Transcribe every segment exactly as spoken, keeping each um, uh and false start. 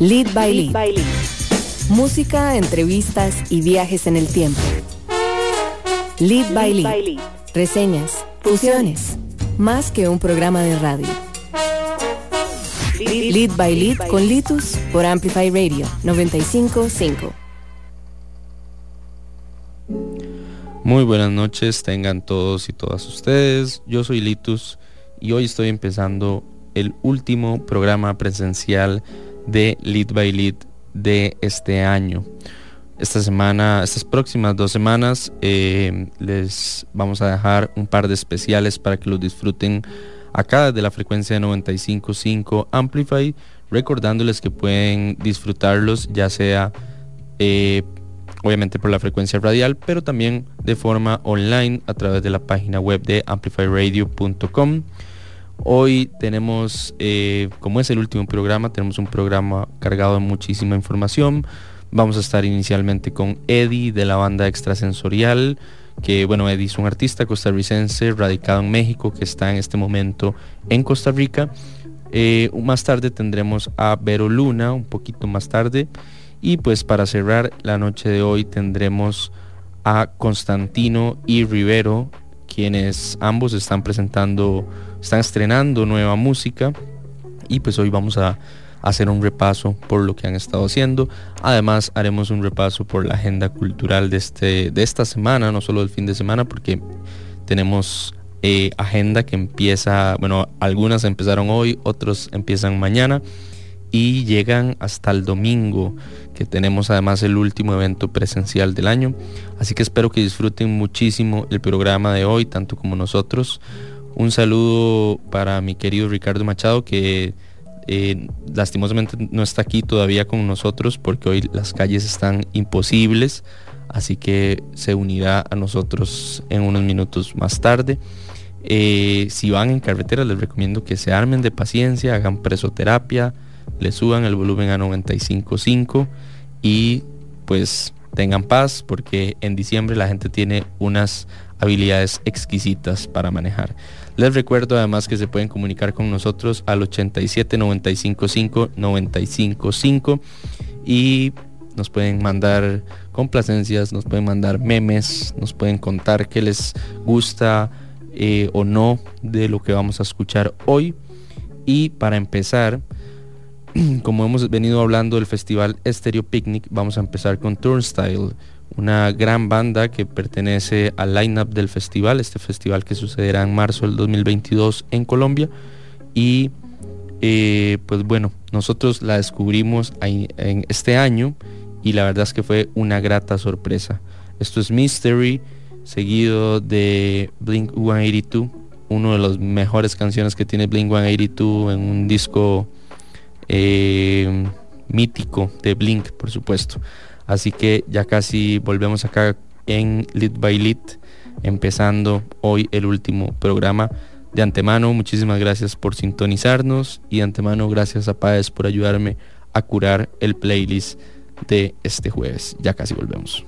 Lead by Lead. Lead, by Lead. Música, entrevistas y viajes en el tiempo. Lead by Lead. By Lead. Reseñas, fusiones, más que un programa de radio. Lead, Lead by Lead, Lead con Litus por Amplify Radio noventa y cinco punto cinco. Muy buenas noches, tengan todos y todas ustedes. Yo soy Litus y hoy estoy empezando el último programa presencial de Lead by Lead de este año. Esta semana, estas próximas dos semanas, eh, les vamos a dejar un par de especiales para que los disfruten acá desde la frecuencia de noventa y cinco punto cinco Amplify, recordándoles que pueden disfrutarlos ya sea eh, obviamente por la frecuencia radial, pero también de forma online a través de la página web de amplify radio punto com. Hoy tenemos, eh, como es el último programa, tenemos un programa cargado de muchísima información. Vamos a estar inicialmente con Eddie de la banda Extrasensorial, que bueno, Eddie es un artista costarricense radicado en México que está en este momento en Costa Rica. Eh, más tarde tendremos a Vero Luna, un poquito más tarde. Y pues para cerrar la noche de hoy tendremos a Constantino y Rivero, quienes ambos están presentando, están estrenando nueva música. Y pues hoy vamos a hacer un repaso por lo que han estado haciendo. Además haremos un repaso por la agenda cultural de, este, de esta semana, no solo del fin de semana, porque tenemos eh, agenda que empieza, bueno, algunas empezaron hoy, otros empiezan mañana y llegan hasta el domingo, que tenemos además el último evento presencial del año. Así que espero que disfruten muchísimo el programa de hoy, tanto como nosotros. Un saludo para mi querido Ricardo Machado, que eh, lastimosamente no está aquí todavía con nosotros porque hoy las calles están imposibles, así que se unirá a nosotros en unos minutos más tarde. Eh, si van en carretera, les recomiendo que se armen de paciencia, hagan presoterapia, le suban el volumen a noventa y cinco punto cinco y pues tengan paz, porque en diciembre la gente tiene unas habilidades exquisitas para manejar. Les recuerdo además que se pueden comunicar con nosotros al ochenta y siete, noventa y cinco, cinco, noventa y cinco, cinco y nos pueden mandar complacencias, nos pueden mandar memes, nos pueden contar qué les gusta eh, o no de lo que vamos a escuchar hoy. Y para empezar, como hemos venido hablando del festival Stereo Picnic, vamos a empezar con Turnstile, una gran banda que pertenece al line-up del festival, este festival que sucederá en marzo del dos mil veintidós en Colombia. Y eh, pues bueno, nosotros la descubrimos ahí, en este año, y la verdad es que fue una grata sorpresa. Esto es Mystery, seguido de Blink ciento ochenta y dos, uno de las mejores canciones que tiene Blink ciento ochenta y dos en un disco Eh, mítico de Blink, por supuesto. Así que ya casi volvemos acá en Lead by Lead, empezando hoy el último programa. De antemano, muchísimas gracias por sintonizarnos, y de antemano gracias a Páez por ayudarme a curar el playlist de este jueves. Ya casi volvemos.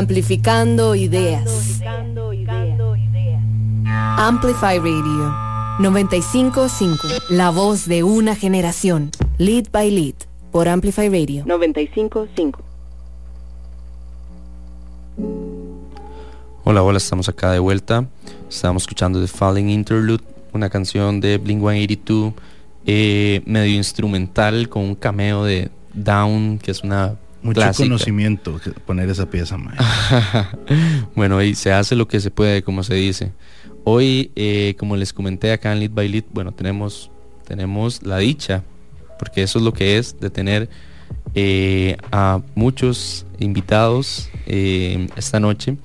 amplificando ideas. Amplify Radio noventa y cinco punto cinco, la voz de una generación, Lead by Lead, por Amplify Radio noventa y cinco punto cinco. Hola, hola, estamos acá de vuelta. Estamos escuchando The Falling Interlude, una canción de Blink ciento ochenta y dos, eh, medio instrumental, con un cameo de Down, que es una mucho clásica. Conocimiento poner esa pieza, mae. Bueno, y se hace lo que se puede, como se dice. Hoy, eh, como les comenté acá en Lead by Lead, bueno, tenemos, tenemos la dicha, porque eso es lo que es, de tener eh, a muchos invitados eh, esta noche.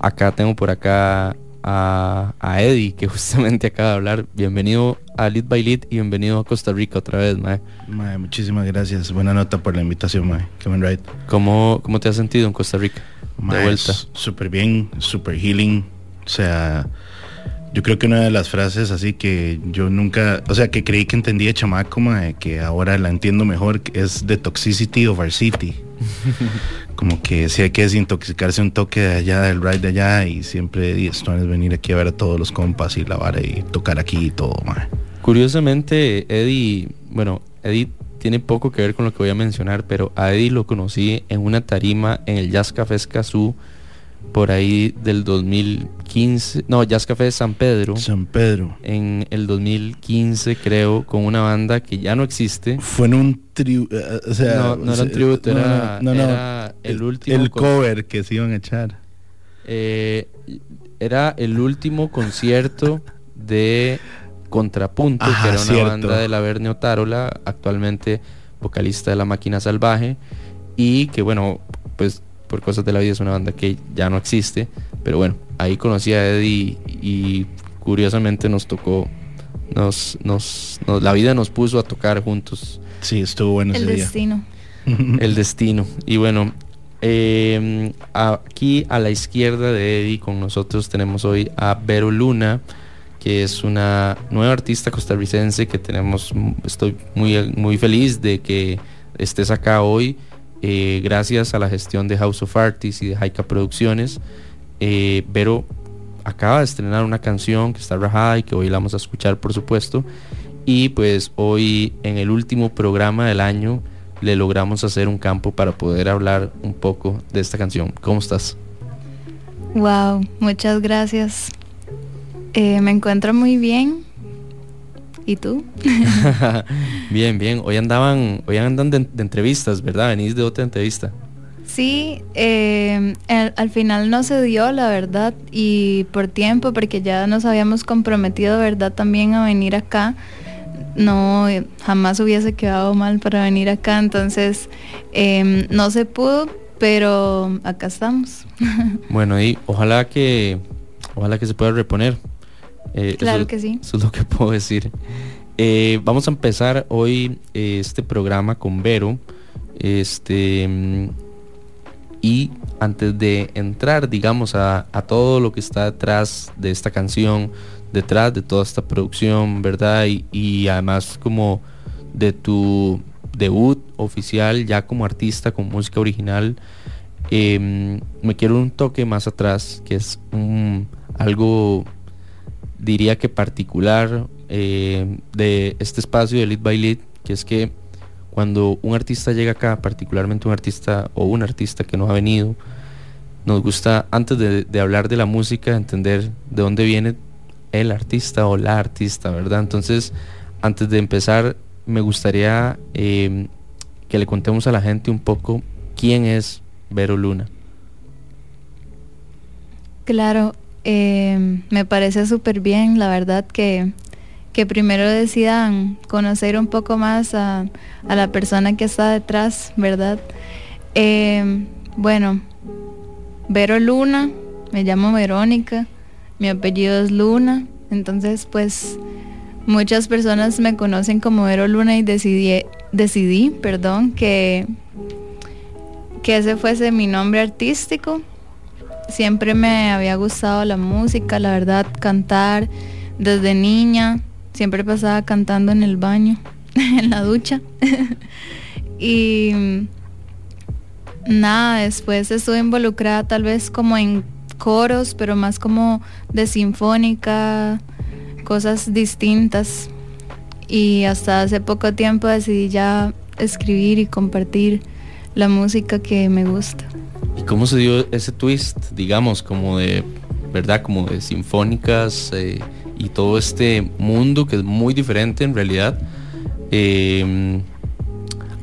Acá tengo por acá a, a Eddie, que justamente acaba de hablar. Bienvenido a Lead by Lead y bienvenido a Costa Rica otra vez, mae. Mae, muchísimas gracias. Buena nota por la invitación, mae. Come right. ¿Cómo, ¿Cómo te has sentido en Costa Rica? Mae, de vuelta. Súper bien, súper healing. O sea, yo creo que una de las frases así que yo nunca, o sea, que creí que entendía chamaco, mae, que ahora la entiendo mejor, es The Toxicity of Our City. Como que sí hay que desintoxicarse un toque de allá, del ride de allá, y siempre y esto es venir aquí a ver a todos los compas y la vara y tocar aquí y todo, mae. Curiosamente, Eddie, bueno, Eddie tiene poco que ver con lo que voy a mencionar, pero a Eddie lo conocí en una tarima en el Jazz Café Escazú, por ahí del dos mil quince, no, Jazz Café de San Pedro. San Pedro. En el dos mil quince, creo, con una banda que ya no existe. Fue en un tributo, uh, o sea... No, no era un tributo, no, era, no, no, era no, el último... El cover co- que se iban a echar. Eh, era el último concierto de Contrapunto, ajá, que era una cierto. Banda de la Verne Otárola, actualmente vocalista de La Máquina Salvaje, y que, bueno, pues... por cosas de la vida es una banda que ya no existe, pero bueno, ahí conocí a Eddie y, y curiosamente nos tocó, nos, nos, nos, la vida nos puso a tocar juntos. Sí, estuvo bueno ese día. El destino. El destino. Y bueno, eh, aquí a la izquierda de Eddie con nosotros tenemos hoy a Vero Luna, que es una nueva artista costarricense que tenemos. Estoy muy, muy feliz de que estés acá hoy. Eh, gracias a la gestión de House of Artists y de Jaica Producciones, eh, Vero acaba de estrenar una canción que está rajada y que hoy la vamos a escuchar, por supuesto. Y pues hoy, en el último programa del año, le logramos hacer un campo para poder hablar un poco de esta canción. ¿Cómo estás? Wow, muchas gracias. eh, Me encuentro muy bien. ¿Y tú? Bien, bien. Hoy andaban, hoy andan de, de entrevistas, ¿verdad? Venís de otra entrevista. Sí, eh, al, al final no se dio, la verdad, y por tiempo, porque ya nos habíamos comprometido, ¿verdad? También a venir acá. No, jamás hubiese quedado mal para venir acá, entonces eh, no se pudo, pero acá estamos. Bueno, y ojalá que, ojalá que se pueda reponer. Eh, claro eso, que sí. Eso es lo que puedo decir. Eh, vamos a empezar hoy eh, este programa con Vero. Este, y antes de entrar, digamos, a, a todo lo que está detrás de esta canción, detrás de toda esta producción, ¿verdad? Y, y además como de tu debut oficial ya como artista con música original, eh, me quiero un toque más atrás, que es un, algo... diría que particular eh, de este espacio de Lead by Lead, que es que cuando un artista llega acá, particularmente un artista o un artista que no ha venido, nos gusta antes de, de hablar de la música entender de dónde viene el artista o la artista, ¿verdad? Entonces, antes de empezar, me gustaría eh, que le contemos a la gente un poco quién es Vero Luna. Claro. Eh, me parece súper bien, la verdad, que, que primero decidan conocer un poco más a, a la persona que está detrás, ¿verdad? Eh, bueno, Vero Luna, me llamo Verónica, mi apellido es Luna, entonces pues muchas personas me conocen como Vero Luna y decidí, decidí perdón, que, que ese fuese mi nombre artístico. Siempre me había gustado la música, la verdad, cantar desde niña. Siempre pasaba cantando en el baño, en la ducha. Y nada, después estuve involucrada tal vez como en coros, pero más como de sinfónica, cosas distintas. Y hasta hace poco tiempo decidí ya escribir y compartir la música que me gusta. ¿Y cómo se dio ese twist, digamos, como de, verdad, como de sinfónicas eh, y todo este mundo que es muy diferente en realidad eh,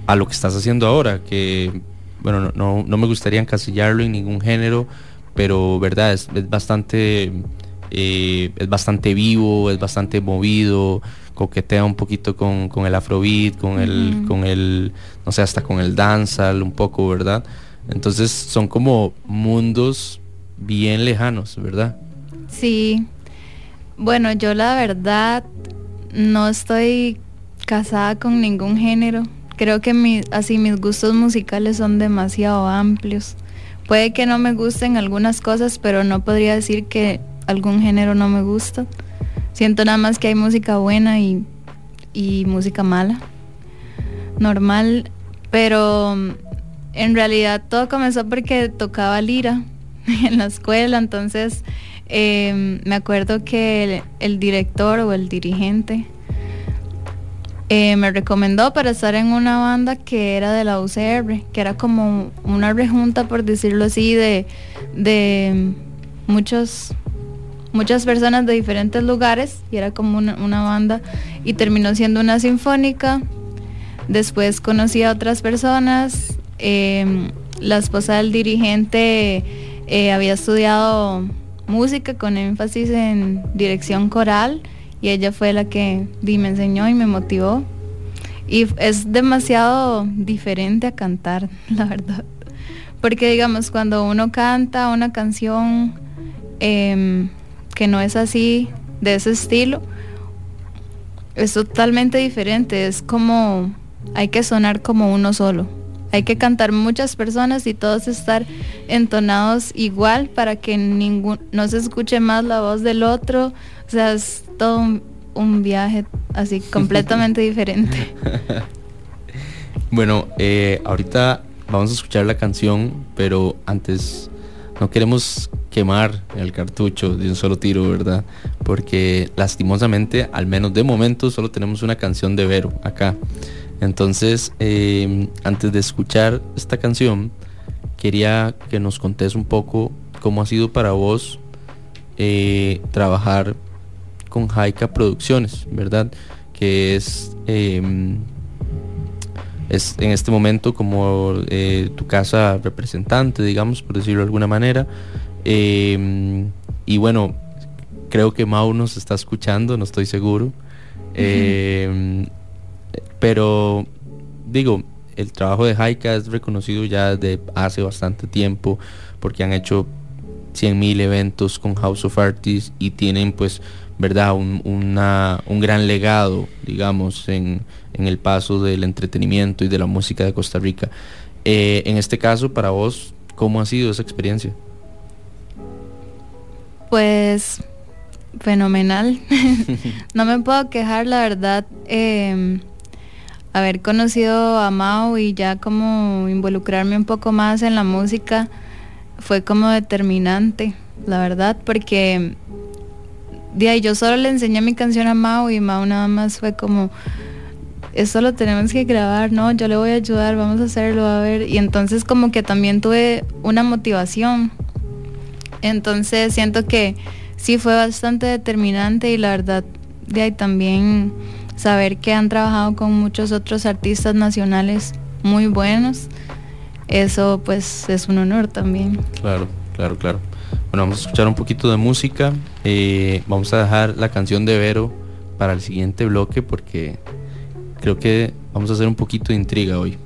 a lo que estás haciendo ahora? Que, bueno, no, no, no me gustaría encasillarlo en ningún género, pero, verdad, es, es bastante... Eh, es bastante vivo, es bastante movido, coquetea un poquito con, con el afrobeat, con el, mm. con el, no sé, hasta con el dancehall un poco, ¿verdad? Entonces son como mundos bien lejanos, ¿verdad? Sí. Bueno, yo la verdad no estoy casada con ningún género. Creo que mi, así mis gustos musicales son demasiado amplios. Puede que no me gusten algunas cosas, pero no podría decir que algún género no me gusta. Siento nada más que hay música buena y, y música mala, normal. Pero en realidad todo comenzó porque tocaba lira en la escuela. Entonces eh, me acuerdo que el, el director o el dirigente eh, me recomendó para estar en una banda que era de la U C R, que era como una rejunta, por decirlo así, de, de muchos... muchas personas de diferentes lugares, y era como una, una banda, y terminó siendo una sinfónica. Después conocí a otras personas, eh, la esposa del dirigente eh, había estudiado música con énfasis en dirección coral, y ella fue la que me enseñó y me motivó, y es demasiado diferente a cantar, la verdad, porque digamos, cuando uno canta una canción eh, que no es así, de ese estilo, es totalmente diferente. Es como, hay que sonar como uno solo, hay que cantar muchas personas y todos estar entonados igual para que ningún, no se escuche más la voz del otro. O sea, es todo un, un viaje así completamente diferente. Bueno, eh, ahorita vamos a escuchar la canción, pero antes no queremos quemar el cartucho de un solo tiro, ¿verdad? Porque lastimosamente, al menos de momento, solo tenemos una canción de Vero acá. Entonces, eh, antes de escuchar esta canción, quería que nos contés un poco cómo ha sido para vos eh, trabajar con Jaica Producciones, ¿verdad? Que es, eh, es en este momento como eh, tu casa representante, digamos, por decirlo de alguna manera. Eh, y bueno, creo que Mau nos está escuchando, no estoy seguro. Uh-huh. eh, pero digo, el trabajo de Jaica es reconocido ya desde hace bastante tiempo, porque han hecho cien mil eventos con House of Artists y tienen, pues, verdad, un, una, un gran legado, digamos, en, en el paso del entretenimiento y de la música de Costa Rica. Eh, en este caso, para vos, ¿cómo ha sido esa experiencia? Pues fenomenal. No me puedo quejar, la verdad. Eh, haber conocido a Mau y ya como involucrarme un poco más en la música fue como determinante, la verdad, porque de ahí yo solo le enseñé mi canción a Mau y Mau nada más fue como, esto lo tenemos que grabar, no, yo le voy a ayudar, vamos a hacerlo, a ver. Y entonces como que también tuve una motivación. Entonces siento que sí fue bastante determinante, y la verdad de ahí también saber que han trabajado con muchos otros artistas nacionales muy buenos, eso pues es un honor también. Claro, claro, claro. Bueno, vamos a escuchar un poquito de música, eh, vamos a dejar la canción de Vero para el siguiente bloque porque creo que vamos a hacer un poquito de intriga hoy.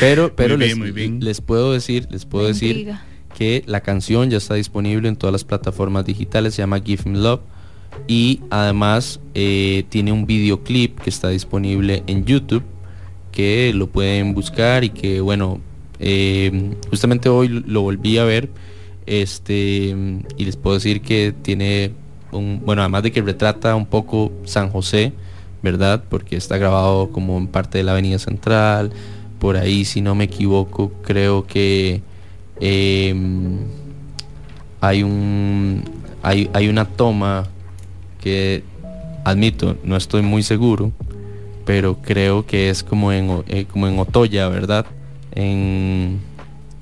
pero pero muy bien, les, muy bien. les puedo decir, les puedo decir... que la canción ya está disponible en todas las plataformas digitales, se llama Gimme Love, y además eh, tiene un videoclip que está disponible en YouTube, que lo pueden buscar, y que bueno, eh, justamente hoy lo volví a ver, este, y les puedo decir que tiene un, bueno, además de que retrata un poco San José, ¿verdad? Porque está grabado como en parte de la Avenida Central, por ahí, si no me equivoco, creo que eh, hay un hay, hay una toma que admito, no estoy muy seguro, pero creo que es como en eh, como en Otoya, ¿verdad? En,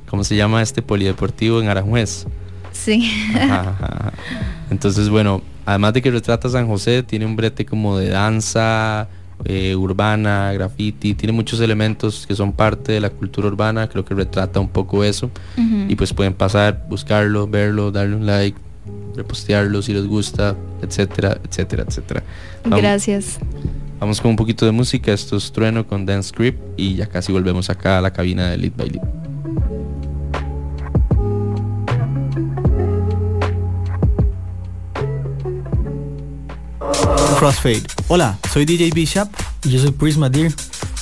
¿cómo se llama este polideportivo en Aranjuez? Sí. Ajá, ajá. Entonces, bueno, además de que retrata San José, tiene un brete como de danza, eh, urbana, graffiti, tiene muchos elementos que son parte de la cultura urbana, creo que retrata un poco eso. Uh-huh. Y pues pueden pasar, buscarlo, verlo, darle un like, repostearlo si les gusta, etcétera, etcétera, etcétera. Vamos. Gracias. Vamos con un poquito de música, esto es Trueno con Dance Creep y ya casi volvemos acá a la cabina de Lead by Lead. Crossfade. Hola, soy D J Bishop y yo soy Prisma Deer.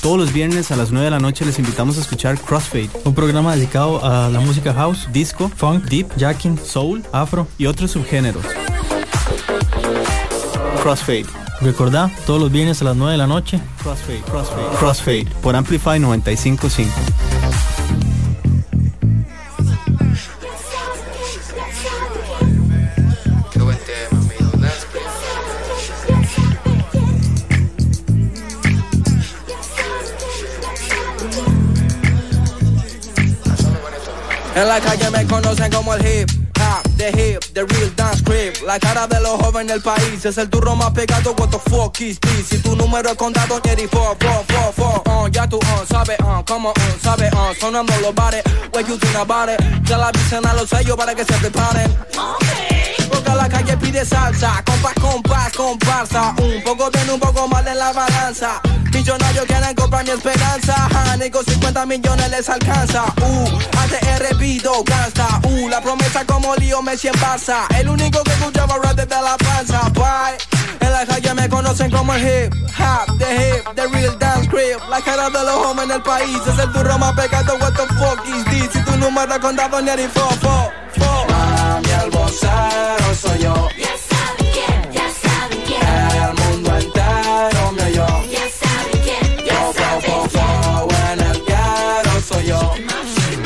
Todos los viernes a las nueve de la noche les invitamos a escuchar Crossfade, un programa dedicado a la música house, disco, funk, deep, jacking, soul, afro y otros subgéneros. Crossfade. Recordá, todos los viernes a las nueve de la noche, Crossfade, Crossfade, Crossfade por Amplify noventa y cinco punto cinco. En la calle me conocen como el hip hop, the hip, the real dance creep. La cara de los jóvenes del país es el turro más pegado, what the fuck is this? Si tu número es contado, Jerry, four, four, four, four, on, ya tú on, sabe on, como on, sabe on. Sonando los bares, what you think about it? Ya la avisen a los sellos para que se preparen. Porque a la calle pide salsa, compas, compas, comparsa. Un poco bien, un poco mal en la balanza. Millonarios quieren comprar mi esperanza, ja, nego cincuenta millones les alcanza. Uh, antes he revido gangsta. Uh, la promesa como Lío Messi en Barça. El único que escuchaba rap desde la panza. Bye. En la calle me conocen como el hip hop, the hip, the real dance creep. La cara de los hombres en el país es el turro más pegado, what the fuck is this? Si tu número contado ni eres fo, fo, fo. Mami, el vocero soy yo. Ya saben quién, ya saben quién. El mundo entero me oyó. Ya saben quién, ya saben quién. En el carro soy yo. ¿Quién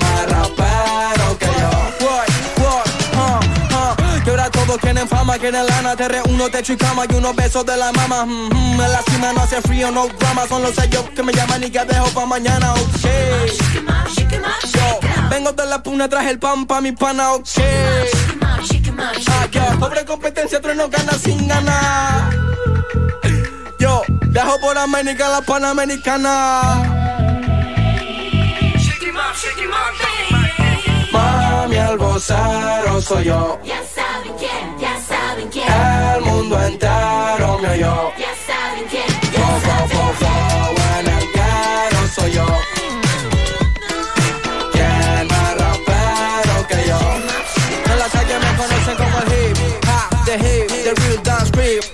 más rapero que yo? What, what, huh, huh. Que ahora todos quieren fama, quieren lana. Te reúno, techo y cama y unos besos de la mama. Mm-hmm. En la cima no hace frío, no drama. Son los sellos que me llaman y que dejo pa' mañana. Oh, shit. Yo. Vengo de la puna, traje el pan pa' mi pana, ok. Ah, yo, pobre competencia, Trueno gana sin ganar. Yo, dejo por América la Panamericana. Mami, el vocero soy yo. Ya saben quién, ya saben quién. El mundo entero me oyó. Ya saben quién, ya saben quién. En el carro soy yo.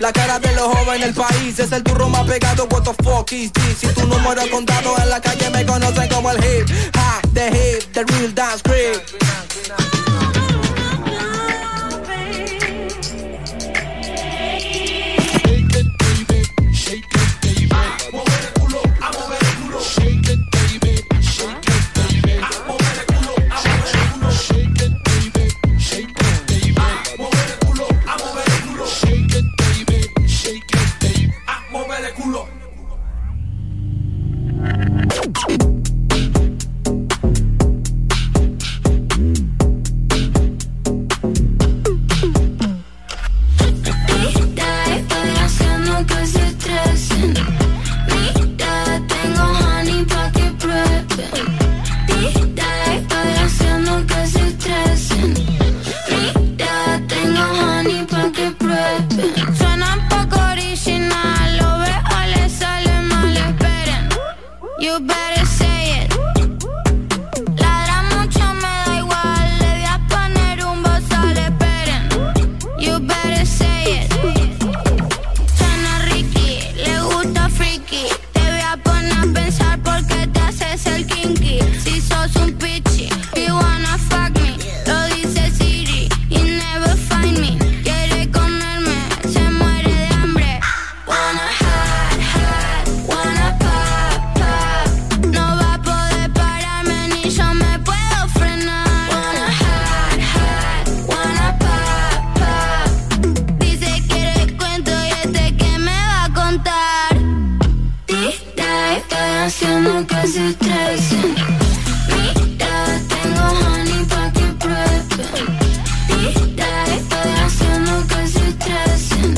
La cara de los jóvenes del país es el turro más pegado, what the fuck is this? Si tu número es contado, en la calle me conocen como el hip hop, the hip, the real dance creep. quiero que se estresen. Mira, tengo honey pa' que pruebe. Mira, estoy haciendo que se estresen.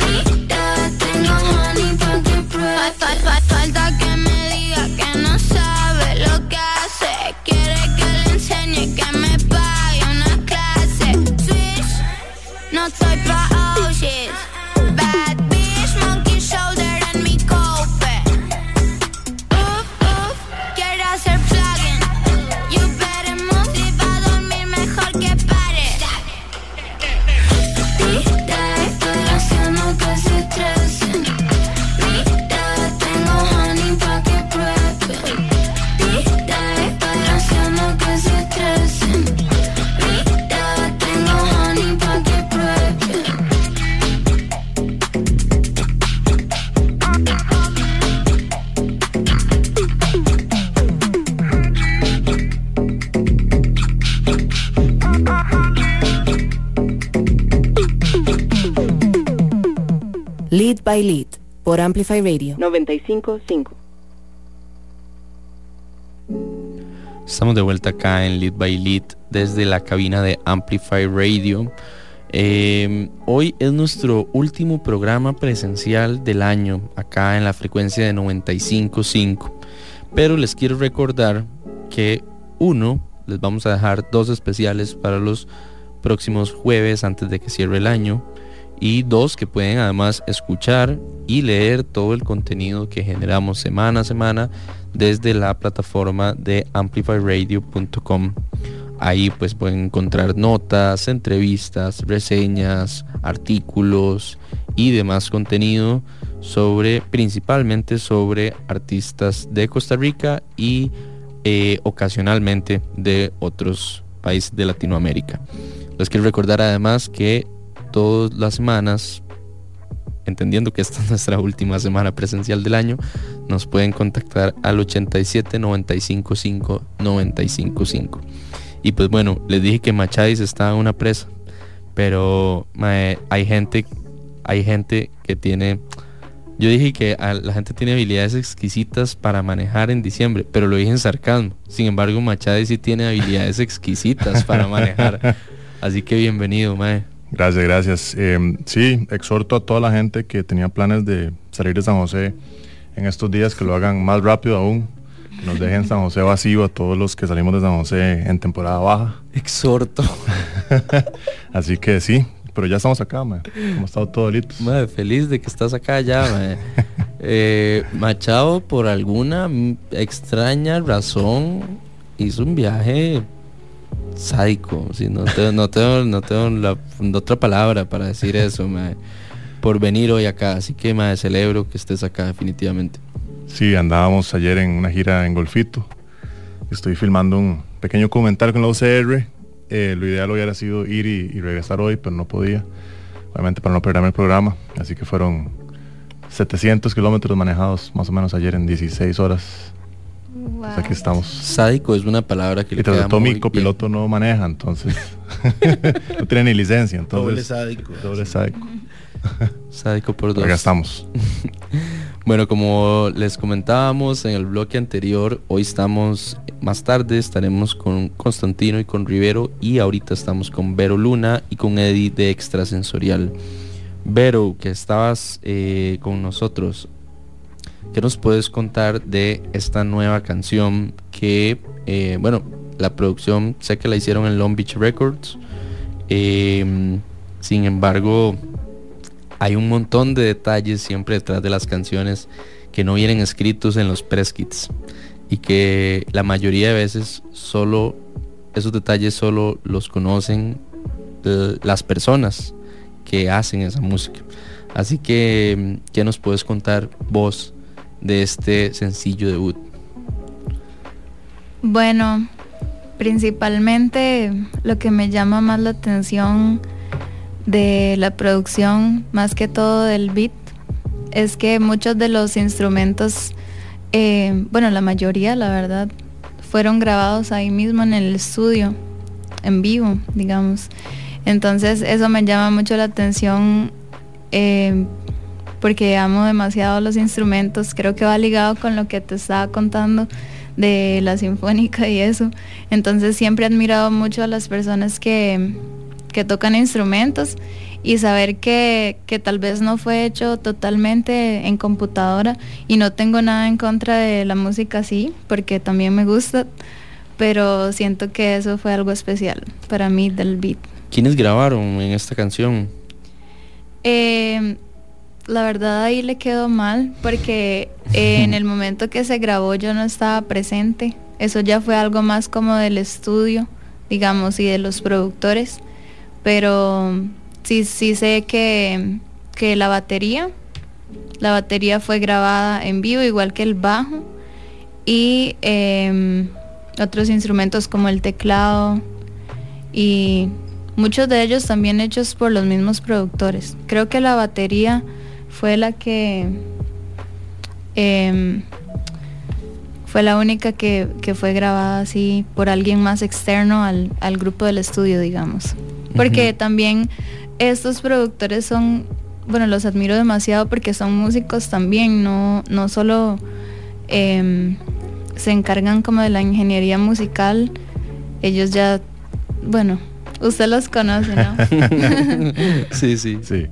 Mira, tengo honey pa' que pruebe. Fal, fal, falta que me diga que no sabe lo que hace. Quiere que le enseñe que me pague una clase. Swish, no estoy pa' oh shit. Lead by Lead, por Amplify Radio noventa y cinco punto cinco. Estamos de vuelta acá en Lead by Lead desde la cabina de Amplify Radio. Eh, hoy es nuestro último programa presencial del año acá en la frecuencia de noventa y cinco punto cinco, pero les quiero recordar que uno, les vamos a dejar dos especiales para los próximos jueves antes de que cierre el año. Y dos, que pueden además escuchar y leer todo el contenido que generamos semana a semana desde la plataforma de amplify radio punto com. Ahí pues pueden encontrar notas, entrevistas, reseñas, artículos y demás contenido sobre, principalmente sobre artistas de Costa Rica y eh, ocasionalmente de otros países de Latinoamérica. Les quiero recordar además que todas las semanas, entendiendo que esta es nuestra última semana presencial del año, nos pueden contactar al ochenta y siete, noventa y cinco, cinco, noventa y cinco, cinco. Y pues bueno, les dije que Machadis está en una presa, pero eh, hay gente hay gente que tiene, yo dije que a, la gente tiene habilidades exquisitas para manejar en diciembre, pero lo dije en sarcasmo. Sin embargo, Machadis sí tiene habilidades exquisitas para manejar, así que bienvenido, mae. Gracias, gracias. Eh, sí, exhorto a toda la gente que tenía planes de salir de San José en estos días que lo hagan más rápido aún, que nos dejen San José vacío a todos los que salimos de San José en temporada baja. Exhorto. Así que sí, pero ya estamos acá, man. Hemos estado todos listos. Madre, feliz de que estás acá ya, man. eh, Machado, por alguna extraña razón, hizo un viaje sádico, sí, no tengo, no tengo, no tengo la, otra palabra para decir eso, mae, por venir hoy acá, así que mae, celebro que estés acá definitivamente. Sí, andábamos ayer en una gira en Golfito, estoy filmando un pequeño comentario con la U C R, eh, lo ideal hubiera sido ir y, y regresar hoy, pero no podía, obviamente para no perderme el programa, así que fueron setecientos kilómetros manejados más o menos ayer en dieciséis horas. Wow. Pues aquí estamos. Sádico es una palabra que le queda muy bien. Y tras todo mi copiloto no maneja, entonces no tiene ni licencia, entonces doble sádico. Doble sádico. Sádico por dos. Acá estamos. Bueno, como les comentábamos en el bloque anterior, hoy estamos, más tarde estaremos con Constantino y con Rivero, y ahorita estamos con Vero Luna y con Eddie de Extrasensorial. Vero, que estabas eh, con nosotros, ¿qué nos puedes contar de esta nueva canción que, eh, bueno, la producción sé que la hicieron en Long Beach Records, eh, sin embargo, hay un montón de detalles siempre detrás de las canciones que no vienen escritos en los press kits y que la mayoría de veces solo, esos detalles solo los conocen eh, las personas que hacen esa música. Así que, ¿qué nos puedes contar vos de este sencillo debut? Bueno, principalmente lo que me llama más la atención de la producción, más que todo del beat, es que muchos de los instrumentos, eh, bueno, la mayoría, la verdad, fueron grabados ahí mismo en el estudio, en vivo, digamos. Entonces eso me llama mucho la atención, eh, porque amo demasiado los instrumentos. Creo que va ligado con lo que te estaba contando de la sinfónica y eso. Entonces siempre he admirado mucho a las personas que, que tocan instrumentos, y saber que, que tal vez no fue hecho totalmente en computadora, y no tengo nada en contra de la música así, porque también me gusta, pero siento que eso fue algo especial para mí del beat. ¿Quiénes grabaron en esta canción? Eh, la verdad ahí le quedó mal, porque eh, en el momento que se grabó yo no estaba presente. Eso ya fue algo más como del estudio, digamos, y de los productores, pero... Sí, sí sé que, que la batería, la batería fue grabada en vivo, igual que el bajo, y eh, otros instrumentos como el teclado, y muchos de ellos también hechos por los mismos productores. Creo que la batería fue la que, eh, fue la única que, que fue grabada así por alguien más externo al, al grupo del estudio, digamos. Porque también estos productores son, bueno, los admiro demasiado porque son músicos también, no, no solo eh, se encargan como de la ingeniería musical, ellos ya, bueno, usted los conoce, ¿no? Sí, sí, sí.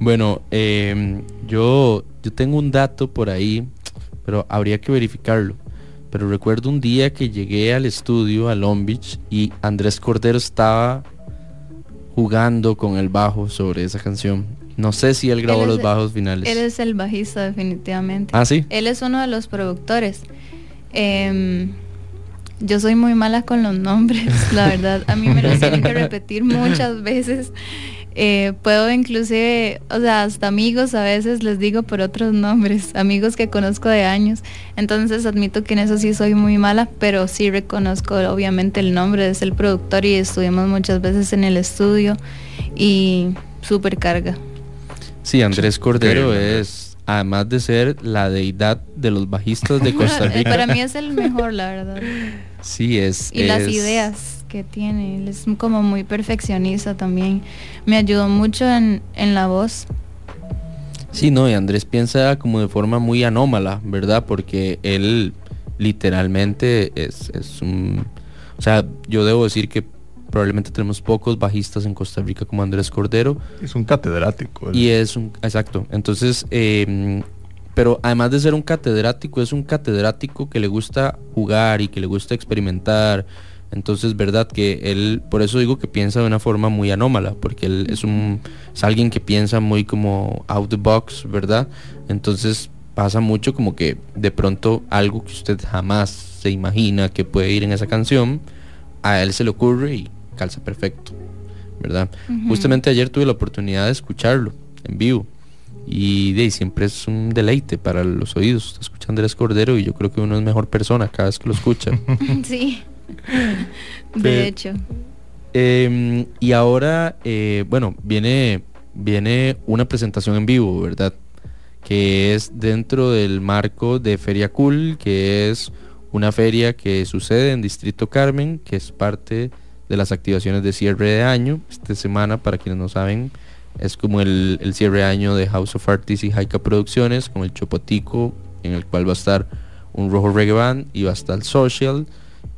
Bueno, eh, yo, yo tengo un dato por ahí, pero habría que verificarlo. Pero recuerdo un día que llegué al estudio, a Long Beach, y Andrés Cordero estaba jugando con el bajo sobre esa canción. No sé si él grabó él los bajos finales. Él es el bajista, definitivamente. ¿Ah, sí? Él es uno de los productores. Eh, yo soy muy mala con los nombres, la verdad. A mí me los tienen que repetir muchas veces. Eh, puedo inclusive, o sea, hasta amigos a veces les digo por otros nombres, amigos que conozco de años. Entonces admito que en eso sí soy muy mala, pero sí reconozco obviamente el nombre, es el productor y estuvimos muchas veces en el estudio y súper carga. Sí, Andrés Cordero es, además de ser la deidad de los bajistas de Costa Rica. Para mí es el mejor, la verdad. Sí, es. Y es... las ideas que tiene, él es como muy perfeccionista también, me ayudó mucho en, en la voz. Sí, no, y Andrés piensa como de forma muy anómala, ¿verdad? Porque él literalmente es, es un... O sea, yo debo decir que probablemente tenemos pocos bajistas en Costa Rica como Andrés Cordero. Es un catedrático. Él. Y es un... Exacto. Entonces, eh, pero además de ser un catedrático, es un catedrático que le gusta jugar y que le gusta experimentar. Entonces, verdad que él, por eso digo que piensa de una forma muy anómala, porque él es un es alguien que piensa muy como out the box, ¿verdad? Entonces pasa mucho como que de pronto algo que usted jamás se imagina que puede ir en esa canción, a él se le ocurre y calza perfecto, ¿verdad? Uh-huh. Justamente ayer tuve la oportunidad de escucharlo en vivo y de ahí siempre es un deleite para los oídos. Escucha Andrés Cordero y yo creo que uno es mejor persona cada vez que lo escucha. Sí. De hecho. Eh, y ahora, eh, bueno, viene, viene una presentación en vivo, ¿verdad? Que es dentro del marco de Feria Cool, que es una feria que sucede en Distrito Carmen, que es parte de las activaciones de cierre de año. Esta semana, para quienes no saben, es como el, el cierre de año de House of Artists y Jaica Producciones, con el Chopotico, en el cual va a estar un Rojo Reggae Band y va a estar Social.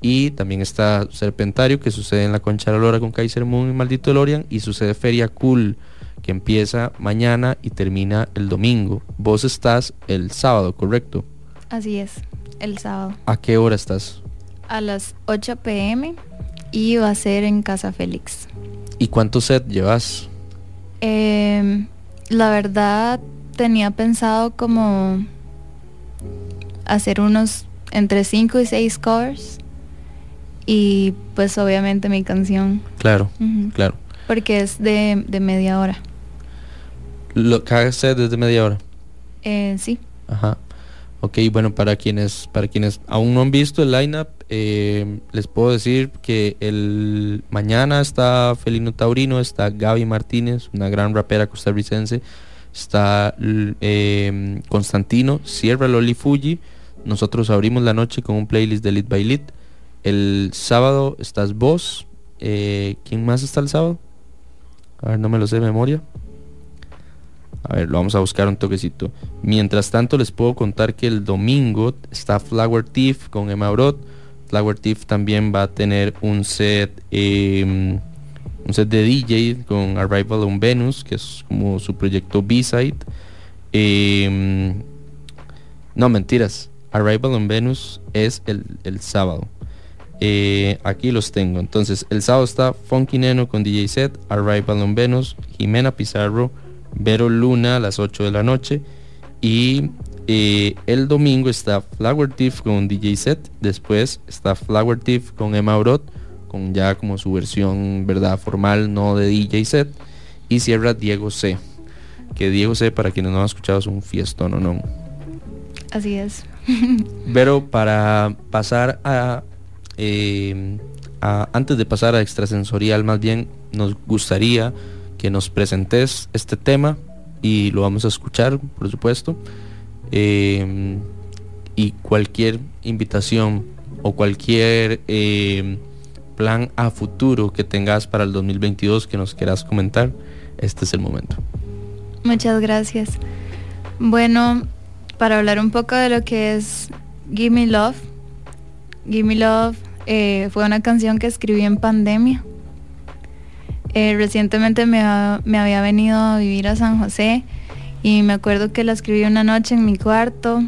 Y también está Serpentario, que sucede en la Concha de la Lora con Kaiser Moon y Maldito Lorian. Y sucede Feria Cool, que empieza mañana y termina el domingo. Vos estás el sábado, ¿correcto? Así es, el sábado. ¿A qué hora estás? A las ocho p.m. y va a ser en Casa Félix. ¿Y cuántos sets llevas? Eh, la verdad tenía pensado como hacer unos entre cinco y seis covers. Y pues obviamente mi canción. Claro, uh-huh. Claro. Porque es de, de media hora. Lo, ¿Cada set es de media hora? Eh, sí. Ajá. Ok, bueno, para quienes para quienes aún no han visto el lineup, eh, les puedo decir que el mañana está Felino Taurino, está Gaby Martínez, una gran rapera costarricense, está eh, Constantino, cierra Loli Fuji. Nosotros abrimos la noche con un playlist de Lead by Lead. El sábado estás vos. Eh, ¿Quién más está el sábado? A ver, no me lo sé de memoria. A ver, lo vamos a buscar un toquecito. Mientras tanto les puedo contar que el domingo está Flower Thief con Emma Brot. Flower Thief también va a tener un set, eh, un set de D J con Arrival on Venus, que es como su proyecto B-side. Eh, no, mentiras, Arrival on Venus es el, el sábado. Eh, aquí los tengo. Entonces el sábado está Funky Neno con D J set, Arrival on Venus, Jimena Pizarro, Vero Luna a las ocho de la noche. Y eh, el domingo está Flower Thief con D J set. Después está Flower Thief con Emma Brot, con ya como su versión, verdad, formal, no de D J set. Y cierra Diego C, que Diego C, para quienes no han escuchado, es un fiestón, ¿o no? Así es. Pero para pasar a, eh, a antes de pasar a Extrasensorial, más bien nos gustaría que nos presentes este tema y lo vamos a escuchar, por supuesto, eh, y cualquier invitación o cualquier eh, plan a futuro que tengas para el dos mil veintidós que nos quieras comentar, este es el momento. Muchas gracias. Bueno, para hablar un poco de lo que es Gimme Love, Gimme Love eh, fue una canción que escribí en pandemia. Eh, recientemente me, ha, me había venido a vivir a San José y me acuerdo que la escribí una noche en mi cuarto,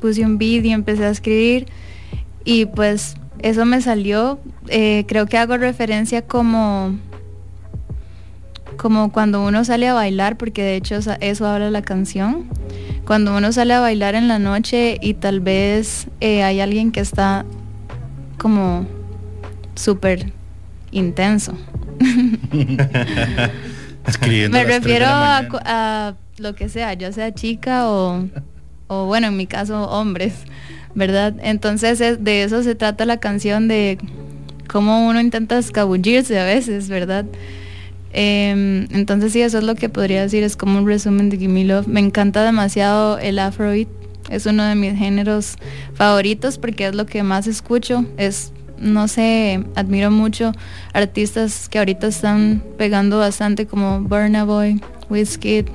puse un beat y empecé a escribir y pues eso me salió. Eh, creo que hago referencia como, como cuando uno sale a bailar, porque de hecho eso habla la canción. Cuando uno sale a bailar en la noche y tal vez eh, hay alguien que está como súper intenso. Me refiero a, a lo que sea, ya sea chica o, o bueno, en mi caso hombres, ¿verdad? Entonces es, de eso se trata la canción, de cómo uno intenta escabullirse a veces, ¿verdad? Eh, entonces sí, eso es lo que podría decir, es como un resumen de Gimme Love. Me encanta demasiado el afrobeat, es uno de mis géneros favoritos porque es lo que más escucho. Es, no sé, admiro mucho artistas que ahorita están pegando bastante como Burna Boy, Wizkid.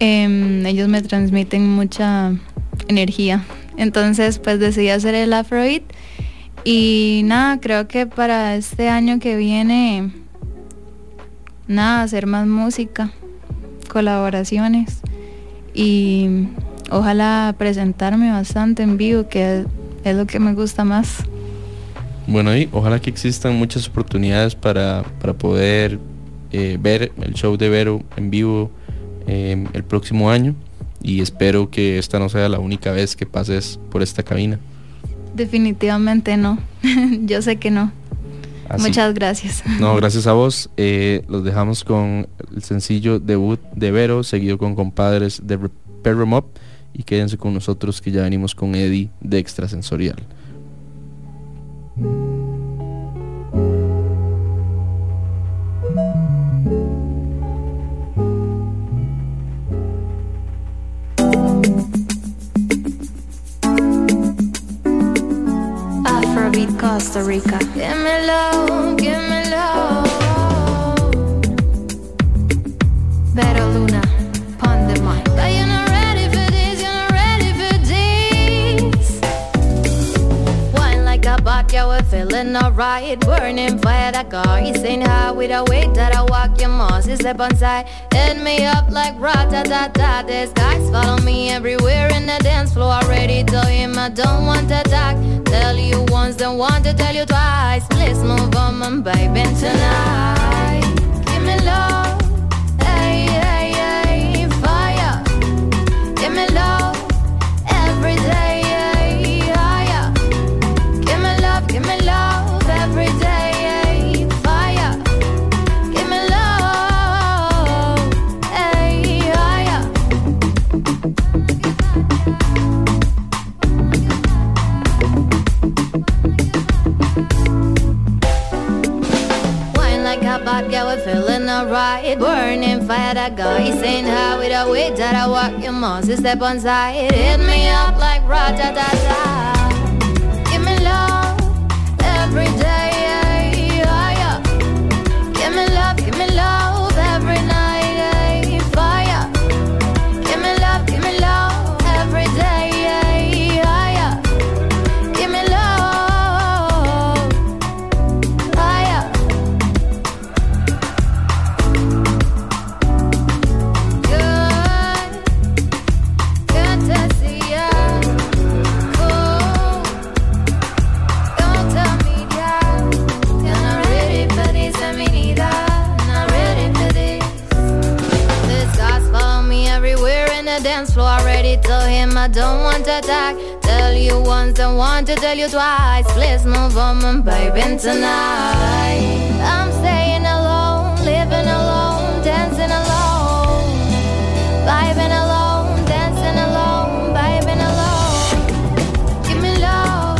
Eh, ellos me transmiten mucha energía. Entonces pues decidí hacer el afrobeat y nada, creo que para este año que viene, nada, hacer más música, colaboraciones y ojalá presentarme bastante en vivo, que es lo que me gusta más. Bueno, y ojalá que existan muchas oportunidades para, para poder eh, ver el show de Vero en vivo eh, el próximo año, y espero que esta no sea la única vez que pases por esta cabina. Definitivamente no. Yo sé que no. Así. Muchas gracias. No, gracias a vos. Eh, los dejamos con el sencillo debut de Vero, seguido con Compadres de Perro Mob. Y quédense con nosotros que ya venimos con Eddie de Extrasensorial. Afrobeat Costa Rica. Give me love, give me love. Vero Luna, pon the mic. Yeah, we're feeling alright. Burning fire that car, he's saying hi. With a way that I walk your moss, you step on side, hit me up like ra-ta-ta-ta. These guys follow me everywhere in the dance floor. Already told him I don't want to talk. Tell you once, don't want to tell you twice. Please move on, my baby, tonight. Give me love, hey, hey, hey, fire. Give me love, every day. Give me love every day, fire. Give me love, hey, fire. Wine like a bop, yeah, we're feeling alright. Burning fire that got you saying hi. With a way that I walk your moss, you step on side, hit me up like ra-ta-ta-ta. Every day, yeah, yeah. Give me love, give me love every night, I don't want to talk. Tell you once, I want to tell you twice. Please move on and baby tonight. I'm staying alone, living alone, dancing alone, vibing alone, dancing alone, vibing alone. Give me love,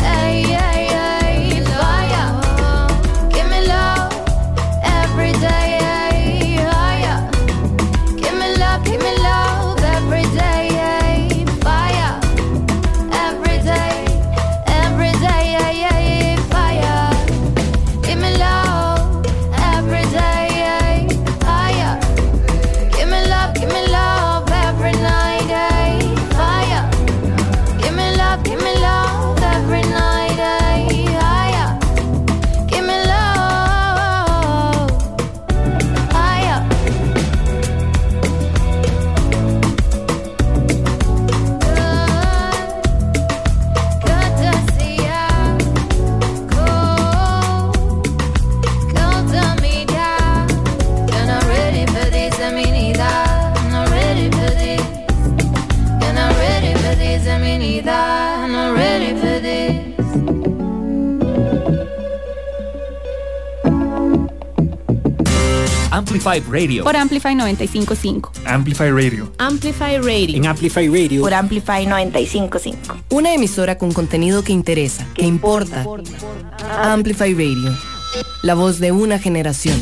hey, hey, hey, fire. Give me love, every day, hey, higher. Give me love, give me love, every day, hey, fire. Every day, every day, hey, hey, fire. Give me love, every day, hey, higher. Give me love, give me love, every night, hey, fire. Give me love, give me love, every night, hey, higher. Give me love, higher. Good, good to see ya. Cool, cool to meet ya. You're not ready for this, I mean either. I'm not ready for this. You're not ready for this, I mean either. I'm not ready for this. Amplify Radio. Por Amplify noventa y cinco punto cinco. Amplify Radio. Amplify Radio. En Amplify Radio. Por Amplify noventa y cinco punto cinco. Una emisora con contenido que interesa, que importa. Amplify Radio. La voz de una generación.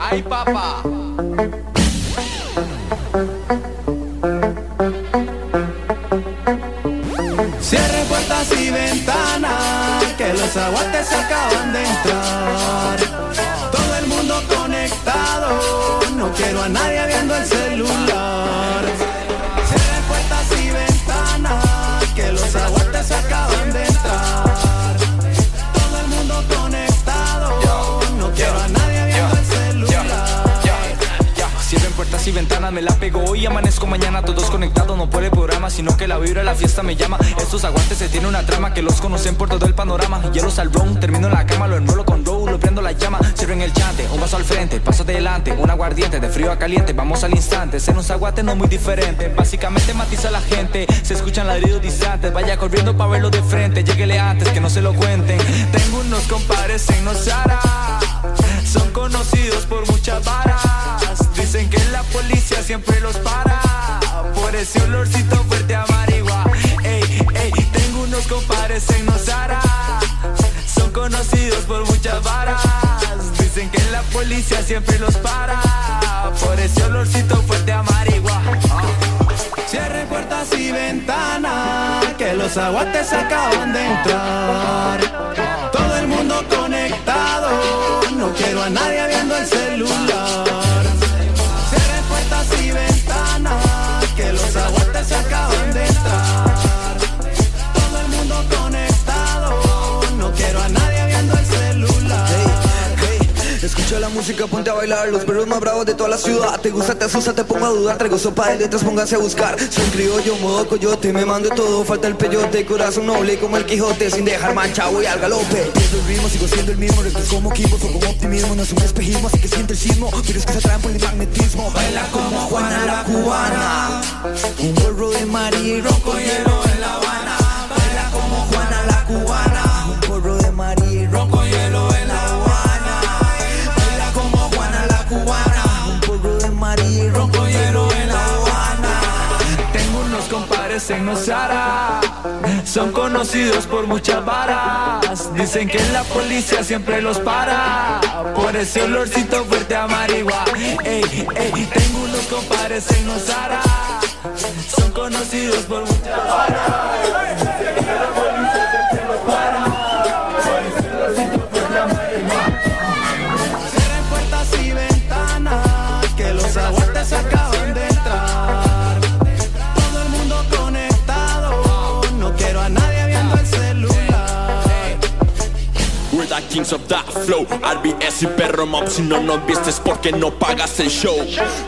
¡Ay, papá! Cierren puertas y ventanas, que los aguantes se acaban de entrar. Todo el mundo conectado, no quiero a nadie viendo el celular. Cierren puertas y ventanas, que los aguantes se acaban de entrar. Todo el mundo conectado, no quiero a nadie viendo el celular. Cierren puertas y ventanas, me la pego hoy, amanezco mañana, todos conectados, no por el programa, sino que la vibra de la fiesta me llama. Estos aguantes se tiene una trama, que los conocen por todo el panorama. Hielos al ron, termino en la cama, lo enrolo con roll, lo prendo la llama. Cierren el chante, un vaso al frente, paso adelante, un aguardiente, de frío a caliente, vamos al instante. Ser un aguante no es muy diferente, básicamente matiza a la gente. Se escuchan ladridos distantes, vaya corriendo pa' verlo de frente. Lléguele antes, que no se lo cuenten. Tengo unos compadres en Nosara, son conocidos por muchas varas. Dicen que la policía siempre los para por ese olorcito fuerte a marihuana. Ey, ey, tengo unos compadres en Nosara, son conocidos por muchas varas. Dicen que la policía siempre los para por ese olorcito fuerte a marihuana. Cierren puertas y ventanas, que los aguantes acaban de entrar. Todo el mundo conectado, no quiero a nadie viendo el celular. Y ventanas, que los aguantes se acaban de entrar. Todo el mundo conectado, no quiero a nadie viendo el celular. Hey, hey, escucha la música, ponte a bailar. Los perros más bravos de toda la ciudad. Te gusta, te asusta, te pongo a dudar. Traigo sopa de letras, pónganse a buscar. Soy criollo, modo coyote, me mando todo. Falta el peyote, corazón noble como el Quijote. Sin dejar mancha, voy al galope. Pierdo el ritmo, sigo siendo el mismo. Recto como Kimbo, con optimismo. No es un espejismo, así que siente el sismo. Pero es que se atraen por el magnetismo. Baila como Juana la cubana, un gorro de María y ron con hielo en La Habana. Baila como Juana la cubana, un gorro de María y ron con hielo en La Habana. Baila como Juana la cubana, un gorro de María y ron con hielo en La Habana. Tengo unos compadres en Nosara, son conocidos por muchas varas. Dicen que la policía siempre los para por ese olorcito fuerte a marihuana. Ey, ey, tengo unos compadres en Nosara, son conocidos por muchas varas. Dicen que la policía siempre los para por ese olorcito fuerte a marihuana. Cierren puertas y ventanas, que los aguantes se acaban de entrar. We're the kings of that flow. R B S y Perro Mob, si no nos viste es porque no pagas el show.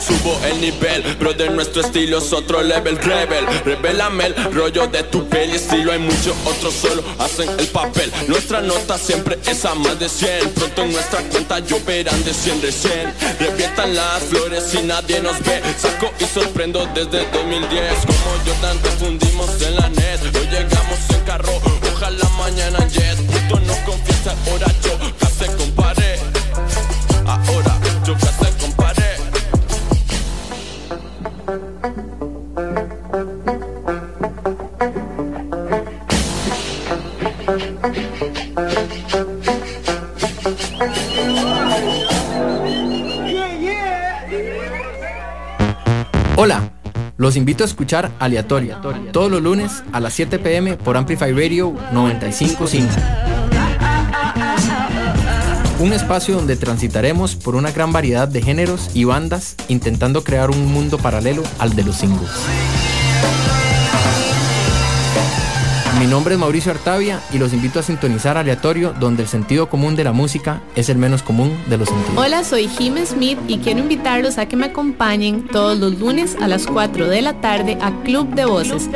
Subo el nivel, bro, de nuestro estilo es otro level. Rebel, revelame el rollo de tu piel y estilo. Hay muchos otros solo hacen el papel. Nuestra nota siempre es a más de cien. Pronto en nuestra cuenta lloverán de cien recién. Revientan las flores y nadie nos ve. Saco y sorprendo desde dos mil diez. Como Jordan fundimos en la net. Hoy llegamos en carro, ojalá mañana jet. Puto no confiesa, ahora yo casi comparé. Ahora yo casi comparé. Hola, los invito a escuchar Aleatoria todos los lunes a las siete p.m. por Amplify Radio noventa y cinco punto cinco. Un espacio donde transitaremos por una gran variedad de géneros y bandas intentando crear un mundo paralelo al de los singles. Mi nombre es Mauricio Artavia y los invito a sintonizar Aleatorio, donde el sentido común de la música es el menos común de los sentidos. Hola, soy Jim Smith y quiero invitarlos a que me acompañen todos los lunes a las cuatro de la tarde a Club de Voces,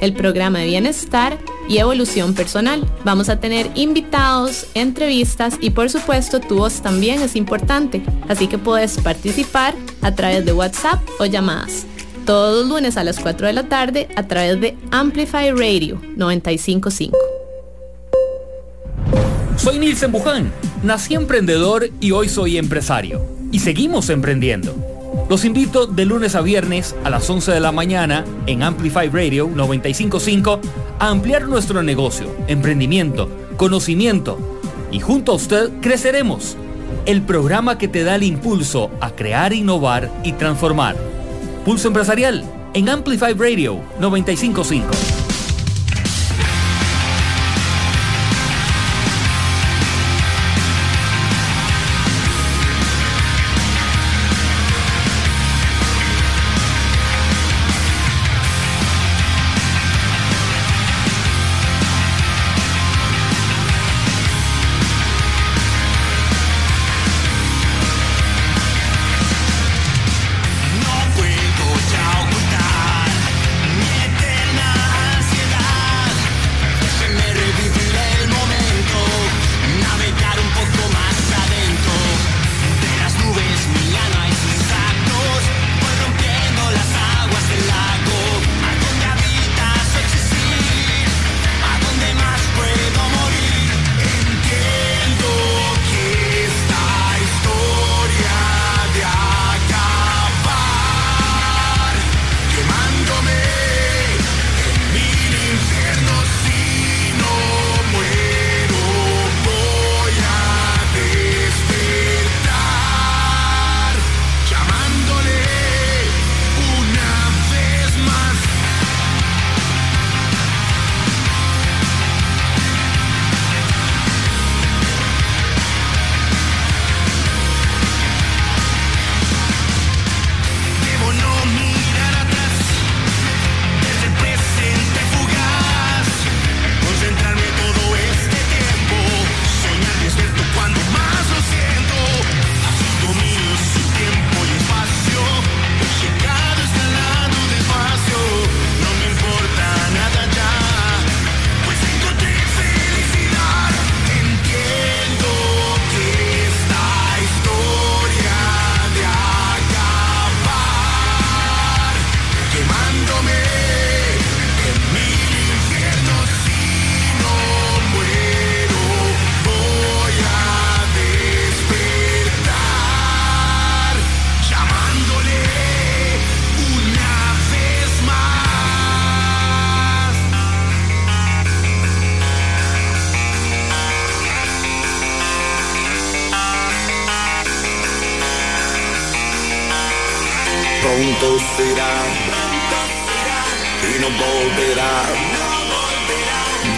el programa de bienestar y evolución personal. Vamos a tener invitados, entrevistas y por supuesto tu voz también es importante, así que puedes participar a través de WhatsApp o llamadas. Todos los lunes a las cuatro de la tarde a través de Amplify Radio noventa y cinco punto cinco. Soy Nilsen Buján, nací emprendedor y hoy soy empresario. Y seguimos emprendiendo. Los invito de lunes a viernes a las once de la mañana en Amplify Radio noventa y cinco punto cinco a ampliar nuestro negocio, emprendimiento, conocimiento. Y junto a usted creceremos. El programa que te da el impulso a crear, innovar y transformar. Pulso Empresarial en Amplify Radio noventa y cinco punto cinco.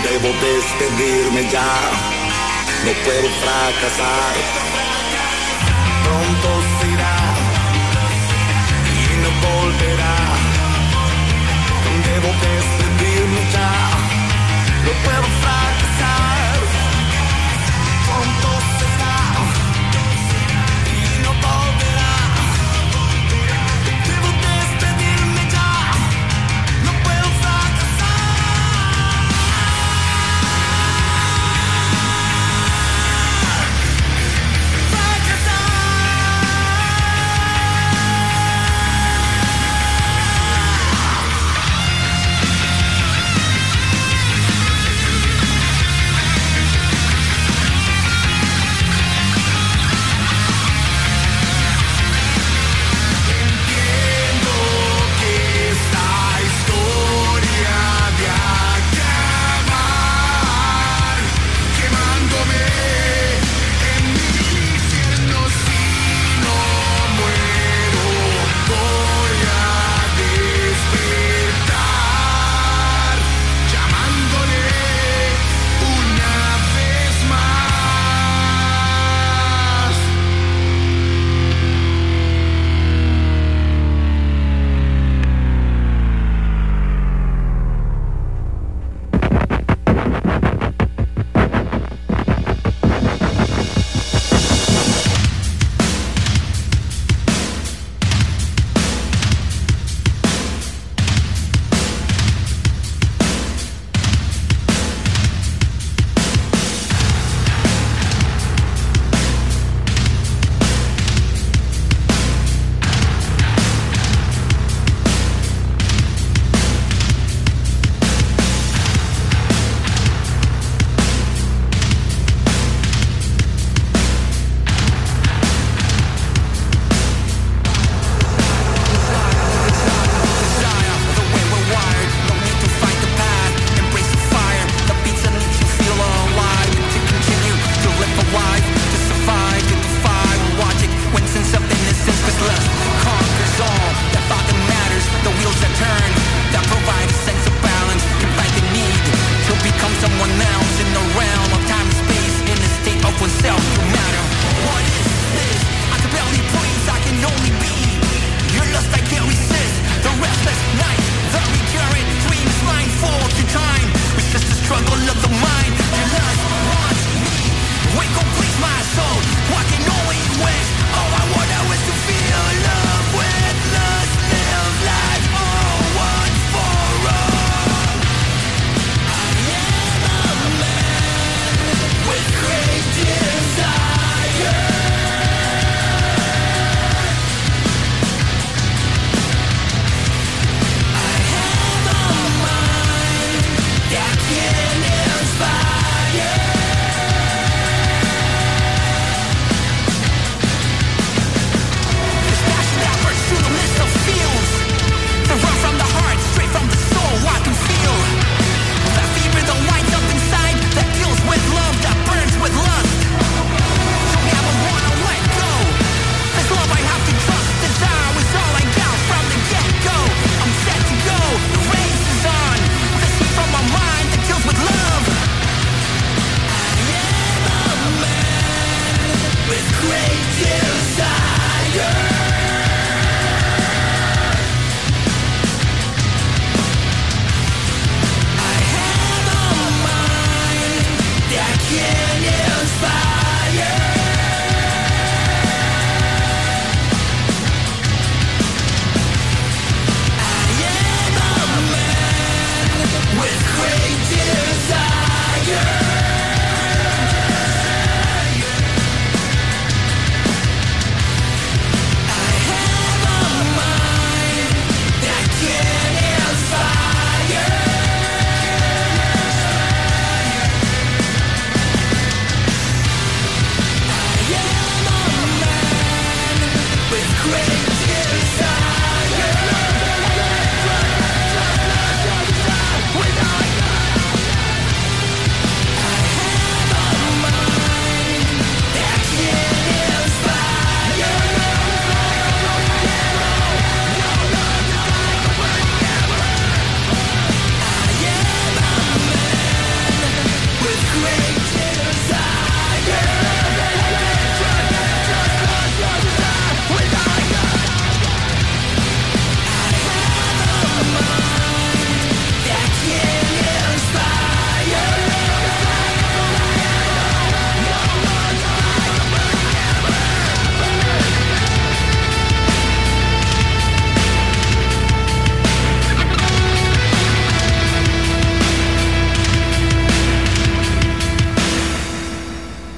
Debo despedirme ya, no puedo fracasar.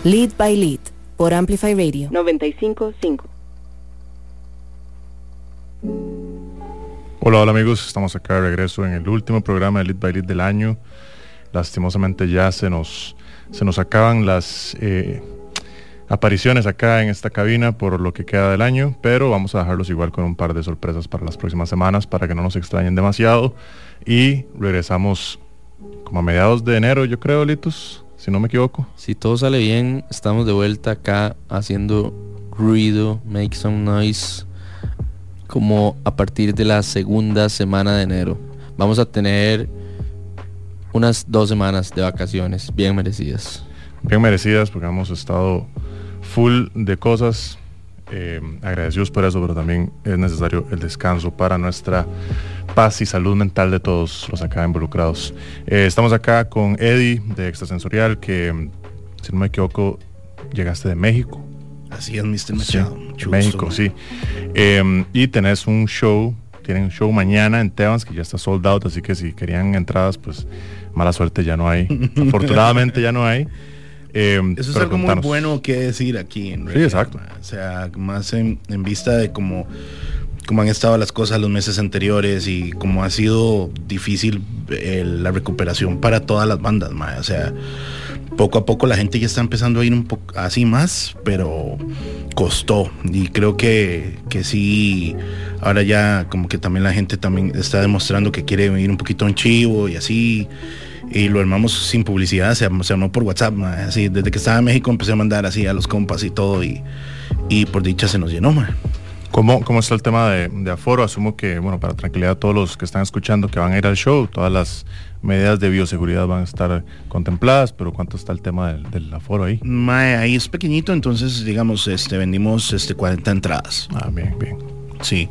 Lead by Lead, por Amplify Radio noventa y cinco punto cinco. Hola, hola amigos, estamos acá de regreso en el último programa de Lead by Lead del año. Lastimosamente ya se nos, se nos acaban las eh, apariciones acá en esta cabina por lo que queda del año, pero vamos a dejarlos igual con un par de sorpresas para las próximas semanas para que no nos extrañen demasiado. Y regresamos como a mediados de enero, yo creo, Litos, si no me equivoco. Si todo sale bien, estamos de vuelta acá haciendo ruido, make some noise, como a partir de la segunda semana de enero. Vamos a tener unas dos semanas de vacaciones, bien merecidas. Bien merecidas, porque hemos estado full de cosas. Eh, agradecidos por eso, pero también es necesario el descanso para nuestra paz y salud mental de todos los acá involucrados. Eh, estamos acá con Eddie de Extrasensorial, que si no me equivoco llegaste de México. Así es, mister Machado. Sí, México, sí. Eh, y tenés un show, tienen un show mañana en Tebas que ya está sold out, así que si querían entradas, pues mala suerte, ya no hay. Afortunadamente ya no hay. Eh, Eso es algo contanos. Muy bueno que decir aquí en realidad. Sí, exacto. O sea, más en, en vista de cómo, cómo han estado las cosas los meses anteriores y cómo ha sido difícil el, la recuperación para todas las bandas, ma. O sea, poco a poco la gente ya está empezando a ir un poco así más, pero costó. Y creo que, que sí, ahora ya como que también la gente también está demostrando que quiere venir un poquito en chivo y así. Y lo armamos sin publicidad, se armó por WhatsApp, ma, así. Desde que estaba en México empecé a mandar así a los compas y todo, y, y por dicha se nos llenó, ma. ¿Cómo, cómo está el tema de, de aforo? Asumo que, bueno, para tranquilidad a todos los que están escuchando que van a ir al show, todas las medidas de bioseguridad van a estar contempladas, pero ¿cuánto está el tema del, del aforo ahí? Ma, ahí es pequeñito, entonces, digamos, este vendimos este, cuarenta entradas. Ah, bien, bien. Sí,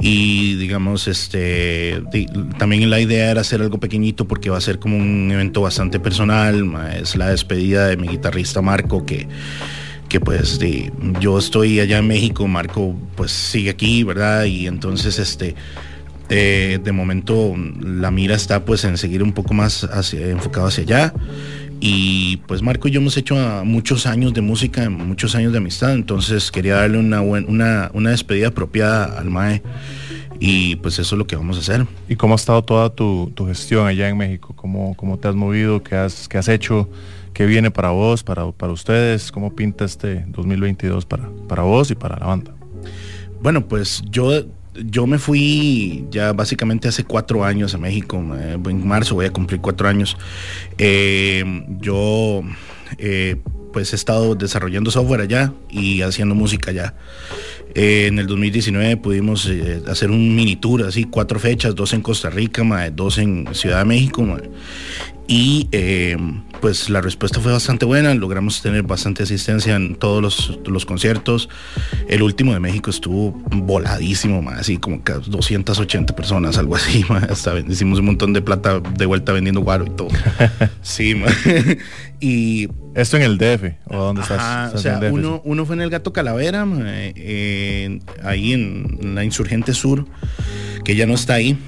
y digamos, este, también la idea era hacer algo pequeñito porque va a ser como un evento bastante personal. Es la despedida de mi guitarrista Marco, que, que pues de, yo estoy allá en México, Marco pues sigue aquí, ¿verdad? Y entonces este, eh, de momento la mira está pues en seguir un poco más hacia, enfocado hacia allá. Y pues Marco y yo hemos hecho muchos años de música, muchos años de amistad, entonces quería darle una, buen, una, una despedida apropiada al mae, y pues eso es lo que vamos a hacer. ¿Y cómo ha estado toda tu, tu gestión allá en México? ¿Cómo, cómo te has movido? ¿Qué has, qué has hecho? ¿Qué viene para vos, para, para ustedes? ¿Cómo pinta este dos mil veintidós para, para vos y para la banda? Bueno, pues yo... Yo me fui ya básicamente hace cuatro años a México. En marzo voy a cumplir cuatro años. Eh, yo eh, pues he estado desarrollando software allá y haciendo música allá. Eh, en el dos mil diecinueve pudimos eh, hacer un mini tour, así cuatro fechas, dos en Costa Rica, ma, dos en Ciudad de México. Ma. y eh, pues la respuesta fue bastante buena, logramos tener bastante asistencia en todos los, los conciertos. El último de México estuvo voladísimo, más así como que doscientas ochenta personas, algo así, más hasta hicimos un montón de plata de vuelta vendiendo guaro y todo. Sí, más. Y esto en el D F, ¿o dónde estás? Ajá, estás o sea, en el D F, uno, uno fue en el Gato Calavera, eh, eh, ahí en, en la Insurgente Sur, que ya no está ahí.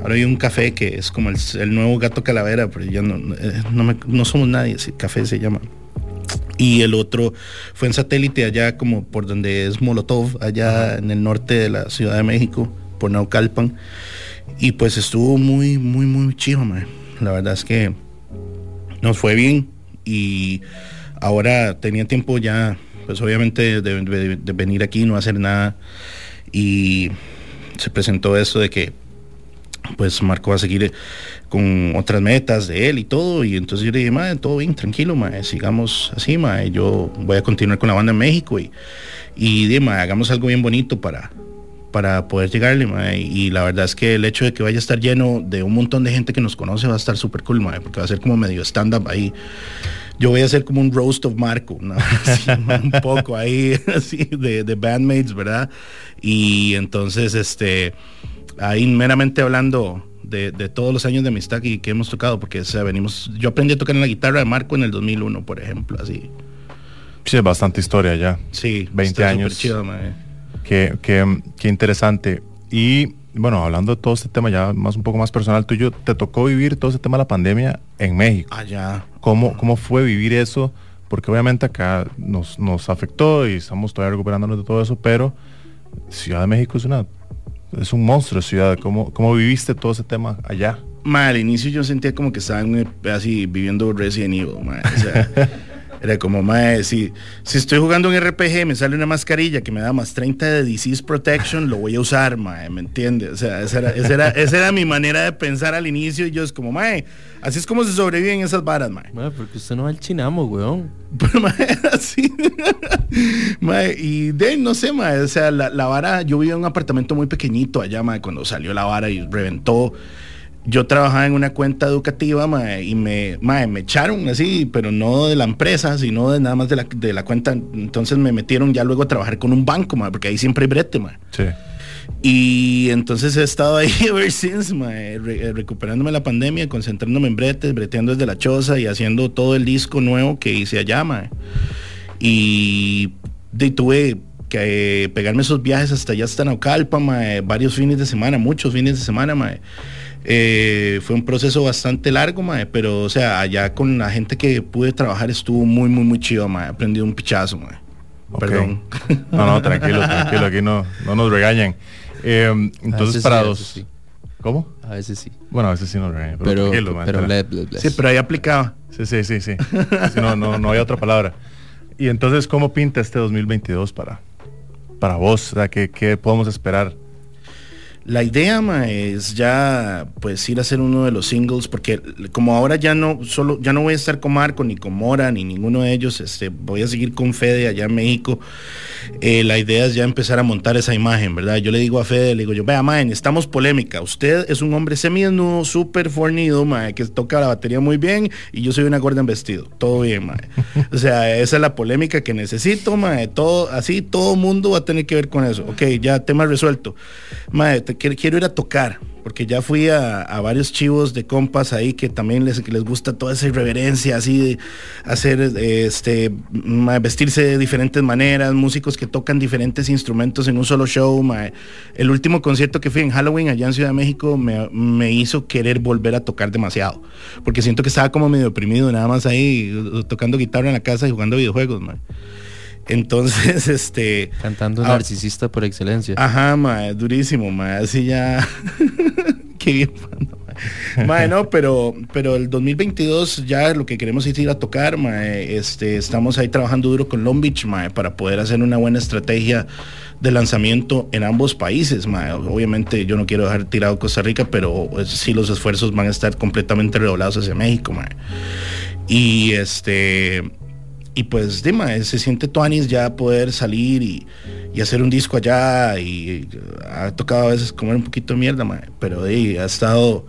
Ahora hay un café que es como el, el nuevo Gato Calavera, pero ya no, eh, no, me, no somos nadie, ese café se llama. Y el otro fue en Satélite, allá como por donde es Molotov, allá uh-huh. en el norte de la Ciudad de México, por Naucalpan. Y pues estuvo muy, muy, muy chido, man. La verdad es que nos fue bien. Y ahora tenía tiempo ya, pues obviamente, de, de, de venir aquí, no hacer nada. Y se presentó eso de que pues Marco va a seguir con otras metas de él y todo, y entonces yo le dije, madre, todo bien, tranquilo, madre, sigamos así, madre, yo voy a continuar con la banda en México y, y dije, madre, hagamos algo bien bonito para, para poder llegarle, madre, y la verdad es que el hecho de que vaya a estar lleno de un montón de gente que nos conoce va a estar súper cool, madre, porque va a ser como medio stand-up ahí. Yo voy a hacer como un roast of Marco, ¿no? Así, un poco ahí, así, de, de bandmates, ¿verdad? Y entonces, este... ahí meramente hablando de, de todos los años de amistad que, que hemos tocado, porque o sea, venimos, yo aprendí a tocar en la guitarra de Marco en el dos mil uno, por ejemplo, así. Sí, es bastante historia ya. Sí, veinte años. Chido, qué, qué, qué interesante. Y bueno, hablando de todo este tema ya más un poco más personal tuyo, te tocó vivir todo ese tema de la pandemia en México. Allá. ¿Cómo, uh-huh. cómo fue vivir eso? Porque obviamente acá nos, nos afectó y estamos todavía recuperándonos de todo eso, pero Ciudad de México es una... es un monstruo de ciudad. ¿Cómo, cómo viviste todo ese tema allá? Ma, al inicio yo sentía como que estaban así viviendo Resident Evil, ma. O sea, era como, ma, si, si estoy jugando un R P G, me sale una mascarilla que me da más treinta de Disease Protection, lo voy a usar, ma, ¿me entiendes? O sea, esa era, esa era, esa era mi manera de pensar al inicio, y yo es como, ma, así es como se sobreviven esas varas, ma. Ma, porque usted no va al chinamo, weón. Pero, ma, era así. Ma, y de, no sé, ma, o sea, la, la vara, yo vivía en un apartamento muy pequeñito allá, ma, cuando salió la vara y reventó. Yo trabajaba en una cuenta educativa, ma, y me, ma, me echaron así, pero no de la empresa, sino de nada más de la, de la cuenta. Entonces me metieron ya luego a trabajar con un banco, ma, porque ahí siempre hay brete, ma. Sí. Y entonces he estado ahí ever since, ma, re- recuperándome la pandemia, concentrándome en bretes, breteando desde la choza y haciendo todo el disco nuevo que hice allá, ma. Y, y tuve que pegarme esos viajes hasta allá, hasta Naucalpa, ma, varios fines de semana, muchos fines de semana, ma. Eh, fue un proceso bastante largo, mae, pero o sea, allá con la gente que pude trabajar estuvo muy, muy, muy chido, mae. Aprendí un pichazo, mae. Okay. Perdón. No, no, tranquilo, tranquilo, aquí no, no nos regañan. Eh, entonces, para sí, dos. Sí. ¿Cómo? A veces sí. Bueno, a veces sí nos regañan, pero, pero tranquilo, mae. Pero ble, ble, ble. Sí, pero ahí aplicaba. Sí, sí, sí, sí. Sí, no, no, no hay otra palabra. Y entonces, ¿cómo pinta este dos mil veintidós para, para vos? O sea, ¿qué, qué podemos esperar? La idea, ma, es ya pues ir a hacer uno de los singles, porque como ahora ya no solo ya no voy a estar con Marco ni con Mora ni ninguno de ellos, este, voy a seguir con Fede allá en México. Eh, la idea es ya empezar a montar esa imagen, ¿verdad? Yo le digo a Fede, le digo yo, vea, ma, necesitamos polémica. Usted es un hombre semidesnudo, súper fornido, ma, que toca la batería muy bien, y yo soy una gorda en vestido. Todo bien, ma. O sea, esa es la polémica que necesito, ma. Todo así, todo mundo va a tener que ver con eso. Ok, ya tema resuelto, ma. Te quiero ir a tocar, porque ya fui a, a varios chivos de compas ahí que también les, que les gusta toda esa irreverencia así de hacer, este, ma, vestirse de diferentes maneras, músicos que tocan diferentes instrumentos en un solo show, ma. El último concierto que fui en Halloween allá en Ciudad de México me, me hizo querer volver a tocar demasiado, porque siento que estaba como medio oprimido nada más ahí tocando guitarra en la casa y jugando videojuegos, ma. Entonces, este... cantando ah, narcisista por excelencia. Ajá, mae, durísimo, mae, así ya... Qué bien, mae. Mae, no, pero, pero el dos mil veintidós ya lo que queremos es ir a tocar, mae. Este, estamos ahí trabajando duro con Long Beach, mae, para poder hacer una buena estrategia de lanzamiento en ambos países, mae. Obviamente yo no quiero dejar tirado Costa Rica, pero sí los esfuerzos van a estar completamente redoblados hacia México, mae. Y este... y pues, dime, se siente tuanis ya poder salir y, y hacer un disco allá, y ha tocado a veces comer un poquito de mierda, mae, pero de, ha estado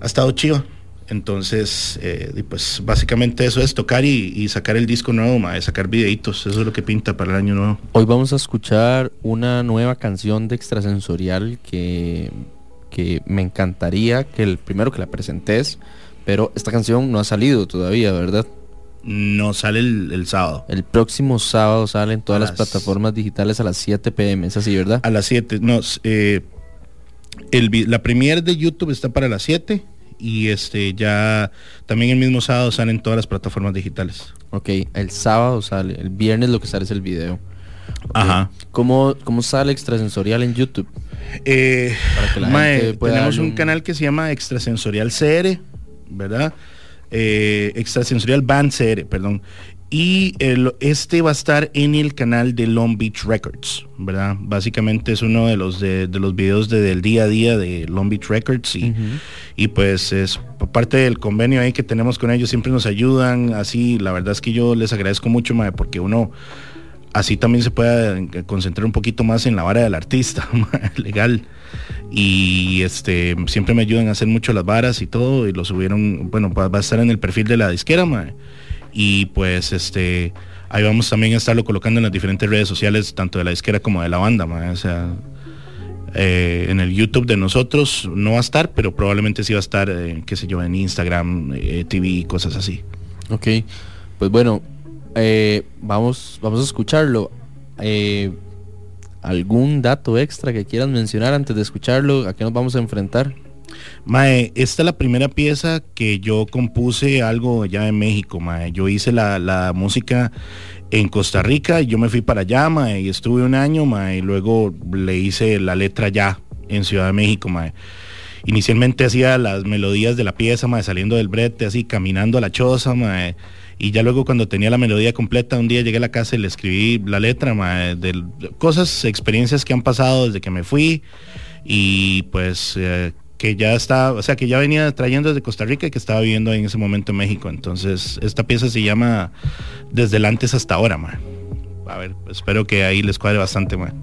ha estado chido. Entonces, eh, y pues básicamente eso es tocar y, y sacar el disco nuevo, ma, sacar videitos, eso es lo que pinta para el año nuevo. Hoy vamos a escuchar una nueva canción de Extrasensorial que, que me encantaría que el primero que la presentes, pero esta canción no ha salido todavía, ¿verdad? No, sale el, el sábado. El próximo sábado sale en todas las, las plataformas digitales a las siete pm, es así, ¿verdad? A las siete, no, eh, el, la premiere de YouTube está para las siete. Y este ya también el mismo sábado salen todas las plataformas digitales. Ok, el sábado sale, el viernes lo que sale es el video. Okay. Ajá. ¿Cómo, cómo sale Extrasensorial en YouTube? Eh, Para que la mae, gente pueda tenemos un, un canal que se llama Extrasensorial C R, ¿verdad? Eh, Extrasensorial Band C R, perdón. Y el, este va a estar en el canal de Long Beach Records, ¿verdad? Básicamente es uno de los de, de los videos de, del día a día de Long Beach Records y, uh-huh. y pues es parte del convenio ahí que tenemos con ellos, siempre nos ayudan, así la verdad es que yo les agradezco mucho, mae, porque uno así también se puede concentrar un poquito más en la vara del artista, mae, legal. Y este siempre me ayudan a hacer mucho las varas y todo, y lo subieron, bueno, va, va a estar en el perfil de la disquera, mae. Y pues este ahí vamos también a estarlo colocando en las diferentes redes sociales, tanto de la disquera como de la banda, man. O sea, eh, en el YouTube de nosotros no va a estar, pero probablemente sí va a estar, eh, qué sé yo, en Instagram, eh, T V y cosas así. Ok, pues bueno, eh, vamos, vamos a escucharlo. Eh, ¿Algún dato extra que quieras mencionar antes de escucharlo? ¿A qué nos vamos a enfrentar? Mae, esta es la primera pieza que yo compuse algo allá en México, mae. Yo hice la, la música en Costa Rica y yo me fui para allá, mae, y estuve un año, mae, y luego le hice la letra allá en Ciudad de México, mae. Inicialmente hacía las melodías de la pieza, mae, saliendo del brete, así, caminando a la choza, mae. Y ya luego cuando tenía la melodía completa, un día llegué a la casa y le escribí la letra, mae, de cosas, experiencias que han pasado desde que me fui. Y pues... Eh, que ya está, o sea, que ya venía trayendo desde Costa Rica y que estaba viviendo ahí en ese momento en México. Entonces, esta pieza se llama Desde el antes hasta ahora, man. A ver, espero que ahí les cuadre bastante, man.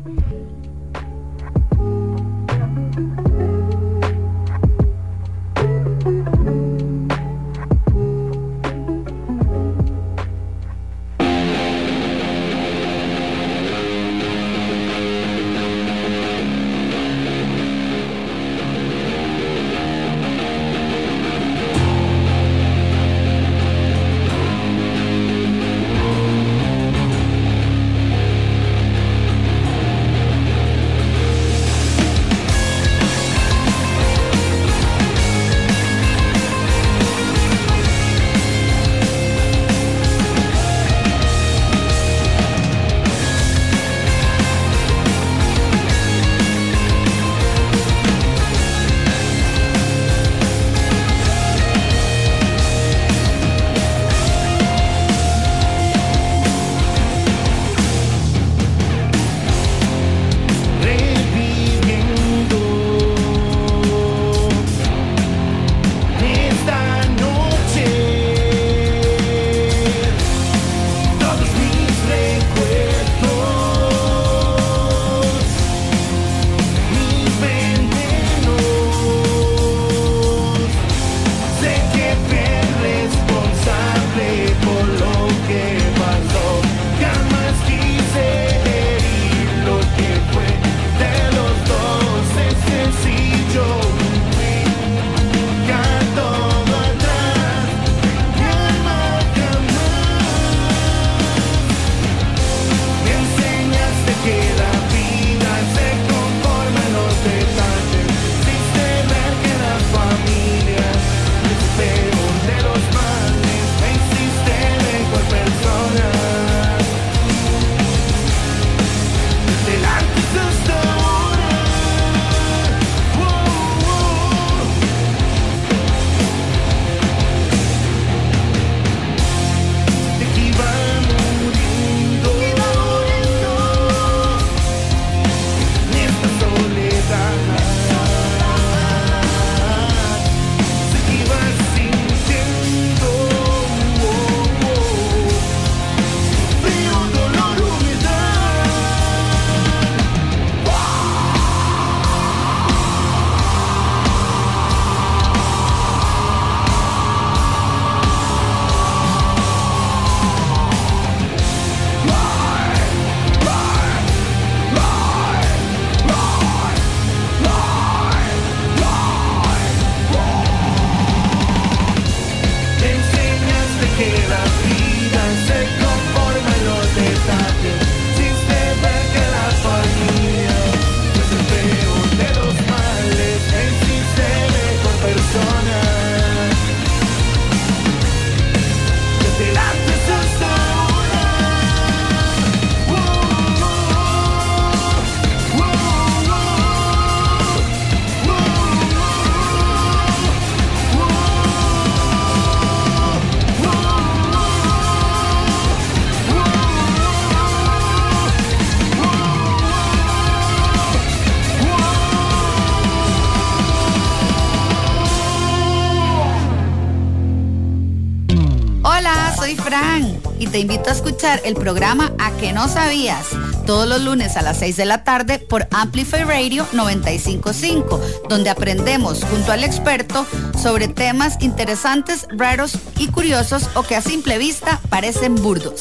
Fran y te invito a escuchar el programa A Que No Sabías, todos los lunes a las seis de la tarde por Amplify Radio noventa y cinco punto cinco, donde aprendemos junto al experto sobre temas interesantes, raros y curiosos o que a simple vista parecen burdos.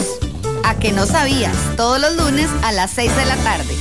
A Que No Sabías, todos los lunes a las seis de la tarde.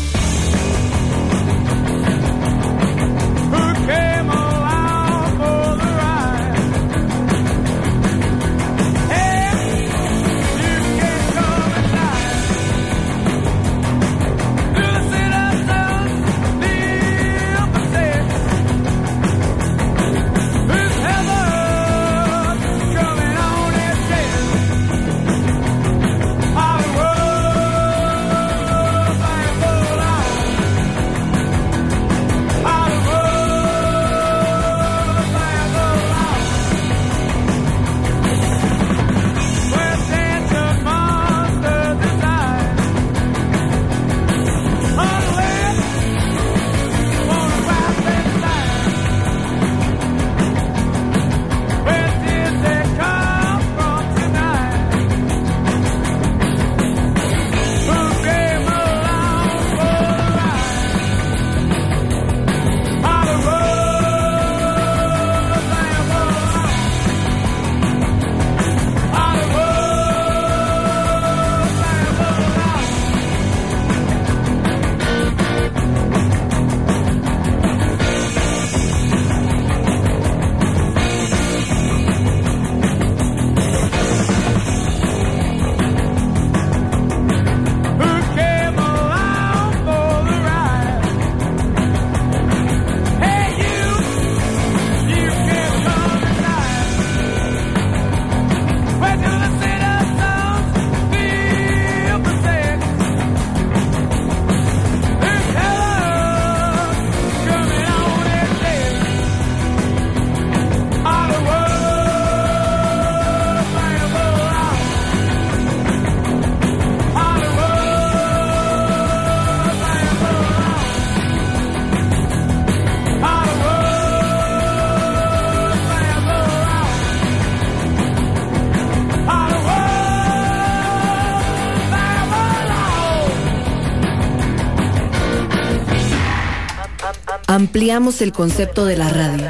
Ampliamos el concepto de la radio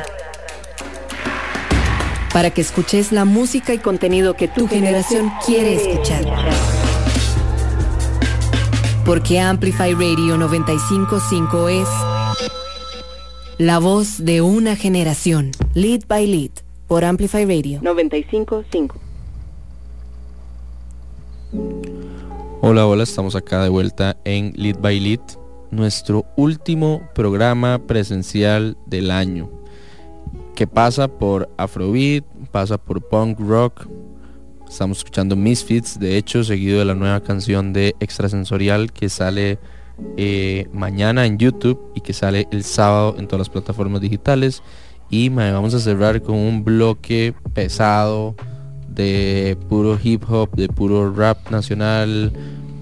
para que escuches la música y contenido que tu, tu generación, generación quiere escuchar. Porque Amplify Radio noventa y cinco punto cinco es la voz de una generación. Lead by Lead por Amplify Radio noventa y cinco punto cinco. Hola, hola, estamos acá de vuelta en Lead by Lead, nuestro último programa presencial del año, que pasa por Afrobeat, pasa por Punk Rock. Estamos escuchando Misfits, de hecho, seguido de la nueva canción de Extrasensorial, que sale eh, mañana en YouTube y que sale el sábado en todas las plataformas digitales. Y man, vamos a cerrar con un bloque pesado de puro hip hop, de puro rap nacional,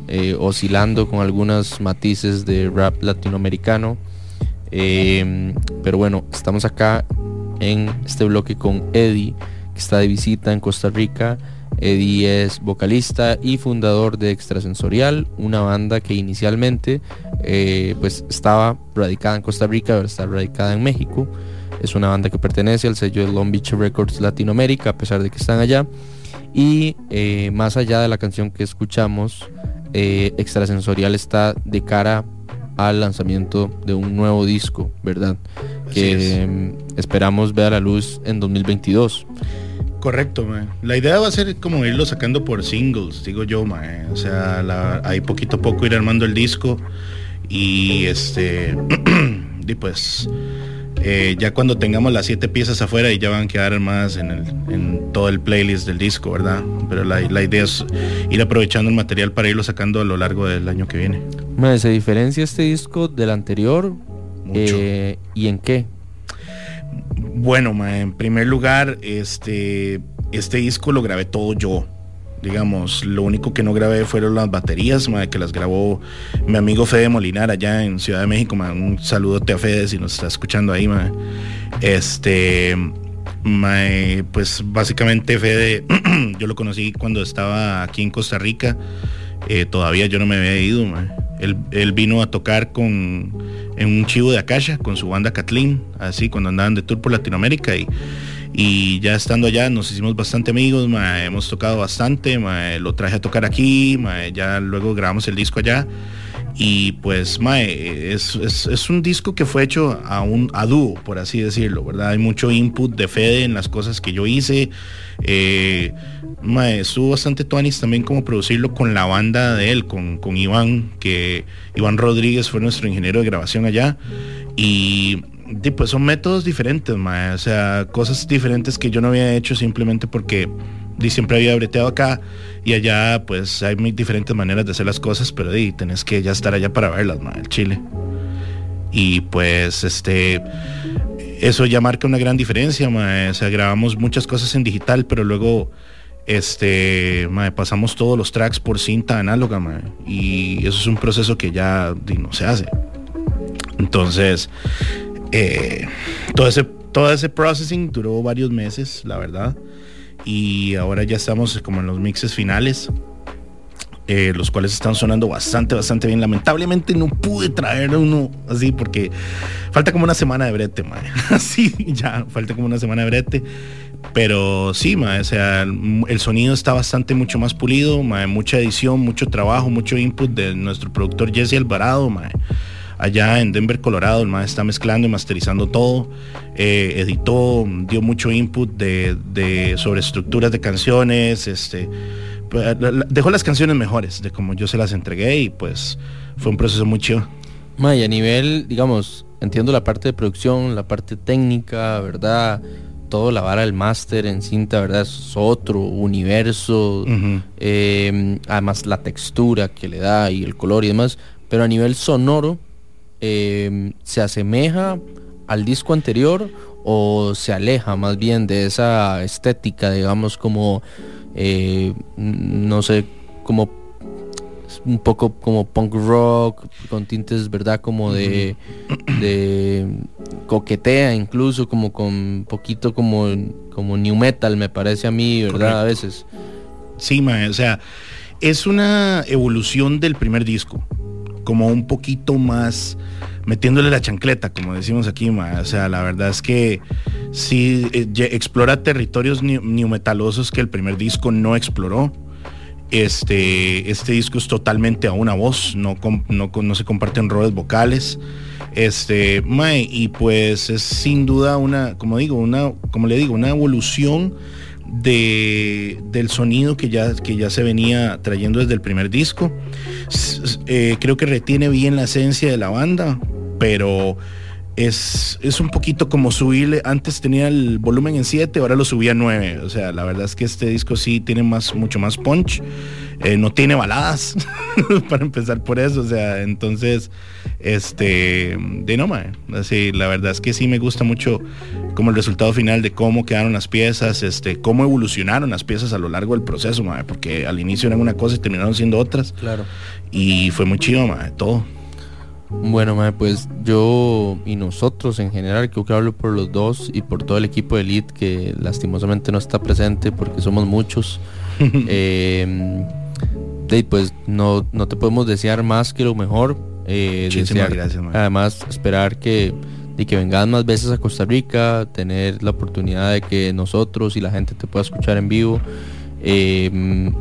Eh, oscilando con algunos matices de rap latinoamericano, eh, pero bueno, estamos acá en este bloque con Eddie, que está de visita en Costa Rica. Eddie es vocalista y fundador de Extrasensorial, una banda que inicialmente eh, pues estaba radicada en Costa Rica, ahora está radicada en México. Es una banda que pertenece al sello de Long Beach Records Latinoamérica, a pesar de que están allá. Y eh, más allá de la canción que escuchamos, Eh, Extrasensorial está de cara al lanzamiento de un nuevo disco, ¿verdad? Que eh, esperamos ver a la luz en dos mil veintidós. Correcto, man. La idea va a ser como irlo sacando por singles, digo yo, man. O sea, la, ahí poquito a poco ir armando el disco. Y este y pues eh, ya cuando tengamos las siete piezas afuera, y ya van a quedar más en, el, en todo el playlist del disco, ¿verdad? Pero la, la idea es ir aprovechando el material para irlo sacando a lo largo del año que viene. Madre, ¿se diferencia este disco del anterior? Mucho. Eh, ¿Y en qué? Bueno, madre, en primer lugar, este, este disco lo grabé todo yo. Digamos, lo único que no grabé fueron las baterías, madre, que las grabó mi amigo Fede Molinar allá en Ciudad de México, madre. Un saludote a Fede si nos está escuchando ahí, madre. Este... Mae, pues básicamente Fede, yo lo conocí cuando estaba aquí en Costa Rica, eh, todavía yo no me había ido, mae. Él, él vino a tocar con, en un chivo de Acacia con su banda Catlin, así cuando andaban de tour por Latinoamérica, y, y ya estando allá nos hicimos bastante amigos, mae, hemos tocado bastante, mae, lo traje a tocar aquí, mae, ya luego grabamos el disco allá. Y pues, mae, es, es, es un disco que fue hecho a un a dúo, por así decirlo, ¿verdad? Hay mucho input de Fede en las cosas que yo hice. Eh, mae, estuvo bastante tuanis también como producirlo con la banda de él, con, con Iván, que Iván Rodríguez fue nuestro ingeniero de grabación allá. Y pues son métodos diferentes, mae, o sea, cosas diferentes que yo no había hecho simplemente porque... Y siempre había breteado acá y allá, pues hay muy diferentes maneras de hacer las cosas, pero y, tenés que ya estar allá para verlas, ma, el Chile. Y pues este eso ya marca una gran diferencia, ma, o sea, grabamos muchas cosas en digital, pero luego este ma, pasamos todos los tracks por cinta análoga, ma, y eso es un proceso que ya no se hace. Entonces eh, todo ese todo ese processing duró varios meses, la verdad. Y ahora ya estamos como en los mixes finales, eh, los cuales están sonando bastante, bastante bien. Lamentablemente no pude traer uno así porque falta como una semana de brete, mae. Así, ya, falta como una semana de brete. Pero sí, mae, o sea, el, el sonido está bastante mucho más pulido, mae, mucha edición, mucho trabajo, mucho input de nuestro productor Jesse Alvarado, mae. Allá en Denver, Colorado, el mae está mezclando y masterizando todo, eh, editó, dio mucho input de, de sobre estructuras de canciones, este, dejó las canciones mejores de como yo se las entregué, y pues fue un proceso muy chido. Mae, a nivel, digamos, entiendo la parte de producción, la parte técnica, ¿verdad? Todo la vara del máster en cinta, ¿verdad? Es otro universo, uh-huh. eh, además la textura que le da y el color y demás, pero a nivel sonoro, Eh, ¿se asemeja al disco anterior o se aleja más bien de esa estética, digamos, como eh, no sé, como un poco como punk rock con tintes, verdad, como de, de coquetea incluso como con un poquito como, como new metal, me parece a mí, verdad? Correcto. A veces sí, mae, o sea, es una evolución del primer disco, como un poquito más metiéndole la chancleta, como decimos aquí, ma. O sea, la verdad es que sí eh, explora territorios neometalosos que el primer disco no exploró. Este, este disco es totalmente a una voz, no, no, no se comparten roles vocales. Este, ma, y pues es sin duda una, como digo, una, como le digo, una evolución de, del sonido que ya, que ya se venía trayendo desde el primer disco. Eh, creo que retiene bien la esencia de la banda, pero es, es un poquito como subirle. Antes tenía el volumen en siete, ahora lo subí a nueve. O sea, la verdad es que este disco sí tiene más, mucho más punch. Eh, no tiene baladas, para empezar por eso. O sea, entonces, este, de no, mae. Así, la verdad es que sí me gusta mucho como el resultado final de cómo quedaron las piezas, este, cómo evolucionaron las piezas a lo largo del proceso, mae, porque al inicio eran una cosa y terminaron siendo otras. Claro. Y fue muy chido, mae, todo. Bueno, mae, pues yo y nosotros en general, creo que hablo por los dos y por todo el equipo de Elite que lastimosamente no está presente porque somos muchos. eh, de, pues no, no te podemos desear más que lo mejor. Eh, Muchísimas desear, gracias, mae. Además, esperar que, de que vengas más veces a Costa Rica, tener la oportunidad de que nosotros y la gente te pueda escuchar en vivo. Eh,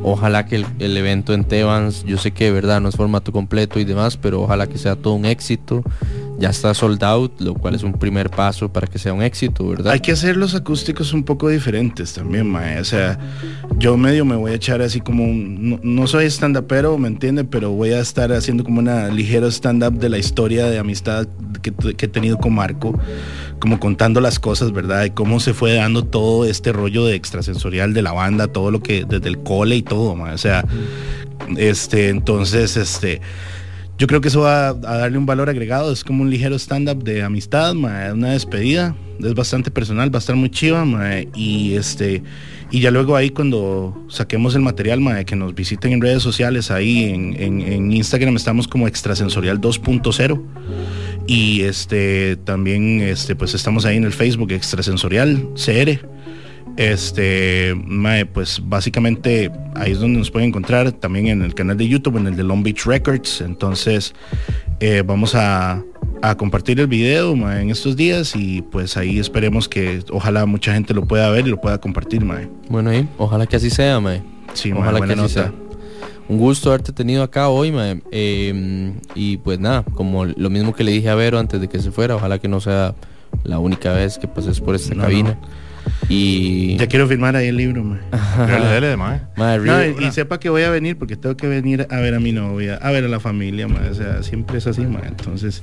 ojalá que el, el evento en Tebans, yo sé que de verdad no es formato completo y demás, pero ojalá que sea todo un éxito. Ya está sold out, lo cual es un primer paso para que sea un éxito, ¿verdad? Hay que hacer los acústicos un poco diferentes también, mae. O sea, yo medio me voy a echar así como un, no, no soy stand-upero, ¿me entiende? Pero voy a estar haciendo como una ligero stand-up de la historia de amistad que, que he tenido con Marco, como contando las cosas, ¿verdad? Y cómo se fue dando todo este rollo de extrasensorial de la banda, todo lo que desde el cole y todo, mae. O sea, este, entonces, este, yo creo que eso va a darle un valor agregado. Es como un ligero stand-up de amistad, mae, una despedida. Es bastante personal, va a estar muy chiva, mae, y este, y ya luego ahí cuando saquemos el material, mae, que nos visiten en redes sociales. Ahí en, en, en Instagram estamos como Extrasensorial dos punto cero. Y este, también este, pues estamos ahí en el Facebook Extrasensorial C R. Este, mae, pues básicamente ahí es donde nos pueden encontrar, también en el canal de YouTube, en el de Long Beach Records. Entonces eh, vamos a, a compartir el video, mae, en estos días, y pues ahí esperemos que ojalá mucha gente lo pueda ver y lo pueda compartir, mae. Bueno, y ojalá que así sea, mae. Sí, mae, ojalá buena que así nota. Sea. Un gusto haberte tenido acá hoy, mae. Eh, y pues nada, como lo mismo que le dije a Vero antes de que se fuera, ojalá que no sea la única vez que pases por esta no, cabina. No. Y ya quiero firmar ahí el libro, mae. Dale, dale de mae. No, y, y sepa que voy a venir porque tengo que venir a ver a mi novia, a ver a la familia, mae. O sea, siempre es así, mae. Entonces,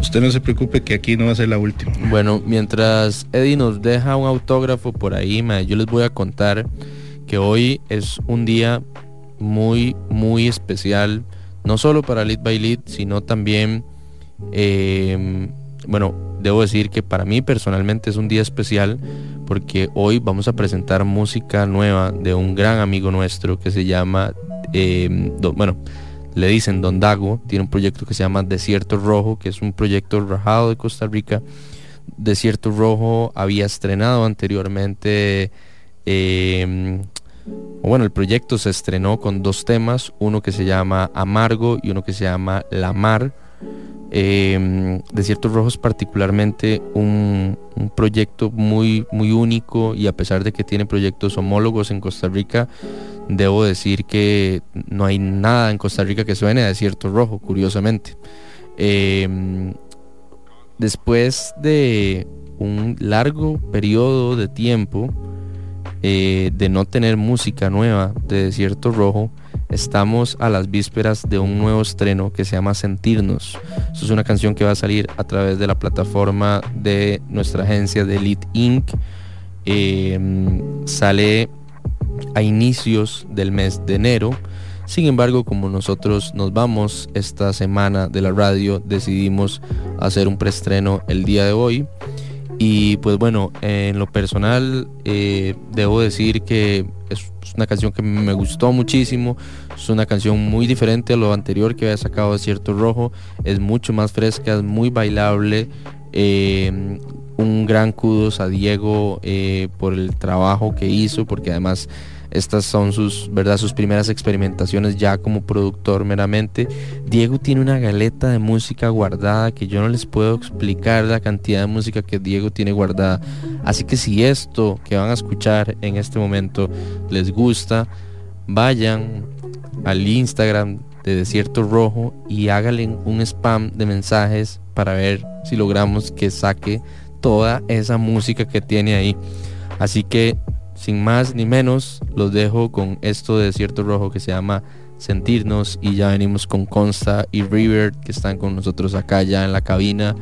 usted no se preocupe que aquí no va a ser la última, mae. Bueno, mientras Eddie nos deja un autógrafo por ahí, mae, yo les voy a contar que hoy es un día muy, muy especial, no solo para Lead by Lead, sino también, eh, bueno, debo decir que para mí personalmente es un día especial, porque hoy vamos a presentar música nueva de un gran amigo nuestro que se llama, eh, don, bueno, le dicen Don Dago. Tiene un proyecto que se llama Desierto Rojo, que es un proyecto rajado de Costa Rica. Desierto Rojo había estrenado anteriormente, eh, bueno, el proyecto se estrenó con dos temas, uno que se llama Amargo y uno que se llama La Mar. Eh, Desierto Rojo es particularmente un, un proyecto muy, muy único, y a pesar de que tiene proyectos homólogos en Costa Rica, debo decir que no hay nada en Costa Rica que suene a Desierto Rojo, curiosamente. Eh, después de un largo periodo de tiempo eh, de no tener música nueva de Desierto Rojo, estamos a las vísperas de un nuevo estreno que se llama Sentirnos. Esto es una canción que va a salir a través de la plataforma de nuestra agencia de Elite Incorporated. Eh, sale a inicios del mes de enero. Sin embargo, como nosotros nos vamos esta semana de la radio, decidimos hacer un preestreno el día de hoy. Y pues bueno, en lo personal eh, debo decir que es una canción que me gustó muchísimo. Es una canción muy diferente a lo anterior que había sacado Desierto Rojo. Es mucho más fresca, es muy bailable. eh, Un gran kudos a Diego eh, por el trabajo que hizo, porque además estas son sus, ¿verdad?, sus primeras experimentaciones ya como productor meramente. Diego tiene una galeta de música guardada que yo no les puedo explicar la cantidad de música que Diego tiene guardada. Así que si esto que van a escuchar en este momento les gusta, vayan al Instagram de Desierto Rojo y háganle un spam de mensajes para ver si logramos que saque toda esa música que tiene ahí. Así que sin más ni menos, los dejo con esto de Desierto Rojo que se llama Sentirnos, y ya venimos con Consta y River, que están con nosotros acá ya en la cabina,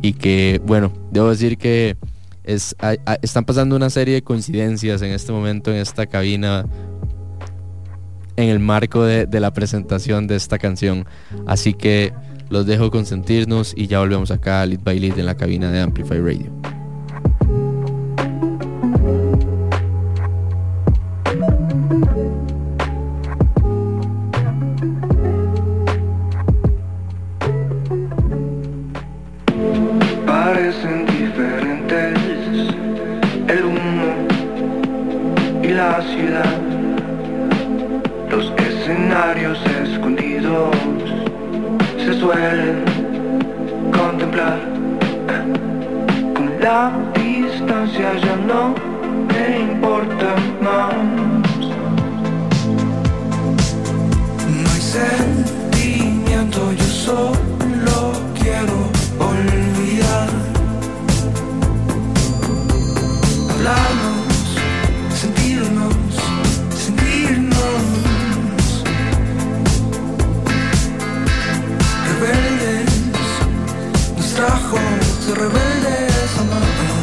y que bueno, debo decir que es, a, a, están pasando una serie de coincidencias en este momento en esta cabina, en el marco de, de la presentación de esta canción. Así que los dejo con Sentirnos y ya volvemos acá a Lead by Lead en la cabina de Amplify Radio. Parecen diferentes el humo y la ciudad, los escenarios escondidos se suelen contemplar. Con la distancia ya no me importa más. No hay sentimiento, yo solo quiero olvidar. Hablamos, sentirnos, sentirnos rebeldes, nos trajo de rebeldes a matar.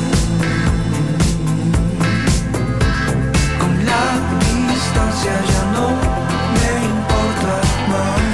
Con la distancia ya no me importa más.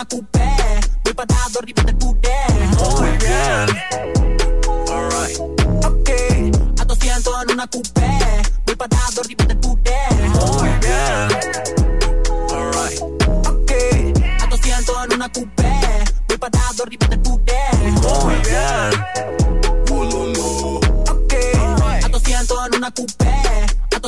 una coupé. Voy parado arriba del cuté. Muy bien. Alright. Ok. A doscientos en una coupé. Voy parado arriba del cuté. Muy bien. Alright. Ok. A doscientos en una coupé. Voy parado arriba del cuté. Muy bien. Bululu. Ok. Right. A doscientos en una coupé.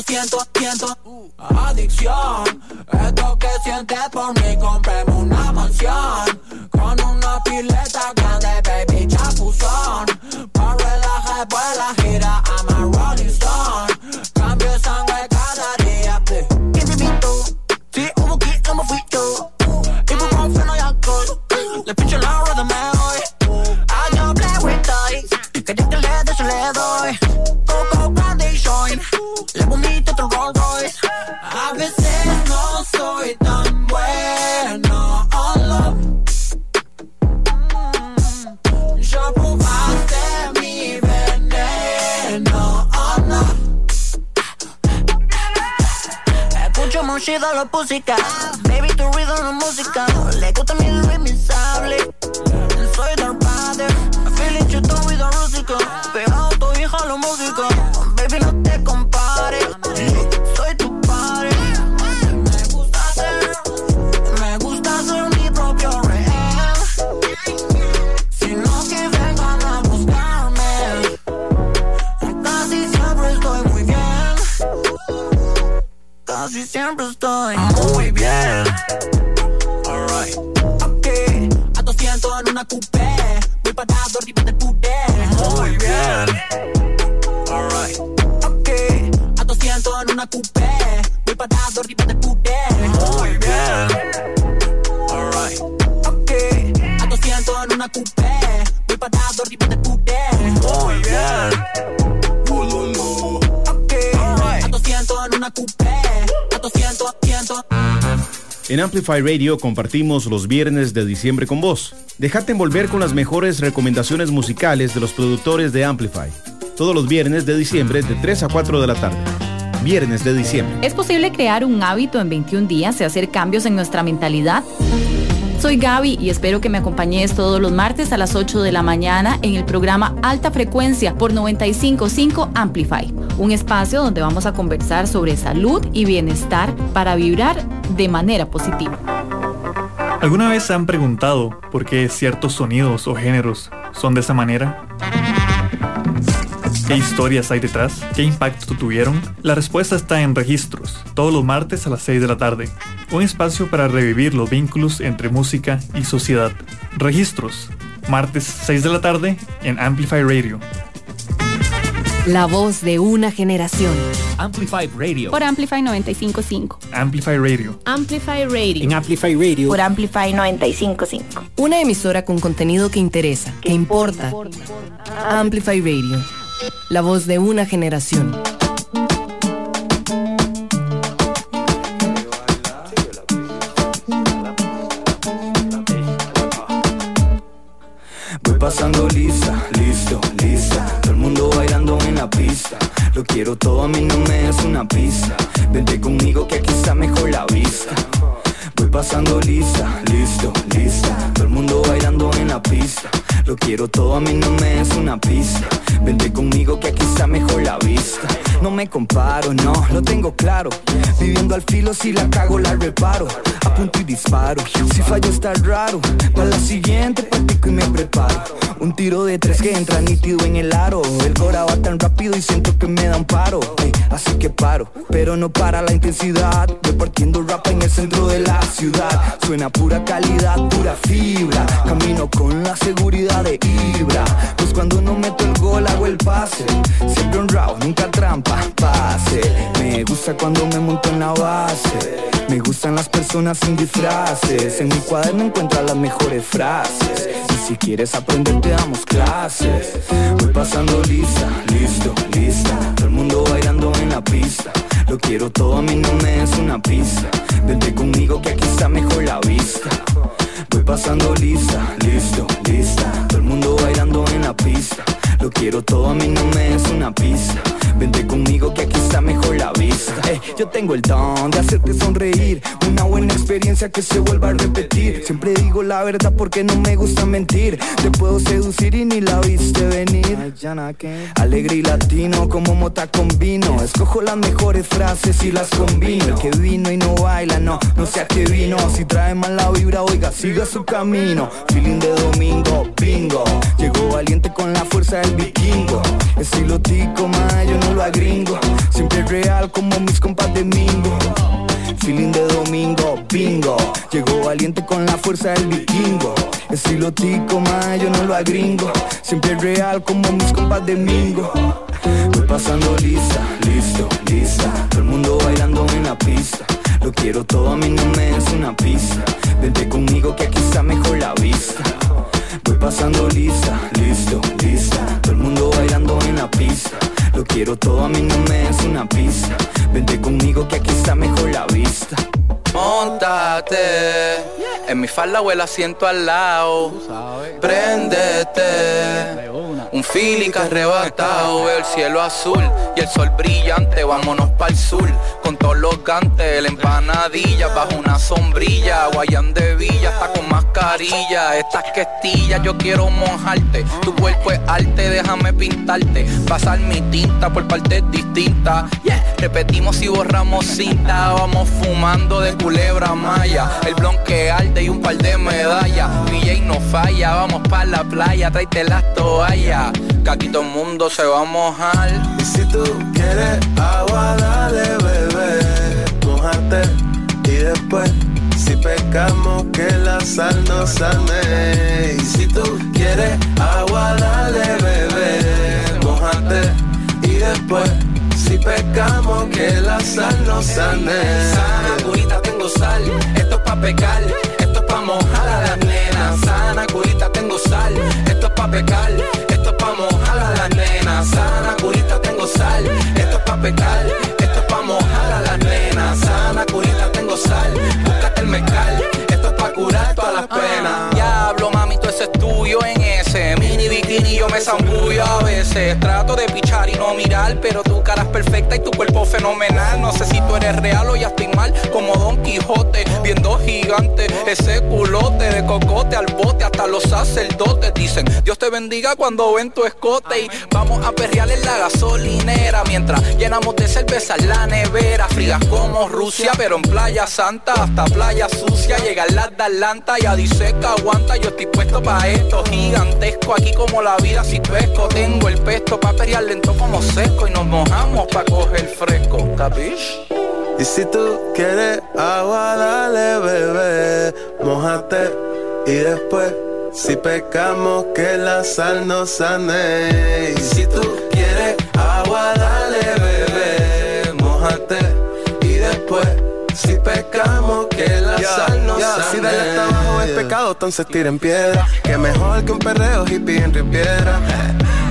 Siento, siento uh, adicción. Esto que sientes por mí. Compremos una mansión con una pileta grande, baby, chapuzón. Pa' relajar, pues la gira, I'm a rolling stone. Cambio sangre cada día. ¿Quién te invitó? Si hubo quien no me fui yo. Y por un freno y alcohol. Le pincho la hora de me voy. I don't play with toys. Quería que le des, le doy. Le vomito otro Rolls Royce. A veces no soy tan bueno. Oh, love. Mm, ya probaste mi veneno. Oh, no. Escucho muchísimo la música. Baby, tu ruido no es música. Le gusta mi Luis, mi sable. Soy del padre. Feeling chuto y de rústico. Pegado a tu hijo a los músicos. Baby, no te compares. Soy tu padre. Me gusta ser, me gusta ser mi propio rehén. Si no, que vengan a buscarme. Casi siempre estoy muy bien. Casi siempre estoy muy bien. All right. Ok, a doscientos en una coupé. Voy parado arriba del cuté. Muy bien. All right. Ok, a doscientos en una coupé. Voy parado arriba del cuté. Muy bien. All right. Ok, a doscientos en una coupé. Voy parado arriba del cuté. Muy bien. Bululu. Ok, all right. A doscientos en una coupé. A doscientos, cientos. En Amplify Radio compartimos los viernes de diciembre con vos. Dejate envolver con las mejores recomendaciones musicales de los productores de Amplify. Todos los viernes de diciembre de tres a cuatro de la tarde. Viernes de diciembre. ¿Es posible crear un hábito en veintiún días y hacer cambios en nuestra mentalidad? Soy Gaby y espero que me acompañes todos los martes a las ocho de la mañana en el programa Alta Frecuencia por noventa y cinco punto cinco Amplify, un espacio donde vamos a conversar sobre salud y bienestar para vibrar de manera positiva. ¿Alguna vez se han preguntado por qué ciertos sonidos o géneros son de esa manera? ¿Qué historias hay detrás? ¿Qué impacto tuvieron? La respuesta está en Registros, todos los martes a las seis de la tarde. Un espacio para revivir los vínculos entre música y sociedad. Registros, martes seis de la tarde en Amplify Radio. La voz de una generación. Amplify Radio. Por Amplify noventa y cinco punto cinco. Amplify Radio. Amplify Radio. En Amplify Radio. Por Amplify noventa y cinco punto cinco. Una emisora con contenido que interesa, que importa. importa. Ah. Amplify Radio. La voz de una generación. Voy pasando lista, listo, lista. Todo el mundo bailando en la pista. Lo quiero todo, a mí no me des una pista. Vente conmigo que aquí está mejor la vista. Voy pasando lista, listo, lista. Todo el mundo bailando en la pista. Lo quiero todo, a mí no me des una pista. Vente conmigo que aquí está mejor la vista. No me comparo, no, lo tengo claro. Viviendo al filo, si la cago la reparo. Apunto y disparo, si fallo está raro. Para la siguiente practico y me preparo. Un tiro de tres que entra nítido en el aro. El cora va tan rápido y siento que me da un paro. Hey, así que paro, pero no para la intensidad. Repartiendo rap en el centro de la ciudad. Suena pura calidad, pura fibra. Camino con la seguridad de Ibra. Pues cuando no meto el gol hago el pase. Siempre honrado, nunca trampa, pase. Me gusta cuando me monto en la base. Me gustan las personas sin disfraces. En mi cuaderno encuentras las mejores frases. Y si quieres aprender te damos clases. Voy pasando lista, listo, lista. Todo el mundo bailando en la pista. Lo quiero todo, a mí no me des una pista. Vente conmigo que aquí está mejor la vista. Voy pasando lista, listo, lista. Todo el mundo bailando en la pista. Lo quiero todo, a mí no me des una pista. Vente conmigo que aquí está mejor la vista. eh, Yo tengo el don de hacerte sonreír, una buena experiencia que se vuelva a repetir. Siempre digo la verdad porque no me gusta mentir. Te puedo seducir y ni la viste venir. Alegre y latino como mota con vino. Escojo las mejores frases y las combino. El que vino y no baila, no, no sea que vino. Si trae mala vibra, oiga, siga su camino. Feeling de domingo, bingo. Llegó valiente con la fuerza del vikingo. Estilo tico, ma, yo no lo agringo. Siempre real como mis compas de mingo. Feeling de domingo, bingo. Llegó valiente con la fuerza del vikingo. Estilo tico, ma, yo no lo agringo. Siempre real como mis compas de mingo. Voy pasando lista, listo, lista. Todo el mundo bailando en la pista. Lo quiero todo, a mí no me des una pista. Vente conmigo que aquí está mejor la vista. Voy pasando lista, listo, lista. Todo el mundo bailando en la pista. Lo quiero todo, a mí no me des una pista. Vente conmigo que aquí está mejor la vista. Móntate en mi falda o el asiento al lado. Préndete un feeling arrebatado. El cielo azul y el sol brillante. Vámonos pa'l sur con todos los gantes. La empanadilla bajo una sombrilla. Guayán de villa está con mascarilla. Estas questillas yo quiero mojarte. Tu cuerpo es arte, déjame pintarte. Pasar mi tinta por partes distintas. Yeah. Repetimos y borramos cinta. Vamos fumando de culebra maya. El blon que arde y un par de medallas. D J no falla, vamos pa' la playa. Tráete las toallas, que aquí todo el mundo se va a mojar. Y si tú quieres agua, dale, bebé. Mojate y después, si pescamos, que la sal nos sane. Y si tú quieres agua, dale, bebé. Mojate y después, si pescamos, que la sal nos sane. Sana, curita, tengo sal. Esto es pa' pecar, esto es pa' mojar a las nenas. Sana, curita, tengo sal. Esto es pa' pecar, esto es pa' mojar a las nenas. Sana, curita, tengo sal. Esto es pa' pecar, esto es pa' mojar a las nenas. Sana, curita, tengo sal. Búscate el mezcal, esto es pa' curar todas las penas. Diablo, mami, tú ese es tuyo en ese mini bikini, yo me zambullo a veces. Trato de pichar y no mirar, pero tú cara es perfecta y tu cuerpo fenomenal. No sé si tú eres real o ya estoy mal, como Don Quijote, viendo gigante. Ese culote de cocote al bote, hasta los sacerdotes dicen Dios te bendiga cuando ven tu escote. Y vamos a perrear en la gasolinera, mientras llenamos de cerveza la nevera. Frías como Rusia, pero en Playa Santa, hasta Playa Sucia. Llegar las de Atlanta, ya dice que aguanta. Yo estoy puesto pa' esto gigantesco, aquí como la vida si pesco. Tengo el pesto pa' perrear lento como seco, y nos mojamos pa' coger fresco, ¿capish? Y si tú quieres agua, dale, bebé. Mójate y después, si pescamos, que la sal nos sane. Y si tú quieres agua, dale, bebé. Mójate y después, si pescamos, que la yeah, sal nos yeah, sane. Si darle hasta abajo es pecado, entonces tiren piedra. Que mejor que un perreo hippie en Riviera.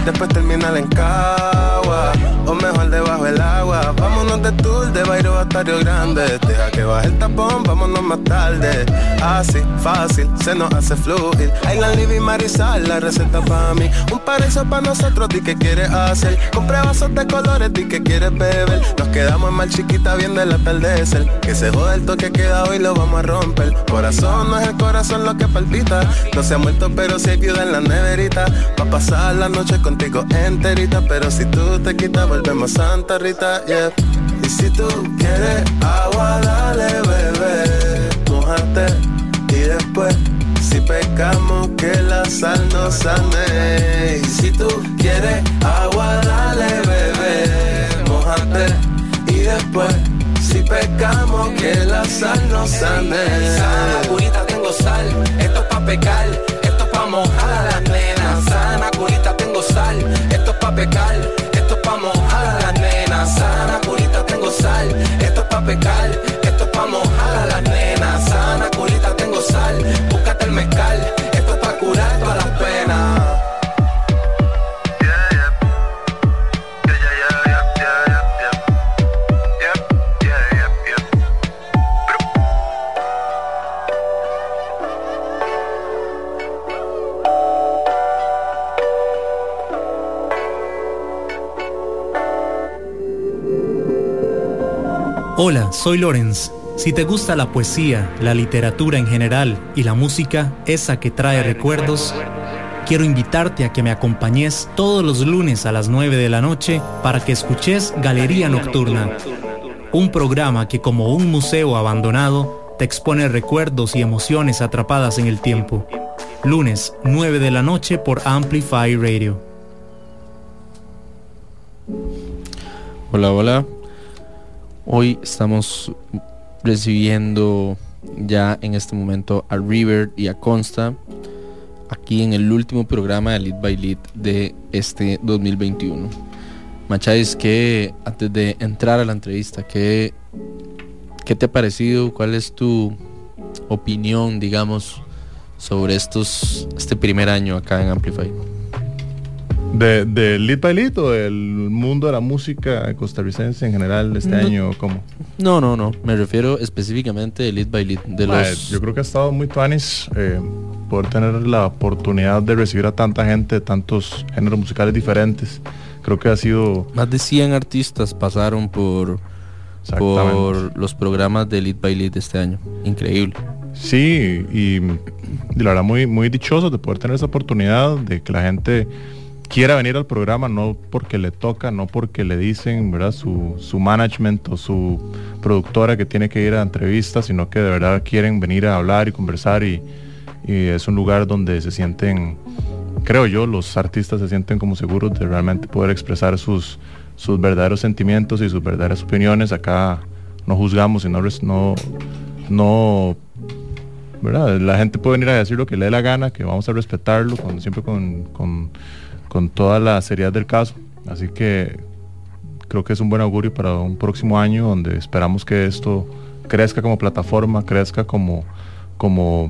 Después terminar en Cagua, o mejor debajo el agua. Vámonos de tour, de Bayro hasta Río Grande. Deja que baje el tapón, vámonos más tarde. Así, fácil, se nos hace fluir. Island Live y Marisal, la receta pa' mí. Un paraíso pa' nosotros, di que quieres hacer. Compré vasos de colores, di que quieres beber. Nos quedamos en Mar Chiquita viendo el atardecer. Que se jode el toque que da hoy, lo vamos a romper. Corazón no es el corazón lo que palpita. No se ha muerto pero sí hay viuda en la neverita. Pa' pasar la noche con contigo enterita, pero si tú te quitas volvemos Santa Rita, yeah. Y si tú quieres agua, dale, bebé. Mójate y después, si pescamos, que la sal nos sane. Y si tú quieres agua, dale, bebé. Mójate y después, si pescamos, que la sal nos sane. Sana, curita, tengo sal. Esto es pa' pecar, esto es pa' mojar a las nenas. Sana, curita, tengo sal. Esto es pa' pecar, esto es pa' mojar a las nenas. Sana, curita, tengo sal. Esto es pa' pecar, esto es pa' mojar a las nenas. Sana, curita, tengo sal. Búscate el mezcal, esto es pa' curar todas las penas. Hola, soy Lorenz. Si te gusta la poesía, la literatura en general y la música, esa que trae recuerdos, quiero invitarte a que me acompañes todos los lunes a las nueve de la noche para que escuches Galería Nocturna, un programa que, como un museo abandonado, te expone recuerdos y emociones atrapadas en el tiempo. Lunes, nueve de la noche por Amplify Radio. Hola, hola. Hoy estamos recibiendo ya en este momento a River y a Consta aquí en el último programa de Lead by Lead de este dos mil veintiuno. Macháis, que antes de entrar a la entrevista, ¿qué, qué te ha parecido? ¿Cuál es tu opinión, digamos, sobre estos este primer año acá en Amplify? ¿De, de Lead by Lead o del mundo de la música costarricense en general este no, año? ¿Cómo? No, no, no. Me refiero específicamente de Lead by Lead. De los... eh, yo creo que ha estado muy tuanis eh, poder tener la oportunidad de recibir a tanta gente de tantos géneros musicales diferentes. Creo que ha sido... Más de cien artistas pasaron por, por los programas de Lead by Lead este año. Increíble. Sí, y, y la verdad muy, muy dichoso de poder tener esa oportunidad, de que la gente... quiera venir al programa, no porque le toca, no porque le dicen, ¿verdad?, su, su management o su productora que tiene que ir a entrevistas, sino que de verdad quieren venir a hablar y conversar, y, y es un lugar donde se sienten, creo yo, los artistas se sienten como seguros de realmente poder expresar sus, sus verdaderos sentimientos y sus verdaderas opiniones. Acá no juzgamos y no, no, no, ¿verdad? La gente puede venir a decir lo que le dé la gana, que vamos a respetarlo, con, siempre con... con con toda la seriedad del caso, así que creo que es un buen augurio para un próximo año donde esperamos que esto crezca como plataforma, crezca como, como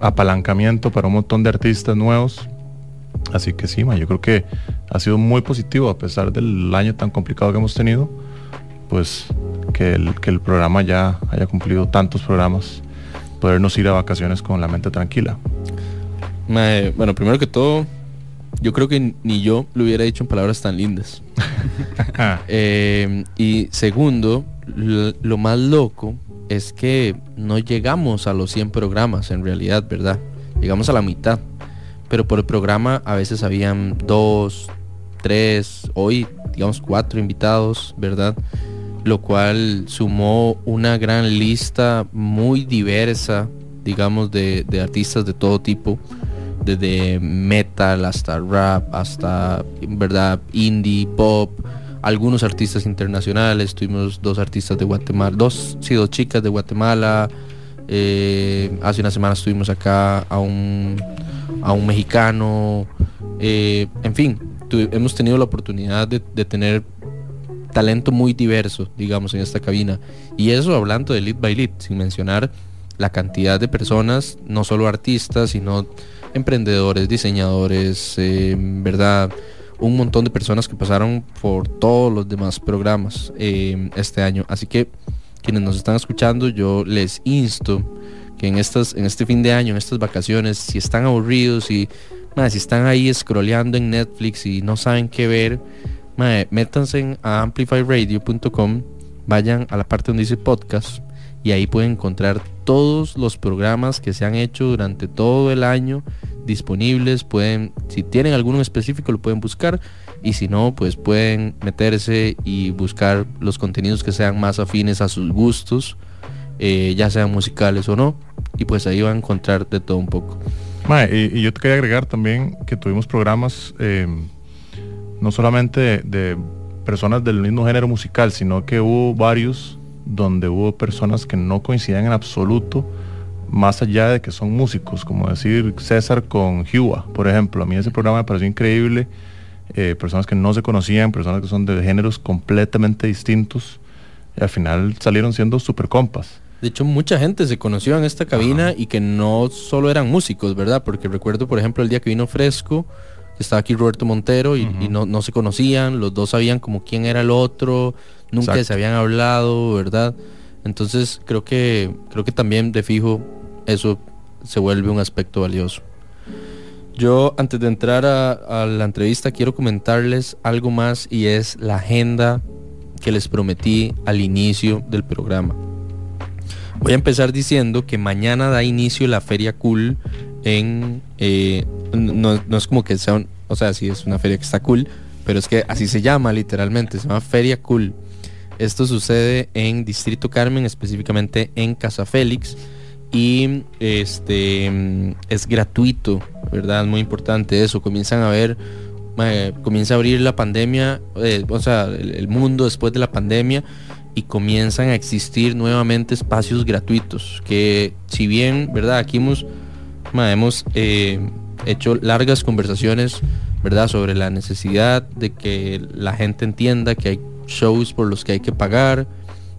apalancamiento para un montón de artistas nuevos, así que sí, man, yo creo que ha sido muy positivo a pesar del año tan complicado que hemos tenido, pues que el, que el programa ya haya cumplido tantos programas, podernos ir a vacaciones con la mente tranquila. Me, bueno, primero que todo, yo creo que ni yo lo hubiera dicho en palabras tan lindas. eh, y segundo, lo, lo más loco es que no llegamos a los cien programas en realidad, ¿verdad? Llegamos a la mitad, pero por el programa a veces habían dos, tres, hoy digamos cuatro invitados, ¿verdad? Lo cual sumó una gran lista muy diversa, digamos, de, de artistas de todo tipo, desde metal hasta rap, hasta, verdad, indie, pop, algunos artistas internacionales. Tuvimos dos artistas de Guatemala, dos, sí, dos chicas de Guatemala. Eh, hace unas semanas tuvimos acá a un, a un mexicano. Eh, en fin, tu, hemos tenido la oportunidad de, de tener talento muy diverso, digamos, en esta cabina. Y eso hablando de Lead by Lead, sin mencionar la cantidad de personas, no solo artistas, sino emprendedores, diseñadores, eh, verdad, un montón de personas que pasaron por todos los demás programas eh, este año. Así que quienes nos están escuchando, yo les insto que en estas, en este fin de año, en estas vacaciones, si están aburridos y madre, si están ahí scrolleando en Netflix y no saben qué ver, madre, métanse a amplify radio punto com, vayan a la parte donde dice podcast y ahí pueden encontrar todos los programas que se han hecho durante todo el año disponibles. Pueden, si tienen alguno específico, lo pueden buscar, y si no, pues pueden meterse y buscar los contenidos que sean más afines a sus gustos, eh, ya sean musicales o no, y pues ahí van a encontrar de todo un poco. Ma, y, y yo te quería agregar también que tuvimos programas eh, no solamente de, de personas del mismo género musical, sino que hubo varios donde hubo personas que no coincidían en absoluto, más allá de que son músicos, como decir César con Hua, por ejemplo. A mí ese programa me pareció increíble, eh, personas que no se conocían, personas que son de géneros completamente distintos, y al final salieron siendo super compas. De hecho, mucha gente se conoció en esta cabina, uh-huh, y que no solo eran músicos, ¿verdad? Porque recuerdo, por ejemplo, el día que vino Fresco, estaba aquí Roberto Montero y, uh-huh, y no, no se conocían, los dos sabían como quién era el otro, nunca, exacto, se habían hablado, ¿verdad? Entonces creo que creo que también de fijo eso se vuelve un aspecto valioso. Yo, antes de entrar a, a la entrevista, quiero comentarles algo más, y es la agenda que les prometí al inicio del programa. Voy a empezar diciendo que mañana da inicio la Feria Cool en... Eh, no, no es como que sea... Un, o sea, sí es una feria que está cool, pero es que así se llama literalmente, se llama Feria Cool. Esto sucede en Distrito Carmen, específicamente en Casa Félix, y este es gratuito, ¿verdad? Es muy importante eso. Comienzan a ver, eh, comienza a abrir la pandemia, eh, o sea, el, el mundo después de la pandemia, y comienzan a existir nuevamente espacios gratuitos, que si bien, ¿verdad? Aquí hemos, ma, hemos eh, hecho largas conversaciones, ¿verdad? Sobre la necesidad de que la gente entienda que hay shows por los que hay que pagar,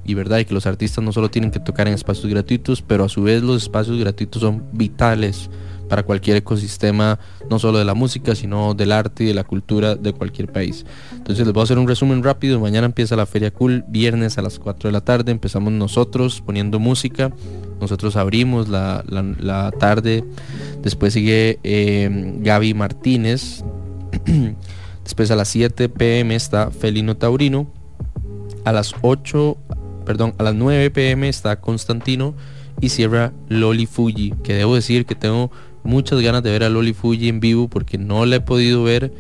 y verdad, y que los artistas no solo tienen que tocar en espacios gratuitos, pero a su vez los espacios gratuitos son vitales para cualquier ecosistema, no solo de la música, sino del arte y de la cultura de cualquier país. Entonces les voy a hacer un resumen rápido. Mañana empieza la Feria Cool, viernes a las cuatro de la tarde, empezamos nosotros poniendo música, nosotros abrimos la, la, la tarde, después sigue eh, Gaby Martínez, después a las siete pm está Felino Taurino, a las ocho, perdón, a las nueve pm está Constantino y cierra Loli Fuji, que debo decir que tengo muchas ganas de ver a Loli Fuji en vivo porque no la he podido ver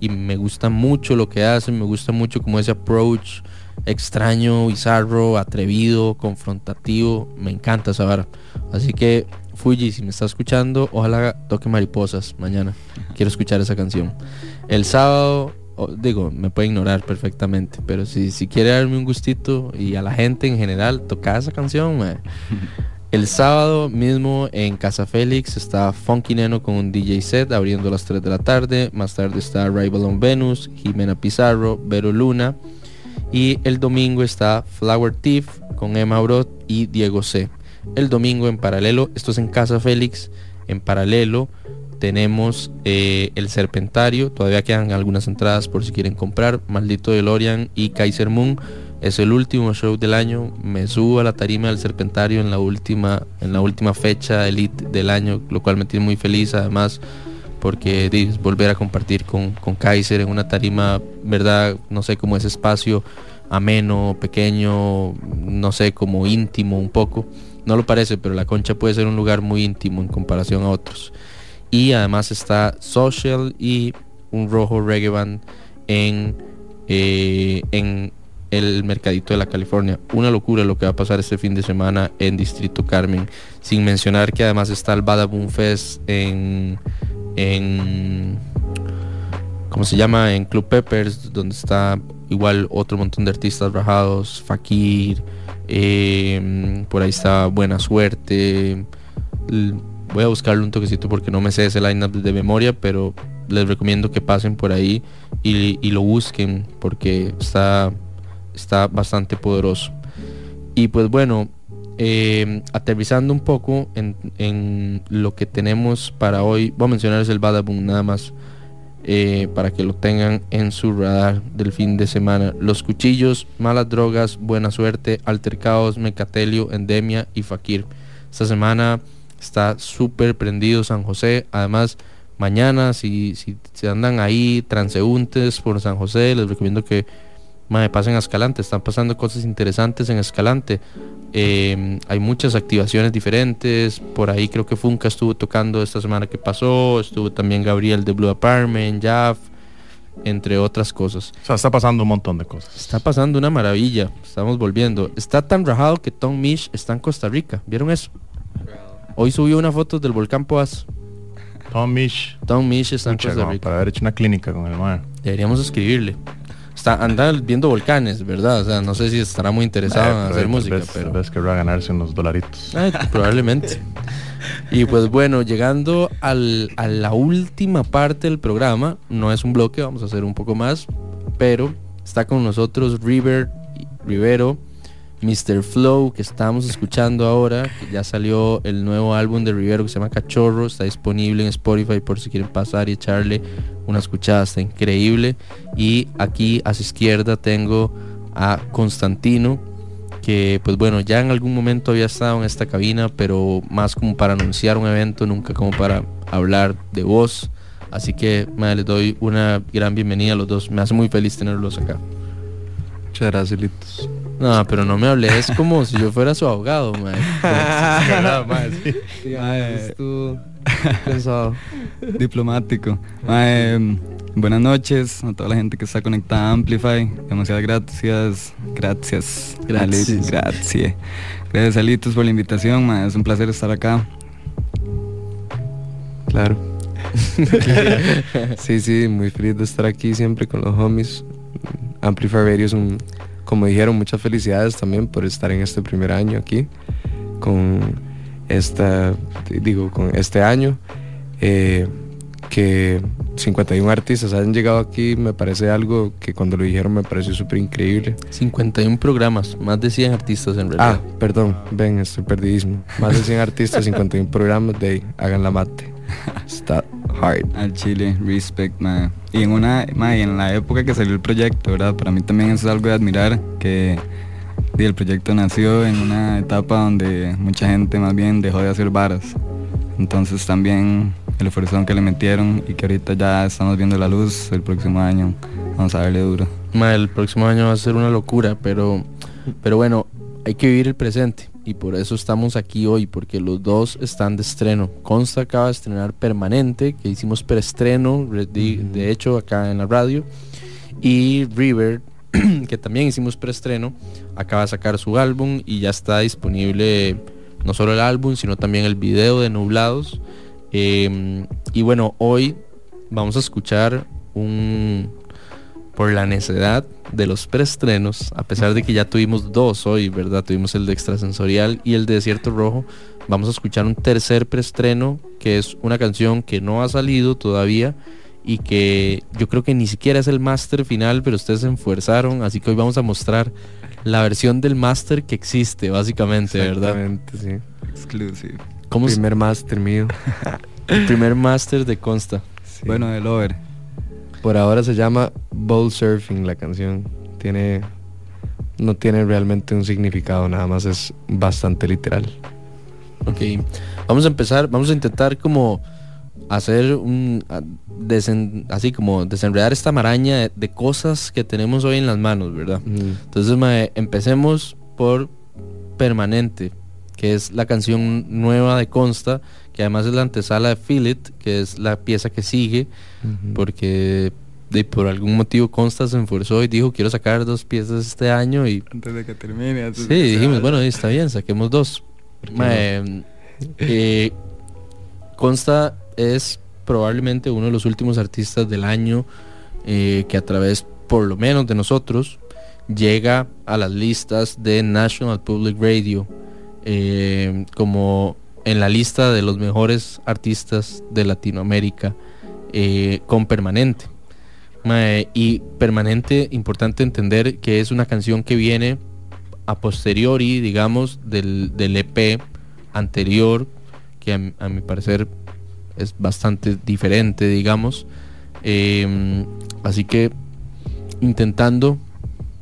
y me gusta mucho lo que hace, me gusta mucho como ese approach extraño, bizarro, atrevido, confrontativo, me encanta esa vara. Así que Fuji, si me está escuchando, ojalá toque Mariposas mañana, quiero escuchar esa canción. El sábado, digo, me puede ignorar perfectamente, pero si, si quiere darme un gustito y a la gente en general, toca esa canción, man. El sábado mismo en Casa Félix está Funky Neno con un D J set abriendo a las tres de la tarde, más tarde está Arrival on Venus, Jimena Pizarro, Vero Luna, y el domingo está Flower Thief con Emma Brot y Diego C. El domingo en paralelo, esto es en Casa Félix, en paralelo tenemos eh, el Serpentario, todavía quedan algunas entradas por si quieren comprar, Maldito DeLorean y Kaiser Moon, es el último show del año, me subo a la tarima del Serpentario en la última, en la última fecha elite del año, lo cual me tiene muy feliz además, porque es volver a compartir con, con Kaiser en una tarima, verdad, no sé, como ese espacio ameno, pequeño, no sé, como íntimo un poco, no lo parece, pero la Concha puede ser un lugar muy íntimo en comparación a otros. Y además está Social y un Rojo Reggae Band en, eh, en el Mercadito de la California. Una locura lo que va a pasar este fin de semana en Distrito Carmen. Sin mencionar que además está el Badaboom Fest en... en ¿cómo se llama? En Club Peppers, donde está igual otro montón de artistas rajados. Fakir, eh, por ahí está Buena Suerte... L- voy a buscarle un toquecito porque no me sé ese lineup de memoria, pero les recomiendo que pasen por ahí y, y lo busquen porque está, está bastante poderoso. Y pues bueno, eh, aterrizando un poco en, en lo que tenemos para hoy, voy a mencionarles el Badaboom nada más, eh, para que lo tengan en su radar del fin de semana. Los Cuchillos, Malas Drogas, Buena Suerte, Altercados, Mecatelio, Endemia y Fakir. Esta semana está súper prendido San José. Además, mañana, si, si, si andan ahí transeúntes por San José, les recomiendo que me pasen a Escalante. Están pasando cosas interesantes en Escalante. Eh, hay muchas activaciones diferentes. Por ahí creo que Funka estuvo tocando esta semana que pasó. Estuvo también Gabriel de Blue Apartment, Jaff, entre otras cosas. O sea, está pasando un montón de cosas. Está pasando una maravilla. Estamos volviendo. Está tan rajado que Tom Misch está en Costa Rica. ¿Vieron eso? Hoy subió una foto del volcán Poás. Tom Misch. Tom Misch está en Costa Rica. Para haber hecho una clínica con el mar. Deberíamos escribirle. Está, anda viendo volcanes, ¿verdad? O sea, no sé si estará muy interesado eh, en hacer música. Vez, pero tal vez querrá ganarse unos dolaritos. Eh, probablemente. Y pues bueno, llegando al, a la última parte del programa, no es un bloque, vamos a hacer un poco más, pero está con nosotros River, Rivero, mister Flow, que estamos escuchando ahora, que ya salió el nuevo álbum de Rivero que se llama Cachorro, está disponible en Spotify por si quieren pasar y echarle una escuchada, está increíble. Y aquí a su izquierda tengo a Constantino, que pues bueno, ya en algún momento había estado en esta cabina, pero más como para anunciar un evento, nunca como para hablar de voz. Así que madre, les doy una gran bienvenida a los dos, me hace muy feliz tenerlos acá. Muchas gracias, Litos. No, pero no me hables, es como si yo fuera su abogado, mae. Sí, sí, mae, tú pensado, diplomático. Mae, buenas noches a toda la gente que está conectada a Amplify. Demasiadas gracias, gracias. Gracias. Gracias. Gracias a Litos por la invitación, mae. Es un placer estar acá. Claro. Sí, sí, muy feliz de estar aquí siempre con los homies. Amplify Radio es un... Como dijeron, muchas felicidades también por estar en este primer año aquí, con esta, digo, con este año, eh, que cincuenta y uno artistas han llegado aquí, me parece algo que cuando lo dijeron me pareció súper increíble. cincuenta y uno programas, más de cien artistas en realidad. Ah, perdón, ven, estoy perdidísimo. Más de cien artistas, cincuenta y uno programas, de ahí, hagan la mate. Está hard. Al chile, respect, man. Y en una, man, y en la época que salió el proyecto, ¿verdad? Para mí también eso es algo de admirar, que el proyecto nació en una etapa donde mucha gente más bien dejó de hacer varas. Entonces también el esfuerzo que le metieron y que ahorita ya estamos viendo la luz. El próximo año vamos a darle duro. Man, el próximo año va a ser una locura, pero, pero bueno, hay que vivir el presente. Y por eso estamos aquí hoy, porque los dos están de estreno. Consta acaba de estrenar Permanente, que hicimos preestreno, de, de hecho, acá en la radio. Y River, que también hicimos preestreno, acaba de sacar su álbum y ya está disponible no solo el álbum, sino también el video de Nublados. Eh, y bueno, hoy vamos a escuchar un... Por la necedad de los preestrenos, a pesar de que ya tuvimos dos hoy, ¿verdad? Tuvimos el de Extrasensorial y el de Desierto Rojo. Vamos a escuchar un tercer preestreno, que es una canción que no ha salido todavía y que yo creo que ni siquiera es el máster final, pero ustedes se esforzaron, así que hoy vamos a mostrar la versión del máster que existe, básicamente, ¿verdad? Exactamente, sí. Exclusive. ¿Cómo el primer máster mío. El primer máster de Consta. Sí. Bueno, de Lover. Por ahora se llama Bowl Surfing la canción. Tiene, no tiene realmente un significado, nada más es bastante literal. Ok, vamos a empezar, vamos a intentar como hacer un, desen, así como desenredar esta maraña de, de cosas que tenemos hoy en las manos, ¿verdad? Mm. Entonces, mae, empecemos por Permanente, que es la canción nueva de Consta, que además es la antesala de Feel It, que es la pieza que sigue, uh-huh. porque de, por algún motivo Consta se esforzó y dijo, quiero sacar dos piezas este año y... Antes de que termine. Antes sí, de que dijimos, sea... bueno, está bien, saquemos dos. Eh, no? eh, Consta es probablemente uno de los últimos artistas del año eh, que a través, por lo menos de nosotros, llega a las listas de National Public Radio. Eh, como en la lista de los mejores artistas de Latinoamérica, eh, con Permanente. Mae, y Permanente, importante entender que es una canción que viene a posteriori, digamos, del, del E P anterior, que a, a mi parecer es bastante diferente, digamos, eh, así que intentando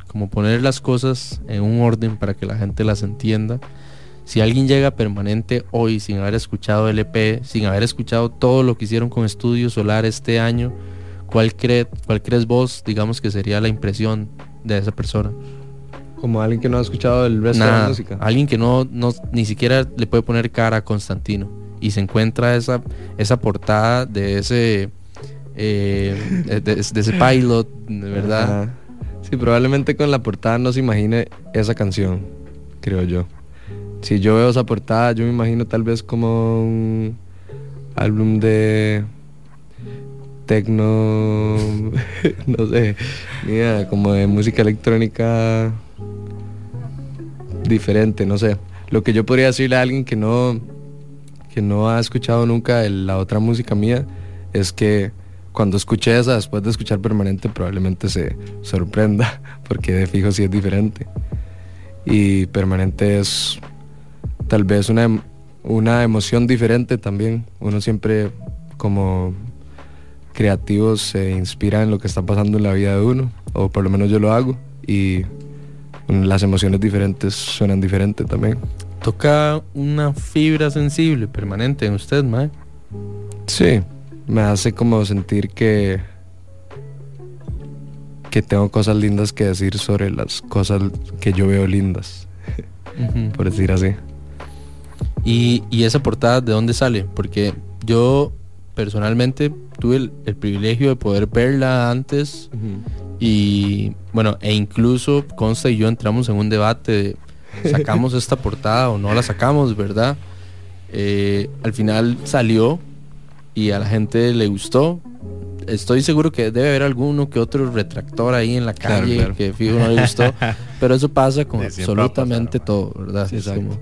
como poner las cosas en un orden para que la gente las entienda. Si alguien llega Permanente hoy sin haber escuchado el E P, sin haber escuchado todo lo que hicieron con Estudio Solar este año, ¿cuál, cree, cuál crees vos, digamos, que sería la impresión de esa persona? Como alguien que no ha escuchado el resto Nada, de la música. Alguien que no, no ni siquiera le puede poner cara a Constantino y se encuentra esa, esa portada de ese, eh, de, de ese pilot, de verdad. Ajá. Sí, probablemente con la portada no se imagine esa canción, creo yo. Si yo veo esa portada, yo me imagino tal vez como un álbum de techno, no sé, mira, como de música electrónica diferente, no sé. Lo que yo podría decirle a alguien que no, que no ha escuchado nunca el, la otra música mía, es que cuando escuche esa, después de escuchar Permanente, probablemente se sorprenda, porque de fijo sí es diferente. Y Permanente es... tal vez una, una emoción diferente también. Uno siempre como creativo se inspira en lo que está pasando en la vida de uno, o por lo menos yo lo hago, y las emociones diferentes suenan diferente también. Toca una fibra sensible Permanente en usted, mae. Sí, me hace como sentir que que tengo cosas lindas que decir sobre las cosas que yo veo lindas, uh-huh. por decir así. Y, y esa portada, ¿de dónde sale? Porque yo personalmente tuve el, el privilegio de poder verla antes, uh-huh. y bueno, e incluso Consta y yo entramos en un debate de, ¿sacamos esta portada o no la sacamos, verdad? Eh, al final salió y a la gente le gustó. Estoy seguro que debe haber alguno que otro retractor ahí en la calle, claro, claro. que fijo no le gustó, pero eso pasa con sí, absolutamente todo, ¿verdad? Sí, es como,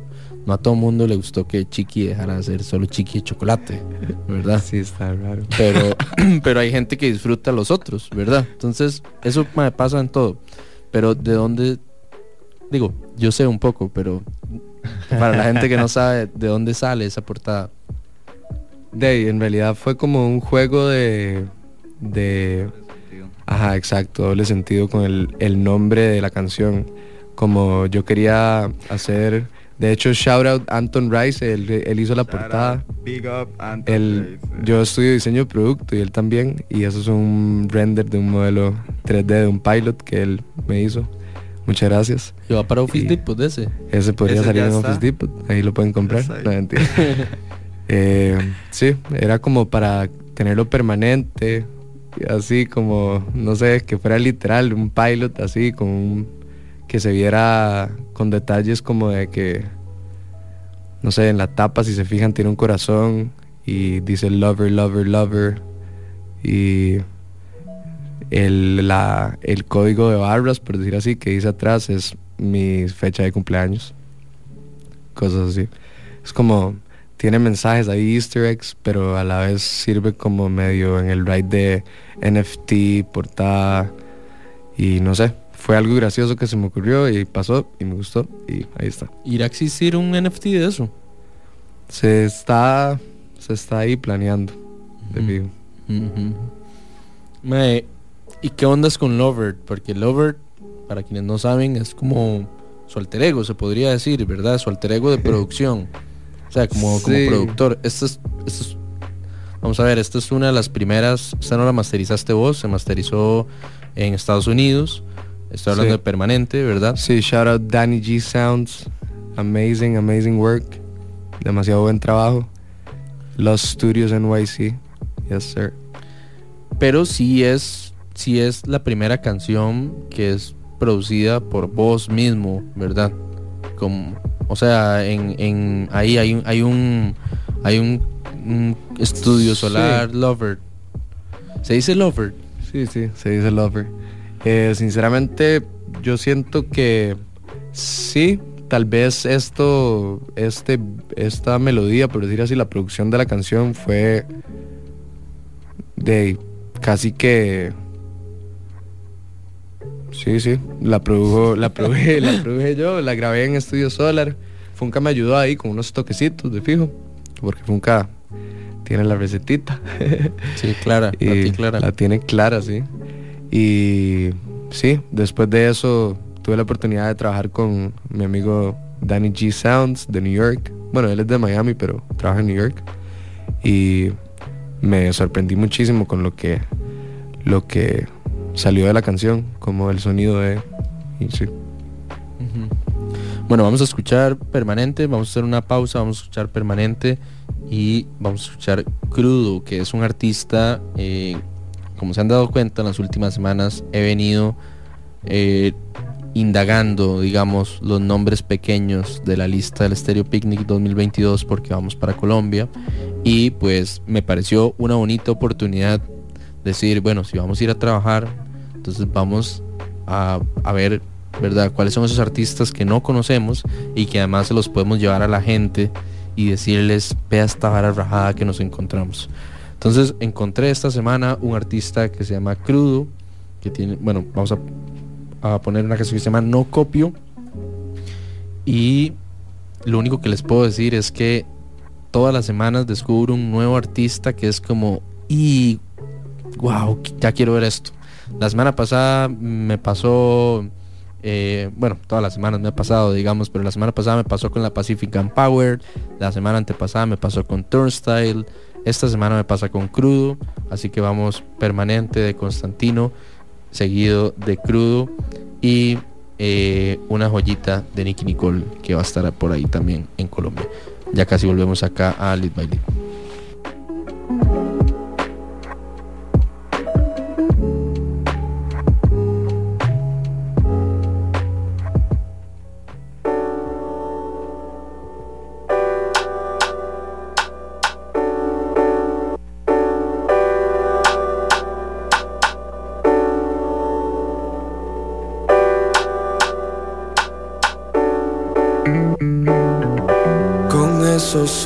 no a todo mundo le gustó que Chiqui dejara de ser solo Chiqui de chocolate, ¿verdad? Sí, está raro. Pero, pero hay gente que disfruta a los otros, ¿verdad? Entonces, eso me pasa en todo. Pero de dónde, digo, yo sé un poco, pero para la gente que no sabe de dónde sale esa portada. De ahí, en realidad fue como un juego de... de ajá exacto doble sentido con el, el nombre de la canción. Como yo quería hacer, de hecho, shout out Anton Rice, él, él hizo la shout portada out, big up Anton él, Rice. Yo estudio diseño de producto y él también, y eso es un render de un modelo tres D de un pilot que él me hizo. Muchas gracias. Y va para Office Depot, ese ese podría ese salir en está. Office Depot, ahí lo pueden comprar. No, mentira. eh, sí, era como para tenerlo permanente, así como, no sé, que fuera literal un pilot, así con un, que se viera con detalles como de que, no sé, en la tapa, si se fijan, tiene un corazón y dice Lover, Lover, Lover, y el, la, el código de barras, por decir así, que dice atrás es mi fecha de cumpleaños, cosas así. Es como, tiene mensajes ahí, easter eggs, pero a la vez sirve como medio en el ride de N F T, portada, y no sé, fue algo gracioso que se me ocurrió y pasó y me gustó y ahí está. ¿Irá a existir un N F T de eso? Se está, se está ahí planeando, mm-hmm. de vivo. Mm-hmm. May, ¿y qué ondas con Lover? Porque Lover, para quienes no saben, es como su alter ego, se podría decir, ¿verdad? Su alter ego de producción. O sea, como, sí. como productor. Esto es, esto es, vamos a ver, esta es una de las primeras. Esta no la masterizaste vos, se masterizó en Estados Unidos. Estoy hablando sí. de Permanente, ¿verdad? Sí, shout out Danny G Sounds. Amazing, amazing work. Demasiado buen trabajo. Los Studios N Y C. Yes, sir. Pero sí es, sí es la primera canción que es producida por vos mismo, ¿verdad? Como... O sea, en, en ahí hay un hay un hay un, un estudio solar, sí. Lover. ¿Se dice Lover? Sí, sí, se dice Lover. Eh, sinceramente, yo siento que sí, tal vez esto, este, esta melodía, por decir así, la producción de la canción fue de casi que. Sí, sí, la produjo, la produje, la produje yo, la grabé en Estudio Solar. Funka me ayudó ahí con unos toquecitos de fijo, porque Funka tiene la recetita. Sí, clara, la tiene clara. La tiene clara, sí. Y sí, después de eso tuve la oportunidad de trabajar con mi amigo Danny G Sounds de New York. Bueno, él es de Miami, pero trabaja en New York. Y me sorprendí muchísimo con lo que... lo que salió de la canción, como el sonido de... Sí. Uh-huh. Bueno, vamos a escuchar Permanente, vamos a hacer una pausa, vamos a escuchar Permanente y vamos a escuchar Crudo, que es un artista, eh, como se han dado cuenta en las últimas semanas, he venido eh, indagando, digamos, los nombres pequeños de la lista del Stereo Picnic dos mil veintidós, porque vamos para Colombia, y pues me pareció una bonita oportunidad decir, bueno, si vamos a ir a trabajar... Entonces vamos a, a ver, ¿verdad? Cuáles son esos artistas que no conocemos y que además se los podemos llevar a la gente y decirles, vea esta vara rajada que nos encontramos. Entonces encontré esta semana un artista que se llama Crudo, que tiene, bueno, vamos a, a poner una canción que se llama No Copio. Y lo único que les puedo decir es que todas las semanas descubro un nuevo artista que es como, y wow, ya quiero ver esto. La semana pasada me pasó, eh, bueno, todas las semanas me ha pasado, digamos, pero la semana pasada me pasó con la Pacific Empowered, la semana antepasada me pasó con Turnstile, esta semana me pasa con Crudo, así que vamos Permanente de Constantino. seguido de Crudo y eh, una joyita de Nicky Nicole que va a estar por ahí también en Colombia. Ya casi volvemos acá a Lead by Lead.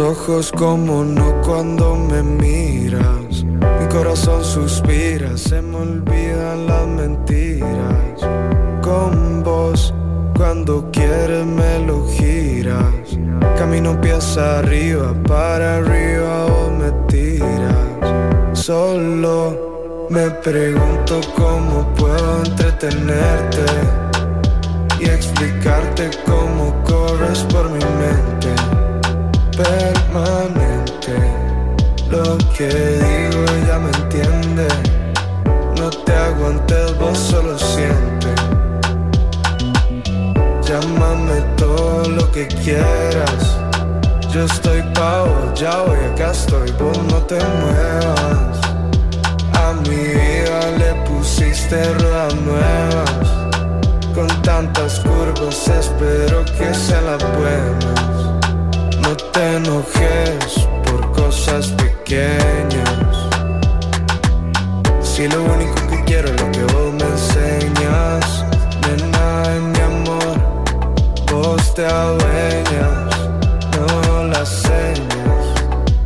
Ojos como no cuando me miras, mi corazón suspira, se me olvidan las mentiras. Con vos, cuando quieres me lo giras, camino pies arriba, para arriba vos me tiras. Solo me pregunto cómo puedo entretenerte y explicarte cómo corres por mi mente. Permanente, lo que digo ella me entiende. No te aguantes, vos solo siente. Llámame todo lo que quieras, yo estoy pa' vos, ya voy, acá estoy, vos no te muevas. A mi vida le pusiste ruedas nuevas, con tantas curvas espero que sean las buenas. No te enojes por cosas pequeñas, si lo único que quiero es lo que vos me enseñas. Nena de mi amor, vos te adueñas, no las señas.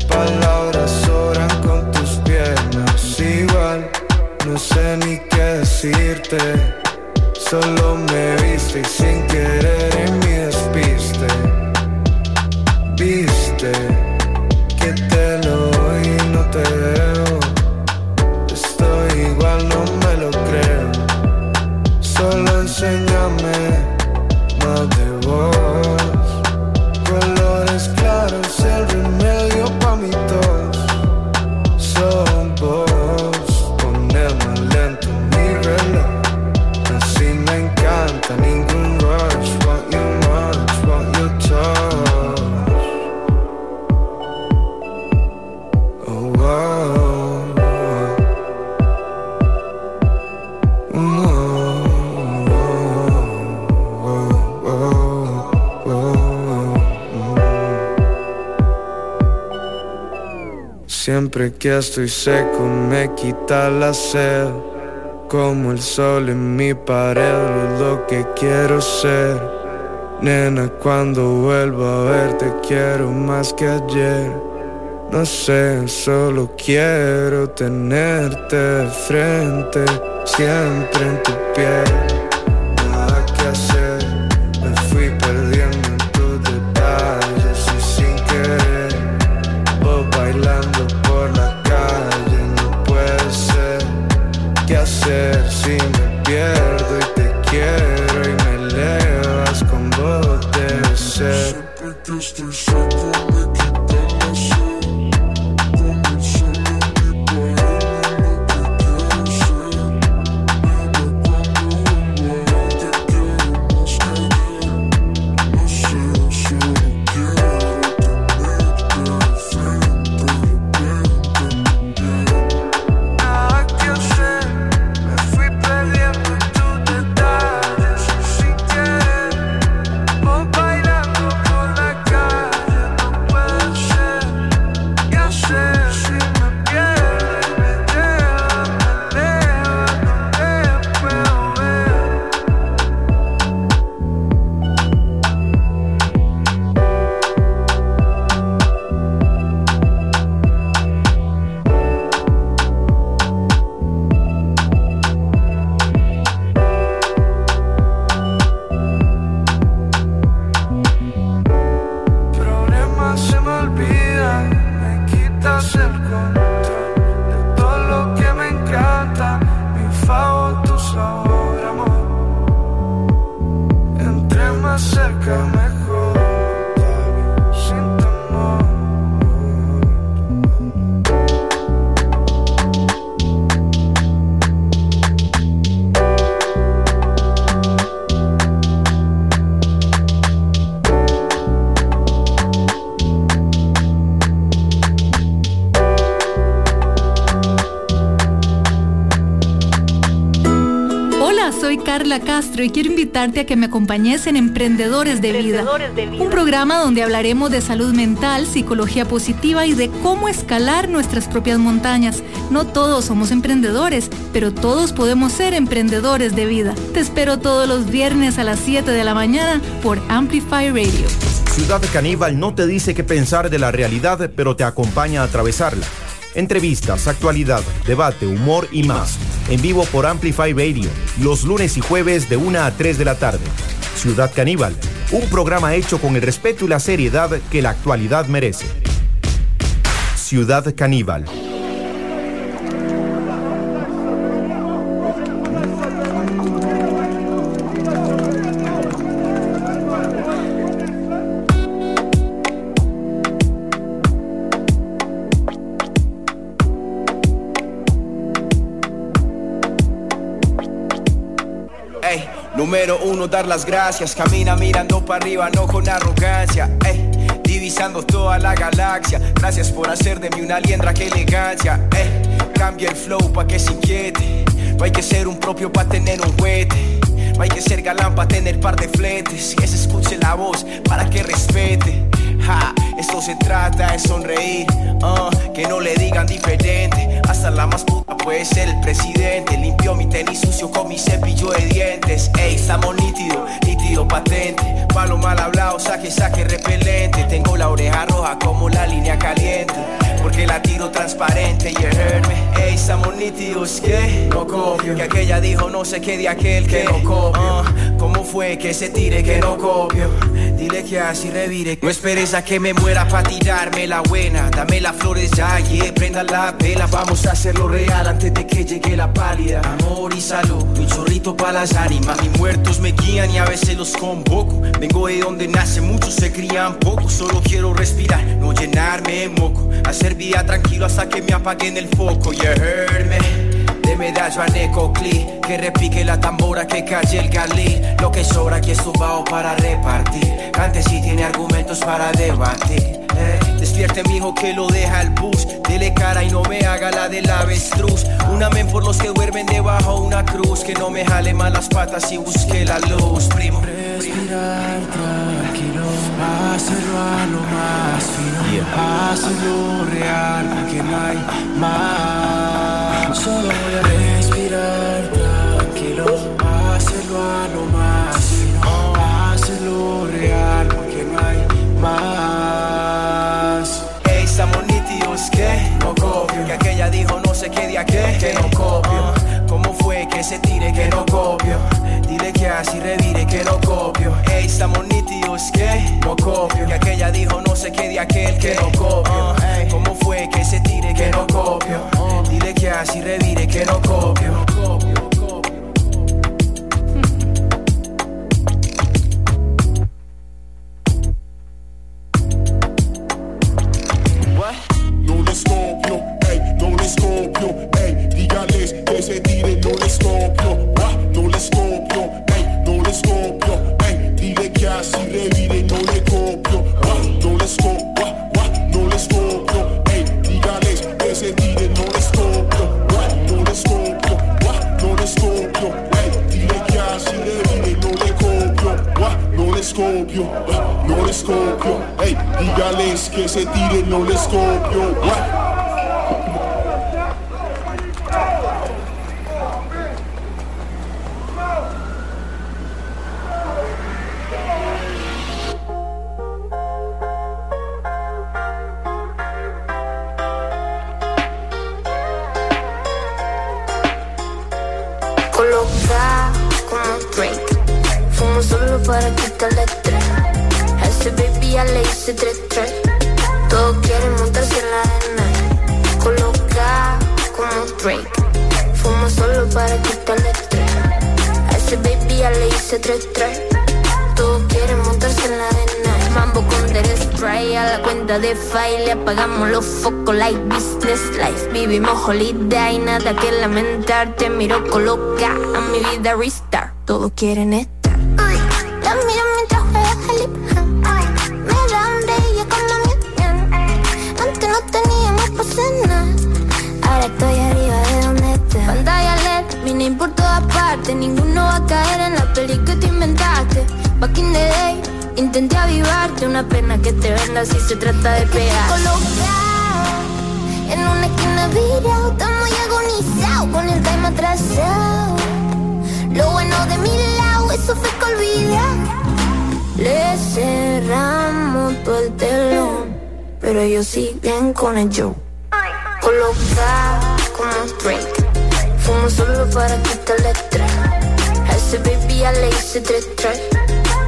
Palabras sobran con tus piernas. Igual no sé ni qué decirte, solo me viste y sin querer en mi despiste. Viste que te lo doy y no te veo, estoy igual, no me lo creo. Solo enséñame más de vos, colores claros, el remedio pa' mi tos. Son vos, ponerme lento mi reloj, así me encanta, ningún rush. Want you much, want you touch. Siempre que estoy seco me quita la sed, como el sol en mi pared, lo que quiero ser. Nena, cuando vuelva a verte quiero más que ayer. No sé, solo quiero tenerte de frente, siempre en tu piel. Si me pierdo y te quiero y me elevas con vos de ser. Siempre que estoy seco me quita la sed, con el sol en mi pared, lo que quiero ser. Mira cuando soy Carla Castro y quiero invitarte a que me acompañes en Emprendedores de Emprendedores Vida, de Vida, un programa donde hablaremos de salud mental, psicología positiva y de cómo escalar nuestras propias montañas. No todos somos emprendedores, pero todos podemos ser emprendedores de vida. Te espero todos los viernes a las siete de la mañana por Amplify Radio. Ciudad Caníbal no te dice qué pensar de la realidad, pero te acompaña a atravesarla. Entrevistas, actualidad, debate, humor y más. En vivo por Amplify Radio, los lunes y jueves de una a tres de la tarde. Ciudad Caníbal, un programa hecho con el respeto y la seriedad que la actualidad merece. Ciudad Caníbal. Número uno, dar las gracias. Camina mirando para arriba, no con arrogancia, ey. Divisando toda la galaxia. Gracias por hacer de mí una liendra, qué elegancia, ey. Cambia el flow pa' que se inquiete. No hay que ser un propio pa' tener un juguete. No hay que ser galán pa' tener par de fletes. Que se escuche la voz para que respete. Ja, esto se trata de sonreír, uh, que no le digan diferente. Hasta la más puta puede ser el presidente. Limpió mi tenis sucio con mi cepillo de dientes. Ey, estamos nítido, nítido patente. Palo mal hablado, saque, saque repelente. Tengo la oreja roja como la línea caliente, porque la tiro transparente, you heard me. Ey, estamos nítidos, que no copio, que aquella dijo no sé qué de aquel, que no copio, uh, cómo fue que se tire, que no copio. Dile que así revire, no esperes a que me muera pa' tirarme la buena. Dame las flores ya, yeah, prenda la vela. Vamos a hacerlo real antes de que llegue la pálida. Amor y salud, un chorrito pa' las ánimas. Mis muertos me guían y a veces los convoco. Vengo de donde nace, muchos se crían poco. Solo quiero respirar, no llenarme de moco. Hacer día tranquilo hasta que me apaguen el foco, you heard me. De medallo a Necoclí, que repique la tambora, que calle el galí. Lo que sobra aquí es tu bajo para repartir. Antes sí tiene argumentos para debatir, eh. Despierte mi hijo que lo deja el bus. Dele cara y no me haga la del avestruz. Un amén por los que duermen debajo una cruz. Que no me jale mal las patas y busque la luz, primo. Respirar tranquilo, hacerlo a lo más fino, yeah. Hacerlo real, porque no hay más. Solo voy a respirar tranquilo, hacerlo a lo más fino, hacerlo real, porque no hay más. Ey, estamos nítidos, que no copio, que aquella dijo no sé qué de aquel, que no copio, cómo fue que se tire, que no copio. Dile que así revire, que no copio. Ey, estamos nítidos, que no copio, que aquella dijo no sé qué de aquel, que no copio, uh, cómo fue que se tire, que no copio, uh, dile que así revire, que no copio, no copio. Que se tire, no les copio. Coloca con un drink. Fumo solo para quitarle estrés. A ese baby ya le hice tres tres. Todos quieren montarse en la arena. Coloca como un drink. Fumo solo para quitarle estrés. A ese baby ya le hice tres tres. Todos quieren montarse en la arena. Mambo con el spray a la cuenta de file. Apagamos los focos like business life. Vivimos holiday, nada que lamentar. Te miro, coloca a mi vida restart. Todos quieren esto. Estoy arriba de donde estás. Pantalla L E D, vine por todas partes. Ninguno va a caer. Back in the day, intenté avivarte una pena que te venda si se trata de pegar. Colocado en una esquina virado, está muy agonizado con el time atrasado. Lo bueno de mi lado, eso fue que olvidé. Le cerramos todo el telón, pero ellos siguen con el show. Colocado como un drink, fumo solo para quitar el estrés. A ese baby ya le hice tres tres.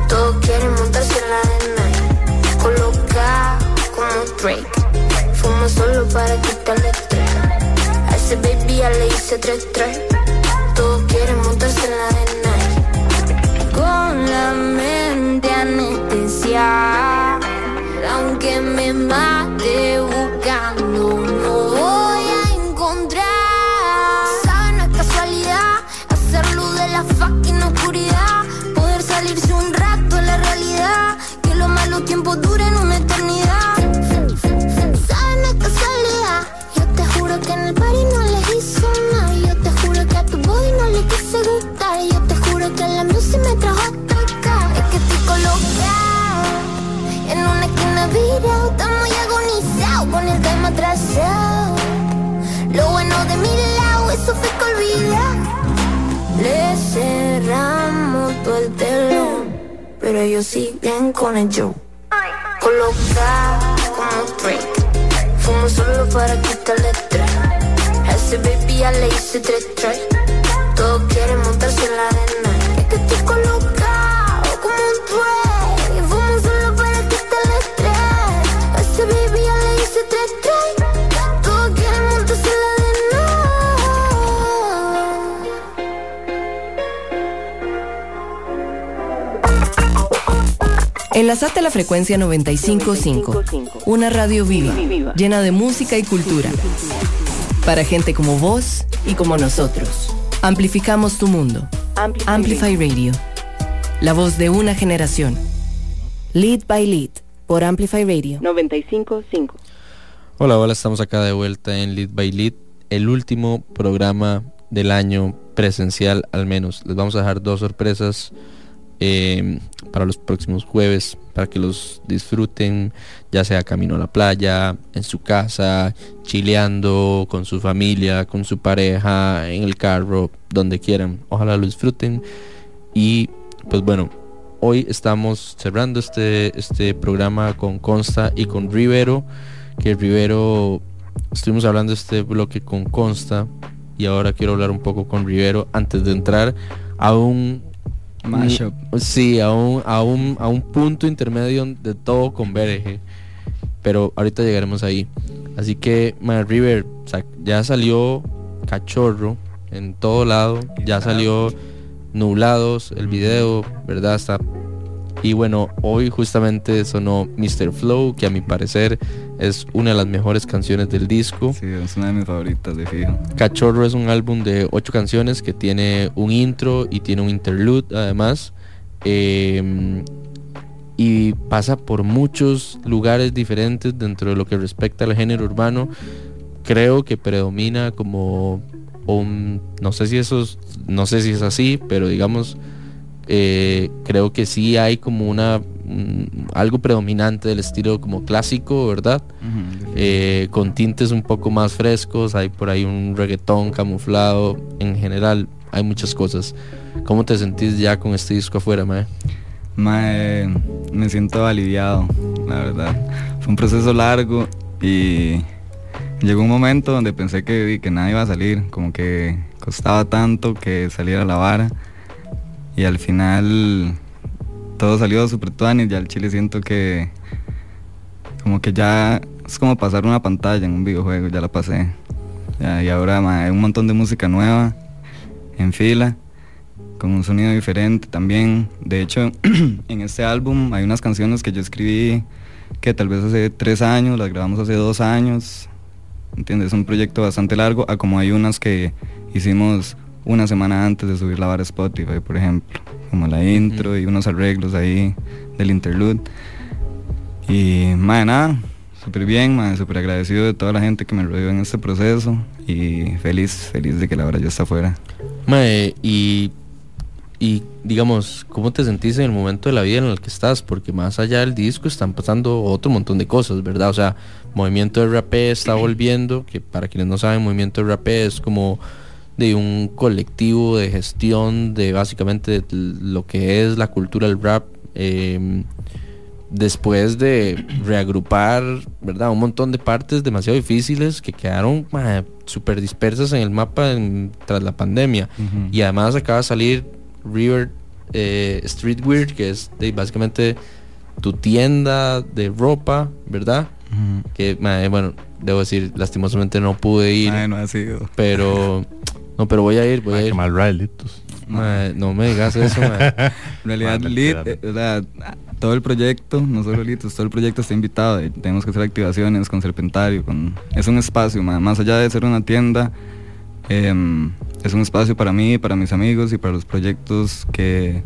Todos quieren montarse en la arena. Colocado como un drink, fumo solo para quitar el estrés. A ese baby ya le hice tres tres. Todos quieren montarse en la arena. Con la mente anestesiada, aunque me mate buscando, no voy a encontrar. Sana casualidad, hacer luz de la fucking oscuridad, poder salirse un rato de la realidad, que los malos tiempos duren una eternidad. Sana casualidad, yo te juro que en el party no les hizo nada, yo te juro que a tu body no le quise gustar, yo te juro que la música me trajo hasta acá. Es que estoy colocada en una esquina virado, está muy agonizado con el tema atrasado. Lo bueno de mi lado, eso fue que olvidé. Le cerramos todo el telón, pero ellos siguen con el show. Colocado como un drink, fumo solo para quitar el estrés. A ese baby ya le hice tres tres. Todos quieren montarse en la arena. Es que estoy colocado como un drink, enlazate a la frecuencia noventa y cinco punto cinco, una radio viva, llena de música y cultura, para gente como vos y como nosotros. Amplificamos tu mundo. Amplify Radio, la voz de una generación. Lead by Lead, por Amplify Radio noventa y cinco punto cinco. Hola, hola, estamos acá de vuelta en Lead by Lead, el último programa del año presencial, al menos. Les vamos a dejar dos sorpresas Eh, para los próximos jueves, para que los disfruten, ya sea camino a la playa, en su casa, chileando, con su familia, con su pareja, en el carro, donde quieran. Ojalá lo disfruten. Y pues bueno, hoy estamos cerrando este, este programa con Consta y con Rivero, que Rivero, estuvimos hablando este bloque con Consta y ahora quiero hablar un poco con Rivero antes de entrar a un mashup. Sí, a un, a un, a un punto intermedio de todo converge, pero ahorita llegaremos ahí. Así que man, River, ya salió Cachorro en todo lado, ya salió Nublados, el video, ¿verdad? Está. Y bueno, hoy justamente sonó mister Flow, que a mi parecer es una de las mejores canciones del disco. Sí, es una de mis favoritas de fijo. Cachorro es un álbum de ocho canciones que tiene un intro y tiene un interlude además. Eh, y pasa por muchos lugares diferentes dentro de lo que respecta al género urbano. Creo que predomina como un... No sé si eso es, no sé si es así, pero digamos... Eh, creo que sí hay como una um, algo predominante del estilo como clásico, ¿verdad? Uh-huh. Eh, con tintes un poco más frescos, hay por ahí un reggaetón camuflado, en general hay muchas cosas. ¿Cómo te sentís ya con este disco afuera, mae? Mae, me siento aliviado, la verdad. Fue un proceso largo y llegó un momento donde pensé que, que nada iba a salir, como que costaba tanto que saliera la vara. Y al final todo salió súper tuani y ya al chile siento que como que ya es como pasar una pantalla en un videojuego, ya la pasé. Ya, y ahora ma, hay un montón de música nueva en fila, con un sonido diferente también. De hecho, en este álbum hay unas canciones que yo escribí que tal vez hace tres años, las grabamos hace dos años. ¿Entiendes? Es un proyecto bastante largo, a como hay unas que hicimos una semana antes de subir la vara a Spotify, por ejemplo, como la intro uh-huh. y unos arreglos ahí del interlude. Y mae, nada, súper bien, mae, súper agradecido de toda la gente que me rodeó en este proceso y feliz, feliz de que la vara ya está afuera. Mae, y Y digamos, ¿cómo te sentís en el momento de la vida en el que estás? Porque más allá del disco están pasando otro montón de cosas, ¿verdad? O sea, Movimiento de Rapé está volviendo, que para quienes no saben, Movimiento de Rapé es como de un colectivo de gestión de básicamente lo que es la cultura del rap, eh, después de reagrupar, ¿verdad?, un montón de partes demasiado difíciles que quedaron súper dispersas en el mapa en, tras la pandemia. Uh-huh. Y además acaba de salir River eh, Street Weird, que es de, básicamente tu tienda de ropa, ¿verdad? Uh-huh. Que madre, bueno, debo decir, lastimosamente no pude ir. Ay, no ha sido. Pero no, pero voy a ir, voy a ir. Mal Ralitos. Madre, no me digas eso, madre. En realidad, madre, Lit, eh, o sea, todo el proyecto, no solo Litos, todo el proyecto está invitado. Eh, tenemos que hacer activaciones con Serpentario, con, es un espacio, madre, más allá de ser una tienda. Eh, es un espacio para mí, para mis amigos y para los proyectos que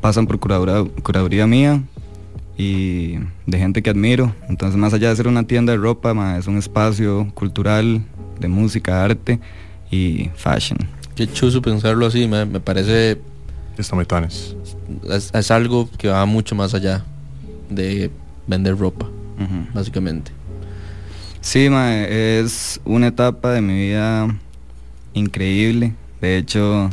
pasan por curadura, curaduría mía y de gente que admiro. Entonces, más allá de ser una tienda de ropa, ma, es un espacio cultural de música, arte y fashion. Qué chuzo pensarlo así, ma, me parece estametanes. Es, es algo que va mucho más allá de vender ropa, uh-huh, básicamente. Sí, ma, es una etapa de mi vida increíble. De hecho,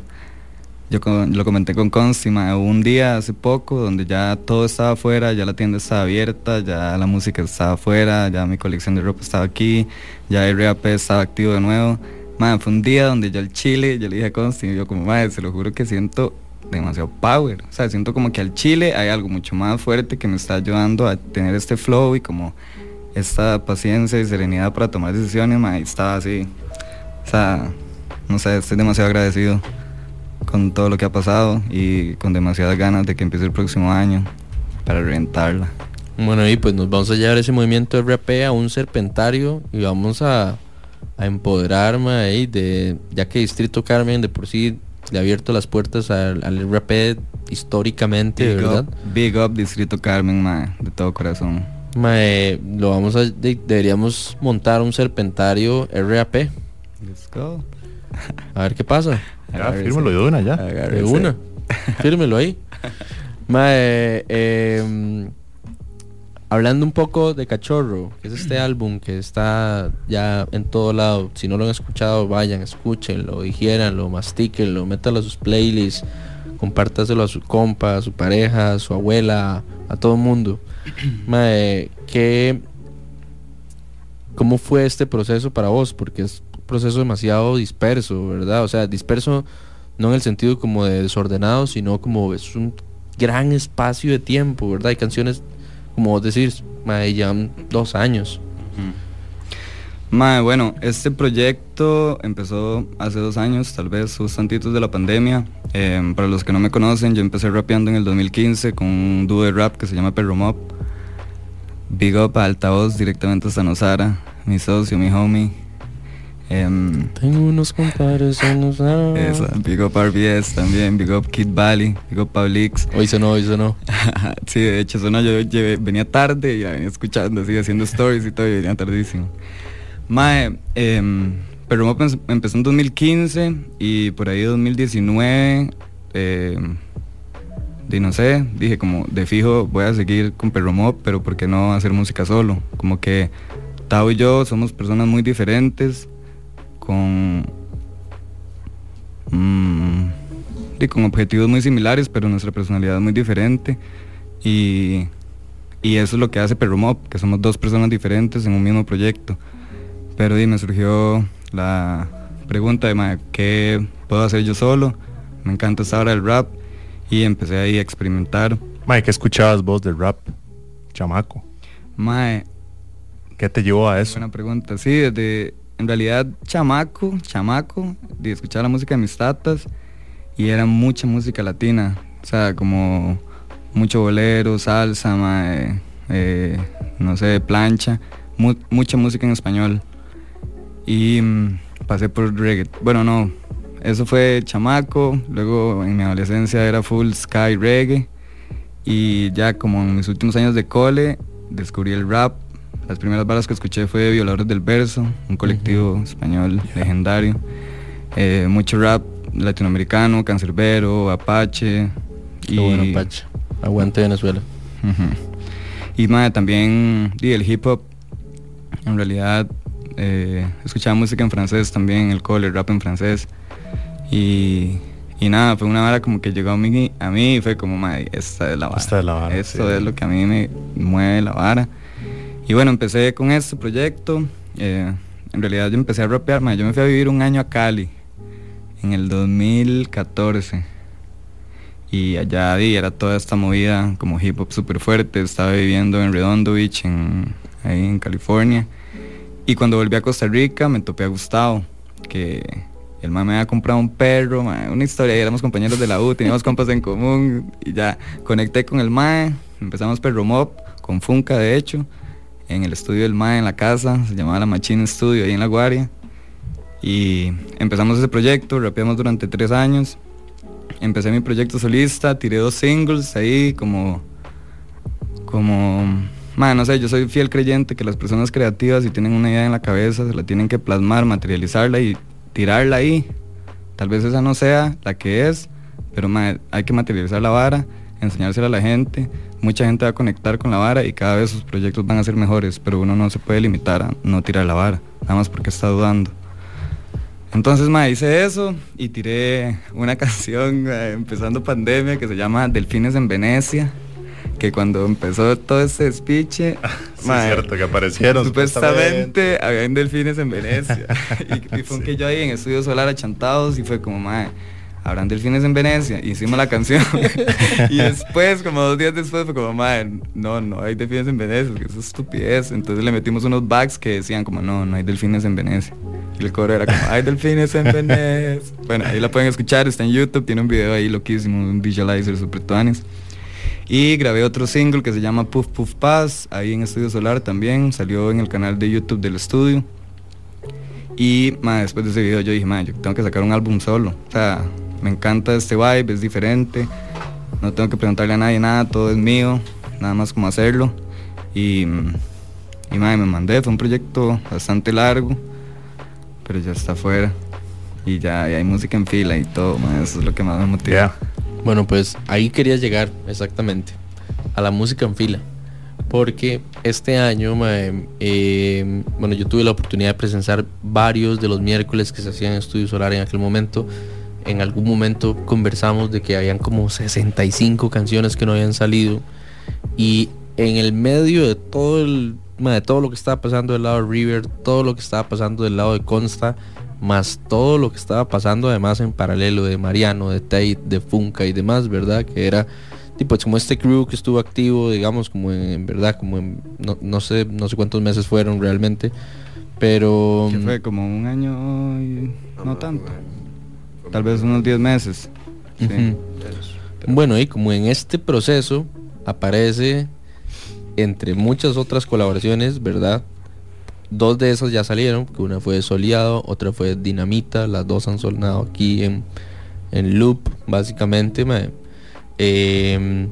yo con, lo comenté con Consti, ma, un día hace poco donde ya todo estaba afuera, ya la tienda estaba abierta, ya la música estaba afuera, ya mi colección de ropa estaba aquí, ya el R A P estaba activo de nuevo. Ma, fue un día donde ya el chile, yo le dije a Consti, yo como, ma, se lo juro que siento demasiado power. O sea, siento como que al chile hay algo mucho más fuerte que me está ayudando a tener este flow y como esta paciencia y serenidad para tomar decisiones, ma, y estaba así. O sea, no sé, estoy demasiado agradecido con todo lo que ha pasado y con demasiadas ganas de que empiece el próximo año para reventarla. Bueno, y pues nos vamos a llevar ese movimiento de rapea a un Serpentario y vamos a, a empoderarme ahí de, ya que Distrito Carmen de por sí le ha abierto las puertas al, al rapé históricamente, big ¿verdad? Up, big up Distrito Carmen, mae, de todo corazón. Mae, lo vamos a, de, deberíamos montar un Serpentario rap. Let's go. A ver qué pasa. Ya, fírmelo de una, ya. De una. Fírmelo ahí. Mae, eh, hablando un poco de Cachorro, que es este álbum que está ya en todo lado. Si no lo han escuchado, vayan, escúchenlo, digiéranlo, mastíquenlo, métanlo a sus playlists, compártaselo a su compa, a su pareja, a su abuela, a todo el mundo. Mae, ¿qué, cómo fue este proceso para vos? Porque es proceso demasiado disperso, ¿verdad? O sea, disperso no en el sentido como de desordenado, sino como es un gran espacio de tiempo, ¿verdad? Hay canciones, como vos decís, mae, ya dos años. Uh-huh. Mae, bueno, este proyecto empezó hace dos años, tal vez sustantitos de la pandemia. Eh, para los que no me conocen, yo empecé rapeando en el dos mil quince con un dúo de rap que se llama Perro Mob. Big up a Altavoz, directamente hasta Nosara, mi socio, mi homie. Um, Tengo unos compadres en los esa, big up R B S también, big up Kid Valley, big up Pablix. Hoy sonó, hoy sonó. Sí, de hecho sonó, yo llevé, venía tarde y la venía escuchando, así, haciendo stories y todo, y venía tardísimo. Mae, um, pero empezó en dos mil quince y por ahí dos mil diecinueve, eh, y no sé, dije como de fijo voy a seguir con Perro Mob, pero ¿por qué no hacer música solo? Como que Tao y yo somos personas muy diferentes, con, mmm, y con objetivos muy similares, pero nuestra personalidad es muy diferente, y, y eso es lo que hace Perro Mob, que somos dos personas diferentes en un mismo proyecto. Pero y me surgió la pregunta de, ma, ¿qué puedo hacer yo solo? Me encanta esta hora del rap, y empecé ahí a experimentar. Ma, ¿qué escuchabas vos del rap, chamaco? Ma, ¿qué te llevó a eso? Buena pregunta, sí, desde... En realidad, chamaco, chamaco, de escuchar la música de mis tatas, y era mucha música latina, o sea, como mucho bolero, salsa, mae, eh, no sé, plancha, mu- mucha música en español. Y mmm, pasé por reggaeton, bueno, no, eso fue chamaco, luego en mi adolescencia era full sky reggae, y ya como en mis últimos años de cole, descubrí el rap. Las primeras balas que escuché fue Violadores del Verso, un colectivo, uh-huh, español, yeah, legendario. Eh, mucho rap latinoamericano, cancerbero, apache. Qué y bueno, apache. Aguante Venezuela. Uh-huh. Y mae, también y el hip hop. En realidad eh, escuchaba música en francés también, el cole, el rap en francés. Y, y nada, fue una vara como que llegó a mí, a mí y fue como, mae, esta es la vara. Esta es la vara. Esto sí. Es lo que a mí me mueve la vara. Y bueno, empecé con este proyecto. Eh, en realidad yo empecé a rapear, mae. Yo me fui a vivir un año a Cali en el dos mil catorce. Y allá y era toda esta movida como hip hop súper fuerte. Estaba viviendo en Redondo Beach, en, ahí en California. Y cuando volví a Costa Rica me topé a Gustavo, que el man me había comprado un perro, man, una historia, y éramos compañeros de la U, teníamos compas en común. Y ya conecté con el mae, empezamos Perro Mob, con Funka de hecho, en el estudio del mae en la casa, se llamaba La Machine Studio, ahí en La Guardia. Y empezamos ese proyecto, rapeamos durante tres años. Empecé mi proyecto solista, tiré dos singles ahí como... Como... Man, no sé, yo soy fiel creyente que las personas creativas, si tienen una idea en la cabeza, se la tienen que plasmar, materializarla y tirarla ahí. Tal vez esa no sea la que es, pero man, hay que materializar la vara, enseñársela a la gente. Mucha gente va a conectar con la vara y cada vez sus proyectos van a ser mejores, pero uno no se puede limitar a no tirar la vara, nada más porque está dudando. Entonces, ma, hice eso y tiré una canción eh, empezando pandemia que se llama Delfines en Venecia, que cuando empezó todo este despiche, sí, ma, es cierto que aparecieron. Supuestamente habían delfines en Venecia. y, y fue sí. Que yo ahí en Estudio Solar achantados y fue como, ma, habrán delfines en Venecia. Y hicimos la canción. Y después, como dos días después, fue como, ma, no, no hay delfines en Venecia, que eso es estupidez. Entonces le metimos unos backs que decían como, no, no hay delfines en Venecia. Y el coro era como, hay delfines en Venecia. Bueno, ahí la pueden escuchar, está en YouTube, tiene un video ahí loquísimo, un visualizer super tuanes. Y grabé otro single que se llama Puff Puff Paz, ahí en Estudio Solar también, salió en el canal de YouTube del estudio. Y ma, después de ese video yo dije, ma, yo tengo que sacar un álbum solo. O sea, me encanta este vibe, es diferente, no tengo que preguntarle a nadie nada, todo es mío, nada más como hacerlo. Y, y ma, me mandé, fue un proyecto bastante largo, pero ya está afuera. Y ya y hay música en fila y todo, ma, eso es lo que más me motiva. Yeah. Bueno, pues ahí quería llegar exactamente, a la música en fila, porque este año, mae, eh, bueno, yo tuve la oportunidad de presenciar varios de los miércoles que se hacían en Estudio Solar en aquel momento. En algún momento conversamos de que habían como sesenta y cinco canciones que no habían salido, y en el medio de todo, el, mae, de todo lo que estaba pasando del lado de River, todo lo que estaba pasando del lado de Consta, más todo lo que estaba pasando además en paralelo de Mariano, de Tate, de Funka y demás, ¿verdad? Que era tipo como este crew que estuvo activo, digamos, como en, en verdad, como en, no, no sé, no sé cuántos meses fueron realmente, pero... ¿Qué fue? Como un año y no tanto, tal vez unos diez meses. Sí. Uh-huh. Bueno, y como en este proceso aparece, entre muchas otras colaboraciones, ¿verdad? Dos de esas ya salieron, que una fue Soleado, otra fue Dinamita, las dos han sonado aquí en, en loop, básicamente. Eh,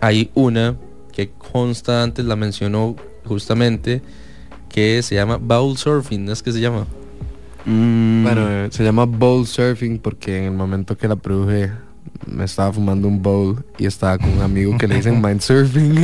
hay una que Consta antes la mencionó justamente, que se llama Bowl Surfing, ¿no es que se llama? Mm. Bueno, se llama Bowl Surfing porque en el momento que la produje me estaba fumando un bowl y estaba con un amigo que le dicen mind surfing.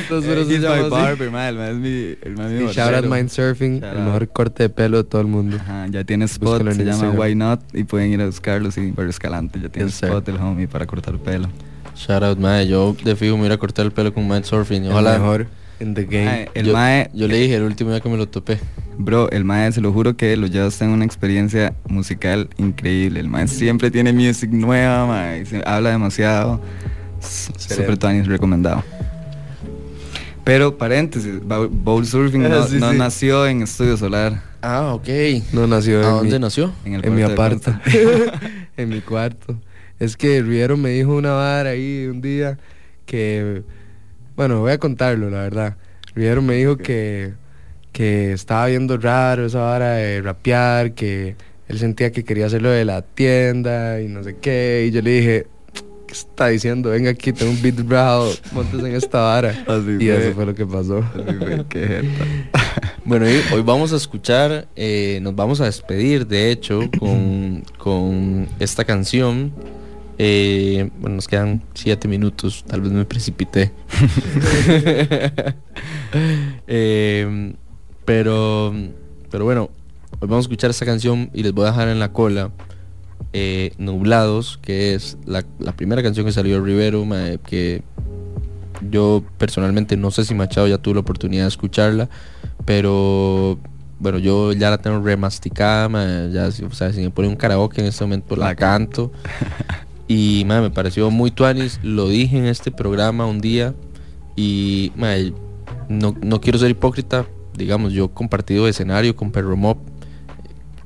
Entonces eh, se llama barber, man, el man es mi, el man es mi shout out mind surfing, shout el mejor out. Corte de pelo de todo el mundo. Ajá, ya tiene spot, búscalo, se llama Why Not y pueden ir a buscarlo, sí, por Escalante, ya tiene yes, spot sir. El homie para cortar el pelo. Shout out, mae, yo de fijo me voy a cortar el pelo con mind surfing, ojalá. El mejor in the game. Ay, el yo, mae, yo le dije el último día que me lo topé. Bro, el mae, se lo juro que los Yados tienen una experiencia musical increíble. El mae siempre tiene music nueva, mae, habla demasiado. Super Tonis recomendado. Pero paréntesis, Bowl Surfing eh, no, sí, no sí. nació en Estudio Solar. Ah, ok. No nació. ¿A dónde mi, nació? En, el en mi aparto. En mi cuarto. Es que Rivero me dijo una vara ahí un día que... Bueno, voy a contarlo, la verdad. Rivero me dijo okay. que... que estaba viendo raro esa vara de rapear, que él sentía que quería hacerlo de la tienda y no sé qué, y yo le dije, ¿qué está diciendo? Venga aquí, tengo un beat raro, montes en esta vara. Así y fue. Eso fue lo que pasó. Así fue, qué jeta. Bueno, y hoy vamos a escuchar, eh, nos vamos a despedir, de hecho, con, con esta canción. Eh, bueno, nos quedan siete minutos, tal vez me precipité. eh, pero, pero bueno, hoy vamos a escuchar esta canción y les voy a dejar en la cola eh, Nublados, que es la, la primera canción que salió de Rivero, ma, que yo personalmente no sé si Machado ya tuvo la oportunidad de escucharla, pero bueno, yo ya la tengo remasticada, ma, ya, o sea, si me pone un karaoke en este momento la canto. Y madre, me pareció muy tuanis, lo dije en este programa un día. Y madre, no, no quiero ser hipócrita, digamos, yo he compartido escenario con Perro Mob.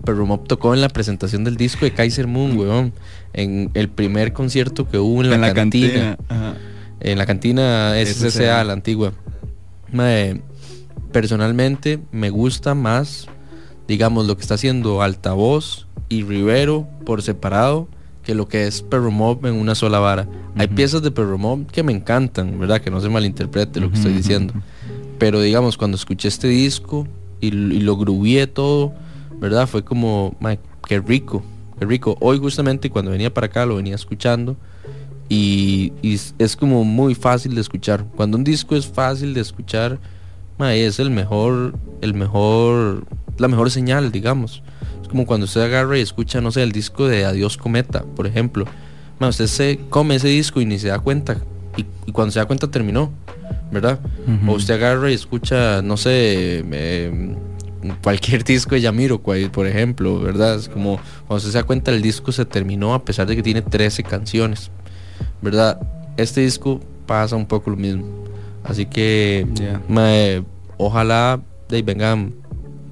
Perro Mob tocó en la presentación del disco de Kaiser Moon, weón, en el primer concierto que hubo en la, en la cantina, cantina. En la cantina S C A, la antigua. Madre, personalmente me gusta más, digamos, lo que está haciendo Altavoz y Rivero por separado, que lo que es Perro Mob en una sola vara. Uh-huh. Hay piezas de Perro Mob que me encantan, ¿verdad? Que no se malinterprete lo que uh-huh. estoy diciendo. Pero digamos, cuando escuché este disco y, y lo grubé todo, ¿verdad? Fue como, qué rico, qué rico. Hoy justamente cuando venía para acá lo venía escuchando y, y es como muy fácil de escuchar. Cuando un disco es fácil de escuchar, man, es el mejor, el mejor, la mejor señal, digamos. Como cuando usted agarra y escucha, no sé, el disco de Adiós Cometa, por ejemplo, man, usted se come ese disco y ni se da cuenta, y, y cuando se da cuenta terminó, ¿verdad? Uh-huh. O usted agarra y escucha, no sé, eh, cualquier disco de Jamiroquai, por ejemplo, ¿verdad? Es como cuando usted se da cuenta el disco se terminó, a pesar de que tiene trece canciones, ¿verdad? Este disco pasa un poco lo mismo, así que yeah. man, ojalá de, vengan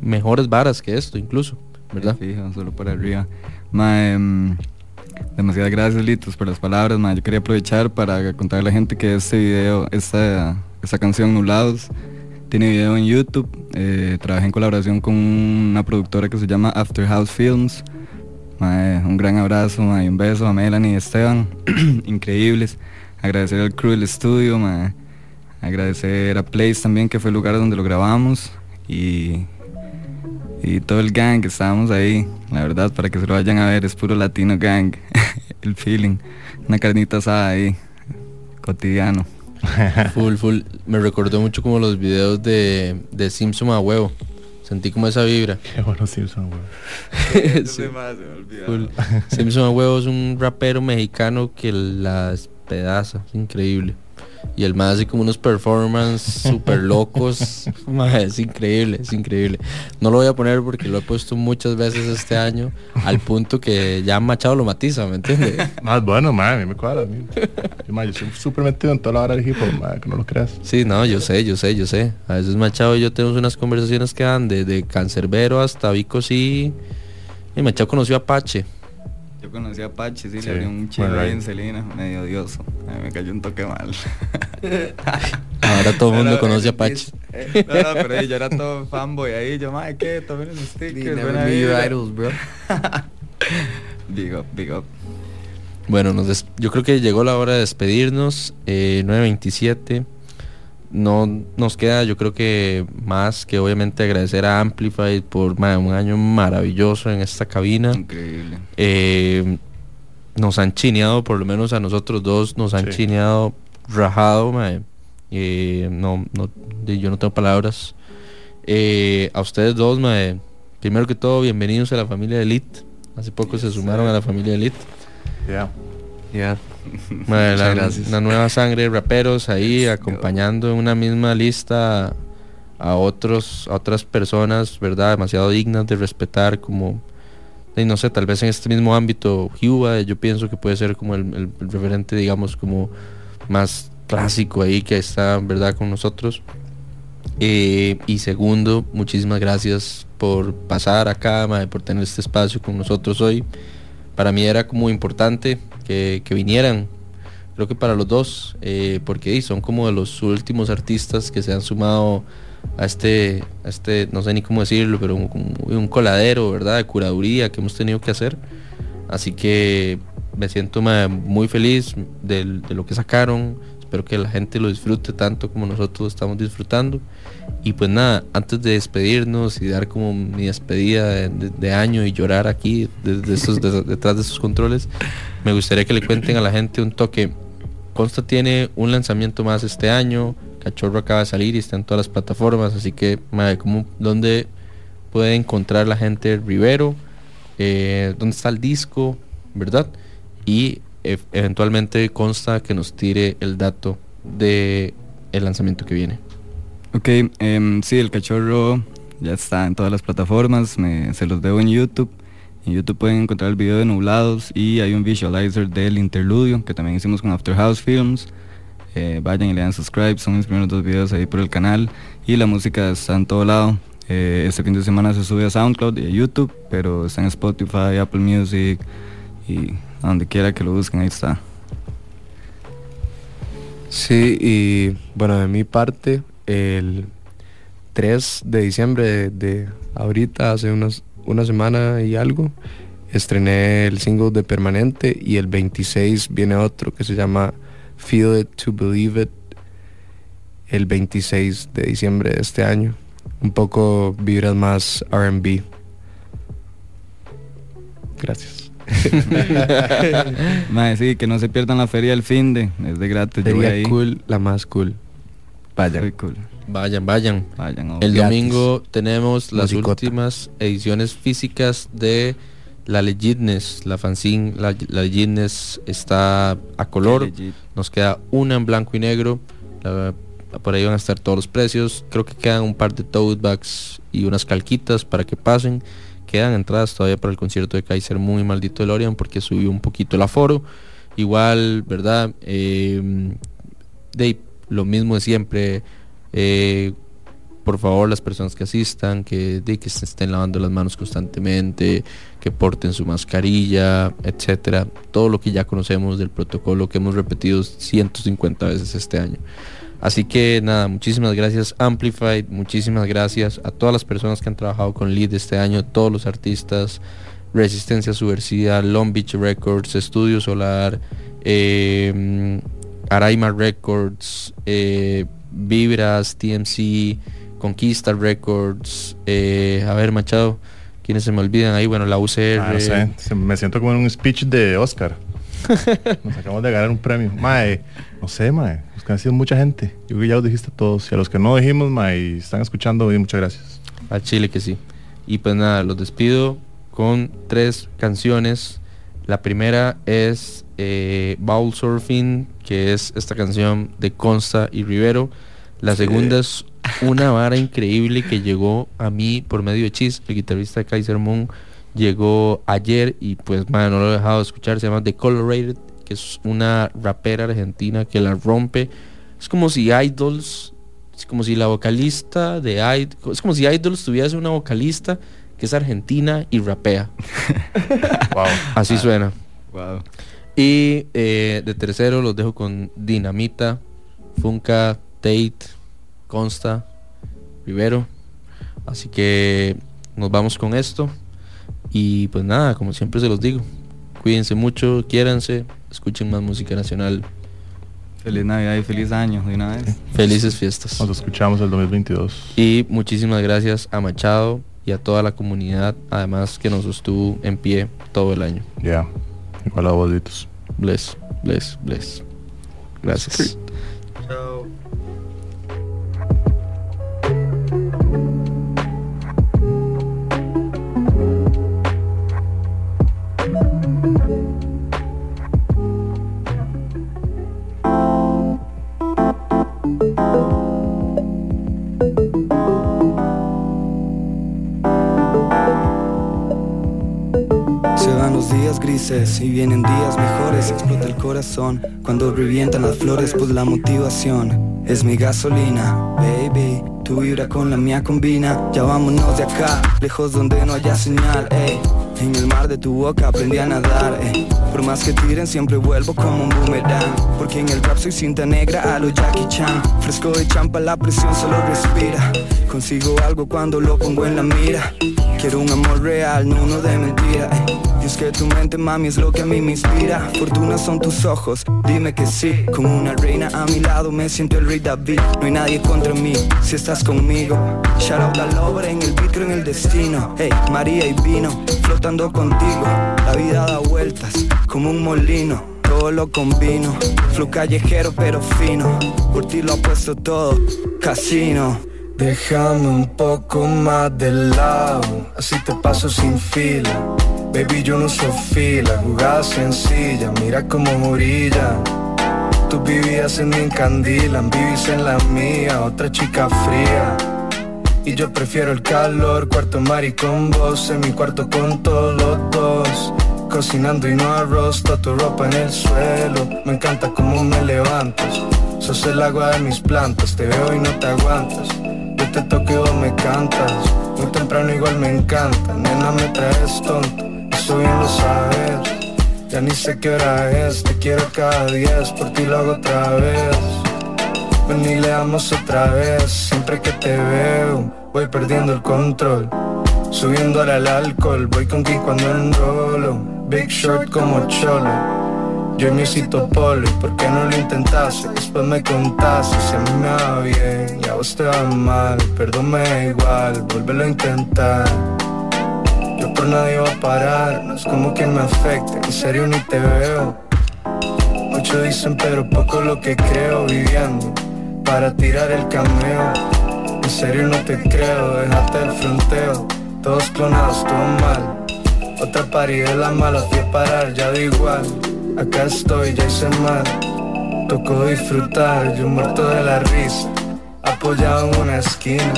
mejores varas que esto incluso, ¿verdad? Sí, solo para arriba. Ma, eh, demasiadas gracias, Litos, por las palabras. Ma, yo quería aprovechar para contarle a la gente que este video, esta, esta canción Nublados, tiene video en YouTube. Eh, trabajé en colaboración con una productora que se llama After House Films. Ma, eh, un gran abrazo, ma, y un beso a Melanie y Esteban. Increíbles. Agradecer al crew del estudio, ma, agradecer a Place también, que fue el lugar donde lo grabamos. Y... y todo el gang que estábamos ahí, la verdad, para que se lo vayan a ver, es puro latino gang. El feeling, una carnita asada ahí, cotidiano. Full, full, me recordó mucho como los videos de, de Simpson a huevo. Sentí como esa vibra. Qué bueno Simpson a huevo. Sí. Simpson a huevo es un rapero mexicano que la despedaza, es increíble. Y el más así como unos performance super locos. Madre, es increíble, es increíble. No lo voy a poner porque lo he puesto muchas veces este año, al punto que ya Machado lo matiza, ¿me entiendes? Más bueno, madre, a mí me cuadra. Yo, yo soy súper metido en toda la hora del hip hop, madre, que no lo creas. Sí, no, yo sé, yo sé, yo sé. A veces Machado y yo tenemos unas conversaciones que dan desde Cancerbero hasta Vico, sí. Y Machado conoció a Apache. Yo conocí a Apache, sí, sí, le abrió un chido ahí en Celina, medio odioso. Ay, me cayó un toque mal. Ahora todo el mundo no, conoce a Apache. Eh, no, no, pero yo era todo fanboy ahí. Yo, madre, ¿qué? Tomen los stickers. Never be your idols, bro. Big up, big up. Bueno, nos des- yo creo que llegó la hora de despedirnos. Eh, nueve veintisiete. No nos queda, yo creo que más que obviamente agradecer a Amplify por man, un año maravilloso en esta cabina. Increíble. Eh, nos han chineado, por lo menos a nosotros dos, nos han sí. chineado rajado. Eh, no, no, yo no tengo palabras. Eh, a ustedes dos, man, primero que todo, bienvenidos a la familia Elite. Hace poco yes, se sumaron yeah. a la familia Elite. Ya. Yeah. Yeah. Madre, la, una nueva sangre de raperos ahí acompañando en una misma lista a otros, a otras personas, ¿verdad? Demasiado dignas de respetar, como y no sé, tal vez en este mismo ámbito Cuba, yo pienso que puede ser como el, el, el referente, digamos, como más clásico ahí que está, ¿verdad? Con nosotros. Eh, y segundo, muchísimas gracias por pasar acá, madre, por tener este espacio con nosotros hoy. Para mí era como importante que, que vinieran, creo que para los dos, eh, porque son como de los últimos artistas que se han sumado a este, a este no sé ni cómo decirlo, pero un, un coladero, ¿verdad? De curaduría que hemos tenido que hacer. Así que me siento muy feliz de, de lo que sacaron. Espero que la gente lo disfrute tanto como nosotros lo estamos disfrutando. Y pues nada, antes de despedirnos y dar como mi despedida de, de, de año y llorar aquí desde esos, de, detrás de esos controles, me gustaría que le cuenten a la gente un toque. Consta tiene un lanzamiento más este año, Cachorro acaba de salir y está en todas las plataformas, así que madre, ¿cómo, dónde puede encontrar la gente Rivero? Eh, ¿Dónde está el disco? ¿Verdad? Y eh, eventualmente Consta que nos tire el dato de el lanzamiento que viene. Ok, eh, sí, el Cachorro ya está en todas las plataformas, me, se los debo en YouTube. En YouTube pueden encontrar el video de Nublados y hay un visualizer del interludio que también hicimos con After House Films. Eh, vayan y le dan subscribe, son mis primeros dos videos ahí por el canal y la música está en todo lado. Eh, este fin de semana se sube a SoundCloud y a YouTube, pero está en Spotify, Apple Music y donde quiera que lo busquen, ahí está. Sí, y bueno, de mi parte, el tres de diciembre de, de ahorita, hace unas, una semana y algo, estrené el single de Permanente y el veintiséis viene otro que se llama Feel It to Believe It, el veintiséis de diciembre de este año. Un poco vibras más R and B. Gracias. Mae, sí, que no se pierdan la feria del fin de, es de gratis. Feria Cool, la más cool. Vayan. Cool. Vayan, vayan. Vayan oh, el gratis. Domingo tenemos las Musicota. Últimas ediciones físicas de la Legitness, la fanzine, la, la Legitness está a color. Nos queda una en blanco y negro. La, por ahí van a estar todos los precios, creo que quedan un par de tote bags y unas calquitas para que pasen, quedan entradas todavía para el concierto de Kaiser Moon y Maldito DeLorean porque subió un poquito el aforo, igual, ¿verdad? Eh, de lo mismo de siempre, eh, por favor las personas que asistan, que, de, que se estén lavando las manos constantemente, que porten su mascarilla, etcétera, todo lo que ya conocemos del protocolo que hemos repetido ciento cincuenta veces este año. Así que nada, muchísimas gracias Amplify, muchísimas gracias a todas las personas que han trabajado con Lead este año, todos los artistas, Resistencia Subversiva, Long Beach Records, Estudio Solar, eh, Araima Records, eh, Vibras, T M C, Conquista Records, eh, a ver Machado, ¿quiénes se me olvidan ahí? Bueno, la U C R. Ah, no sé, me siento como en un speech de Oscar. Nos acabamos de ganar un premio. Mae, no sé, mae, los que han sido mucha gente. Yo creo que ya los dijiste a todos. Y a los que no dijimos, mae, y están escuchando hoy, muchas gracias. A Chile que sí. Y pues nada, los despido con tres canciones. La primera es eh, Bowl Surfing, que es esta canción de Consta y Rivero. La segunda eh. es Una Vara Increíble que llegó a mí por medio de Chis, el guitarrista de Kaiser Moon. Llegó ayer y pues man, no lo he dejado de escuchar, se llama The Colorated, que es una rapera argentina que la rompe. Es como si Idols, es como si la vocalista de Idols, es como si Idols tuviese una vocalista que es argentina y rapea. Wow. Así wow. Suena. Wow. Y eh, de tercero los dejo con Dinamita, Funka, Tate, Consta, Rivero. Así que nos vamos con esto. Y pues nada, como siempre se los digo, cuídense mucho, quiéranse, escuchen más música nacional. Feliz Navidad y feliz año de una vez. Felices fiestas. Nos escuchamos el dos mil veintidós. Y muchísimas gracias a Machado y a toda la comunidad, además que nos sostuvo en pie todo el año. Ya, yeah. Igual a vosotros. Bless, bless, bless. Gracias. Sí. Chao. Grises y vienen días mejores, explota el corazón cuando revientan las flores, pues la motivación es mi gasolina, baby, tu vibra con la mía combina, ya vámonos de acá, lejos donde no haya señal, ey. En el mar de tu boca aprendí a nadar, eh. Por más que tiren siempre vuelvo como un boomerang. Porque en el rap soy cinta negra a lo Jackie Chan. Fresco de champa, la presión solo respira. Consigo algo cuando lo pongo en la mira. Quiero un amor real, no uno de mentira, eh. Y es que tu mente, mami, es lo que a mí me inspira. Fortuna son tus ojos, dime que sí. Como una reina a mi lado me siento el rey David. No hay nadie contra mí, si estás conmigo. Shout out a Lover en el vitro, en el destino. Hey, María y vino, flotando contigo. La vida da vueltas, como un molino. Todo lo combino, flow callejero pero fino. Por ti lo apuesto todo, casino. Déjame un poco más de lado, así te paso sin fila. Baby, yo no uso fila, jugada sencilla, mira como morilla. Tú vivías en mi encandila, vivís en la mía, otra chica fría. Y yo prefiero el calor, cuarto mar y con vos, en mi cuarto con todos los dos. Cocinando y no arroz, toda tu ropa en el suelo, me encanta cómo me levantas. Sos el agua de mis plantas, te veo y no te aguantas. Yo te toco y vos me cantas, muy temprano igual me encanta. Nena, me traes tonto, eso bien lo sabes. Ya ni sé qué hora es, te quiero cada diez, por ti lo hago otra vez. Ven y le damos otra vez, siempre que te veo voy perdiendo el control. Subiendo ahora el alcohol, voy con quien cuando enrolo. Big short como cholo, yo en mi cito polo. ¿Por qué no lo intentaste? Después me contaste. Si a mí me va bien y a vos te va mal, perdón me da igual, vuélvelo a intentar. Yo por nadie va a parar, no es como que me afecte, en serio ni te veo. Muchos dicen pero poco lo que creo, viviendo para tirar el cameo. En serio no te creo, déjate el fronteo. Todos clonados, todo mal. Otra party de la mala, fui a parar, ya da igual. Acá estoy, ya hice mal. Tocó disfrutar, yo muerto de la risa. Apoyado en una esquina,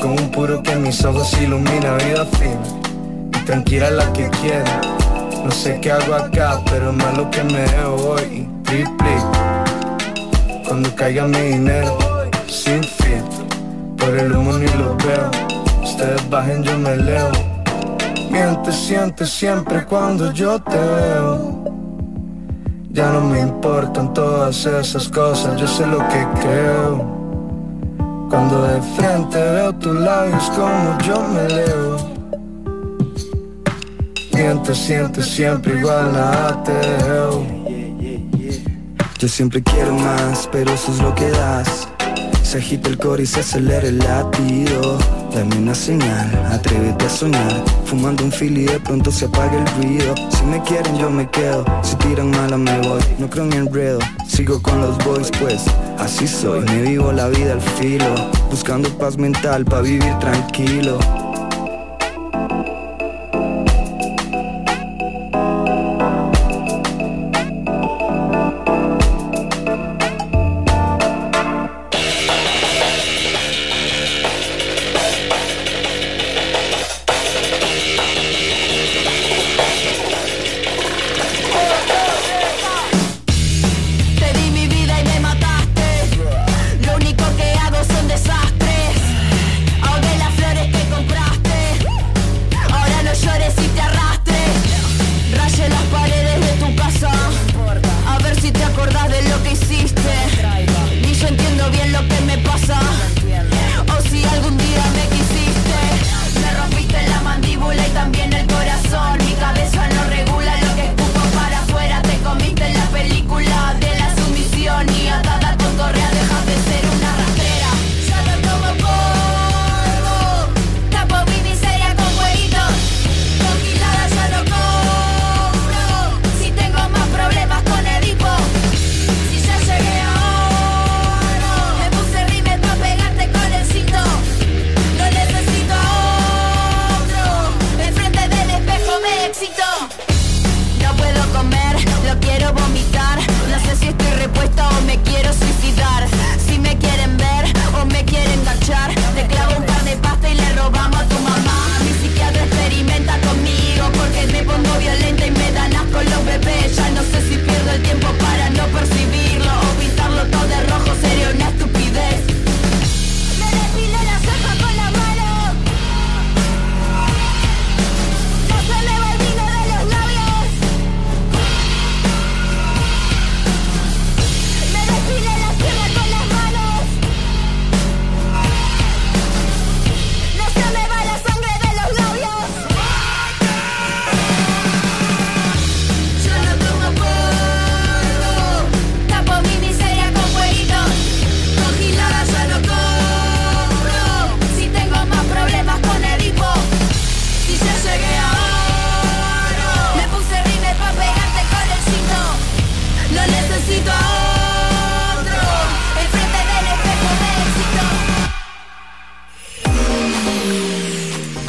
con un puro que en mis ojos ilumina. Vida fina, y tranquila la que quiera. No sé qué hago acá, pero más lo que me debo hoy. Triple, cuando caiga mi dinero, sin filtro. Por el humo ni lo veo. Ustedes bajen, yo me leo. Miente, siente siempre cuando yo te veo. Ya no me importan todas esas cosas, yo sé lo que creo. Cuando de frente veo tus labios como yo me leo. Miente, siente siempre igual, nada te veo. Yo siempre quiero más, pero eso es lo que das. Se agita el core y se acelera el latido. Dame una señal, atrévete a soñar. Fumando un fil y de pronto se apaga el ruido. Si me quieren yo me quedo, si tiran mala me voy. No creo en enredo, sigo con los boys pues. Así soy, me vivo la vida al filo. Buscando paz mental pa' vivir tranquilo. Desastres, ahogué las flores que compré.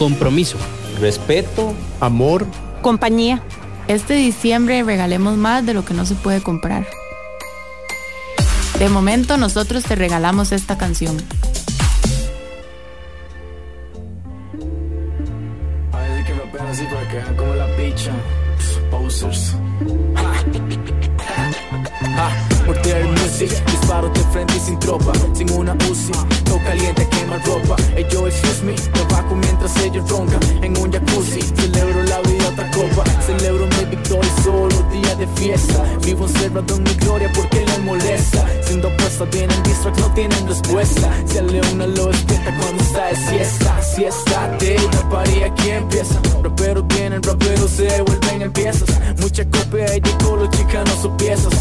compromiso, respeto, amor, compañía. Este diciembre regalemos más de lo que no se puede comprar. De momento, nosotros te regalamos esta canción. A ver, que me pegan así para que vean como la picha. Posers. Mortal Music, disparos de frente y sin tropa, sin una Uzi, no caliente, quema ropa. Ellos, excuse me, trabajo mientras ellos roncan en un jacuzzi. Celebro la vida, otra copa, celebro mi victoria, solo día de fiesta. Vivo encerrado en mi gloria porque les molesta. Siendo puestas, tienen distracts, no tienen respuesta. Si a Leona lo despierta cuando está de siesta. Siesta de la party aquí empieza. Raperos vienen, raperos se vuelven en piezas. Mucha copia y llegó los chicanos o piezas.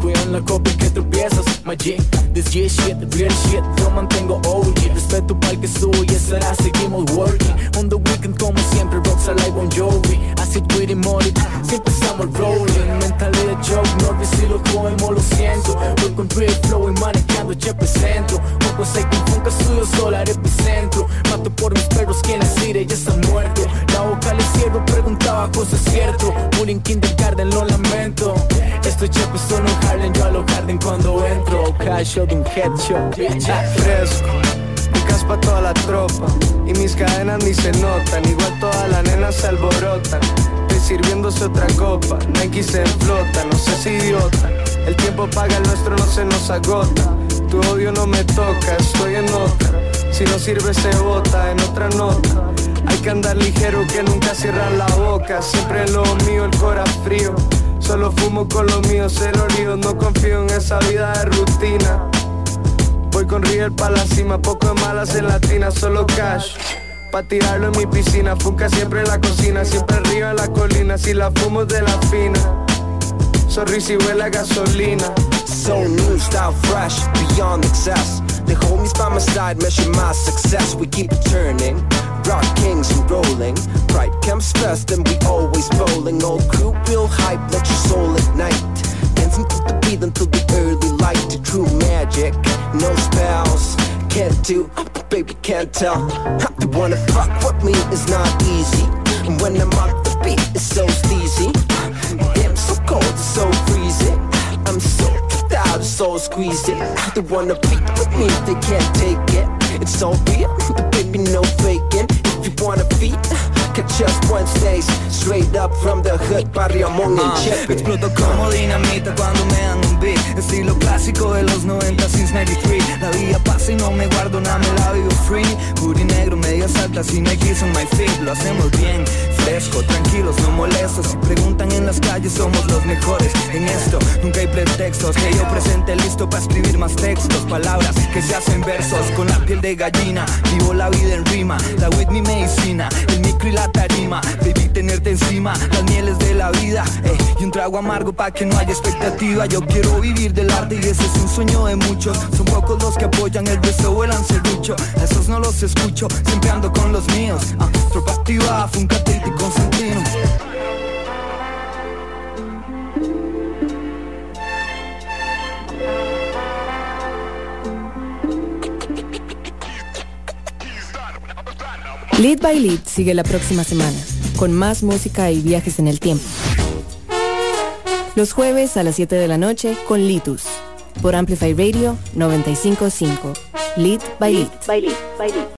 Cuidan la copia que tropiezas, my G. This G shit, real shit, yo mantengo O G. Respeto pa'l que soy, esa la seguimos working. On the weekend como siempre, rocks are like Bon Jovi. Acid, weed y money, siempre estamos rolling. Mentalidad joke, no si lo comemos, lo siento. Voy con real flow y manejando chepe centro. Poco se confunca suyo, solar epicentro. Mato por mis perros, quien les iré, ya están muertos. La boca le cierro, preguntaba cosas cierto. Bullying kindergarten, lo lamento. Estoy chepe, son un Harlem, yo a los Harden cuando entro. Cash out, un headshot, bitch. Fresco, picas pa' toda la tropa. Y mis cadenas ni se notan, igual todas las nenas se alborotan. Estoy sirviéndose otra copa, Nike se flota, no seas idiota. El tiempo paga, el nuestro no se nos agota. Tu odio no me toca, estoy en otra. Si no sirve se bota, en otra nota. Hay que andar ligero que nunca cierran la boca. Siempre en lo mío el cora frío. Solo fumo con los míos, cero líos, no confío en esa vida de rutina. Voy con River pa' la cima, poco de malas en latina, solo cash. Pa' tirarlo en mi piscina, funca siempre en la cocina, siempre arriba de la colina, si la fumo es de la fina. Sorrisi huele a gasolina. So new, style fresh, beyond excess. The homies by my side measure my success. We keep it turning, rock kings and rolling. Pride comes first and we always bowling. Old crew will hype, let your soul ignite. Dancing to the beat until the early light. The true magic, no spells. Can't do, baby can't tell. The one to fuck with me is not easy. And when I'm off the beat, it's so sleazy. Damn, so cold, it's so freezing. I'm so kicked out, it's so squeezing. They wanna beat with me, they can't take it. It's all real, but baby no faking. If you wanna beat, catch us Wednesdays. Straight up from the hood, Barrio Mon uh, en Chepe. Exploto como dinamita cuando me dan un beat. Estilo clásico de los noventa since ninety-three. La vida pasa y no me guardo nada, me la vivo free. Hoodie negro, medias altas y Nikes on my feet. Lo hacemos bien, fresco, tranquilos, no molestos. Si preguntan en las calles somos los mejores. En esto nunca hay pretextos. Que yo presente listo para escribir más textos. Palabras que se hacen versos. Con la piel de gallina, vivo la vida en rima. La with mi medicina, el micro y la tarima. Baby, tenerte encima, las mieles de la vida, eh, y un trago amargo pa' que no haya expectativa. Yo quiero vivir del arte y ese es un sueño de muchos. Son pocos los que apoyan, el resto vuelan serrucho. A esos no los escucho, siempre ando con los míos. ah, Tropa activa, funca tinta y Constantino. Lead by Lead sigue la próxima semana, con más música y viajes en el tiempo. Los jueves a las siete de la noche con Litus, por Amplify Radio noventa y cinco punto cinco. Lead by Lead. Lead by Lead. By Lead.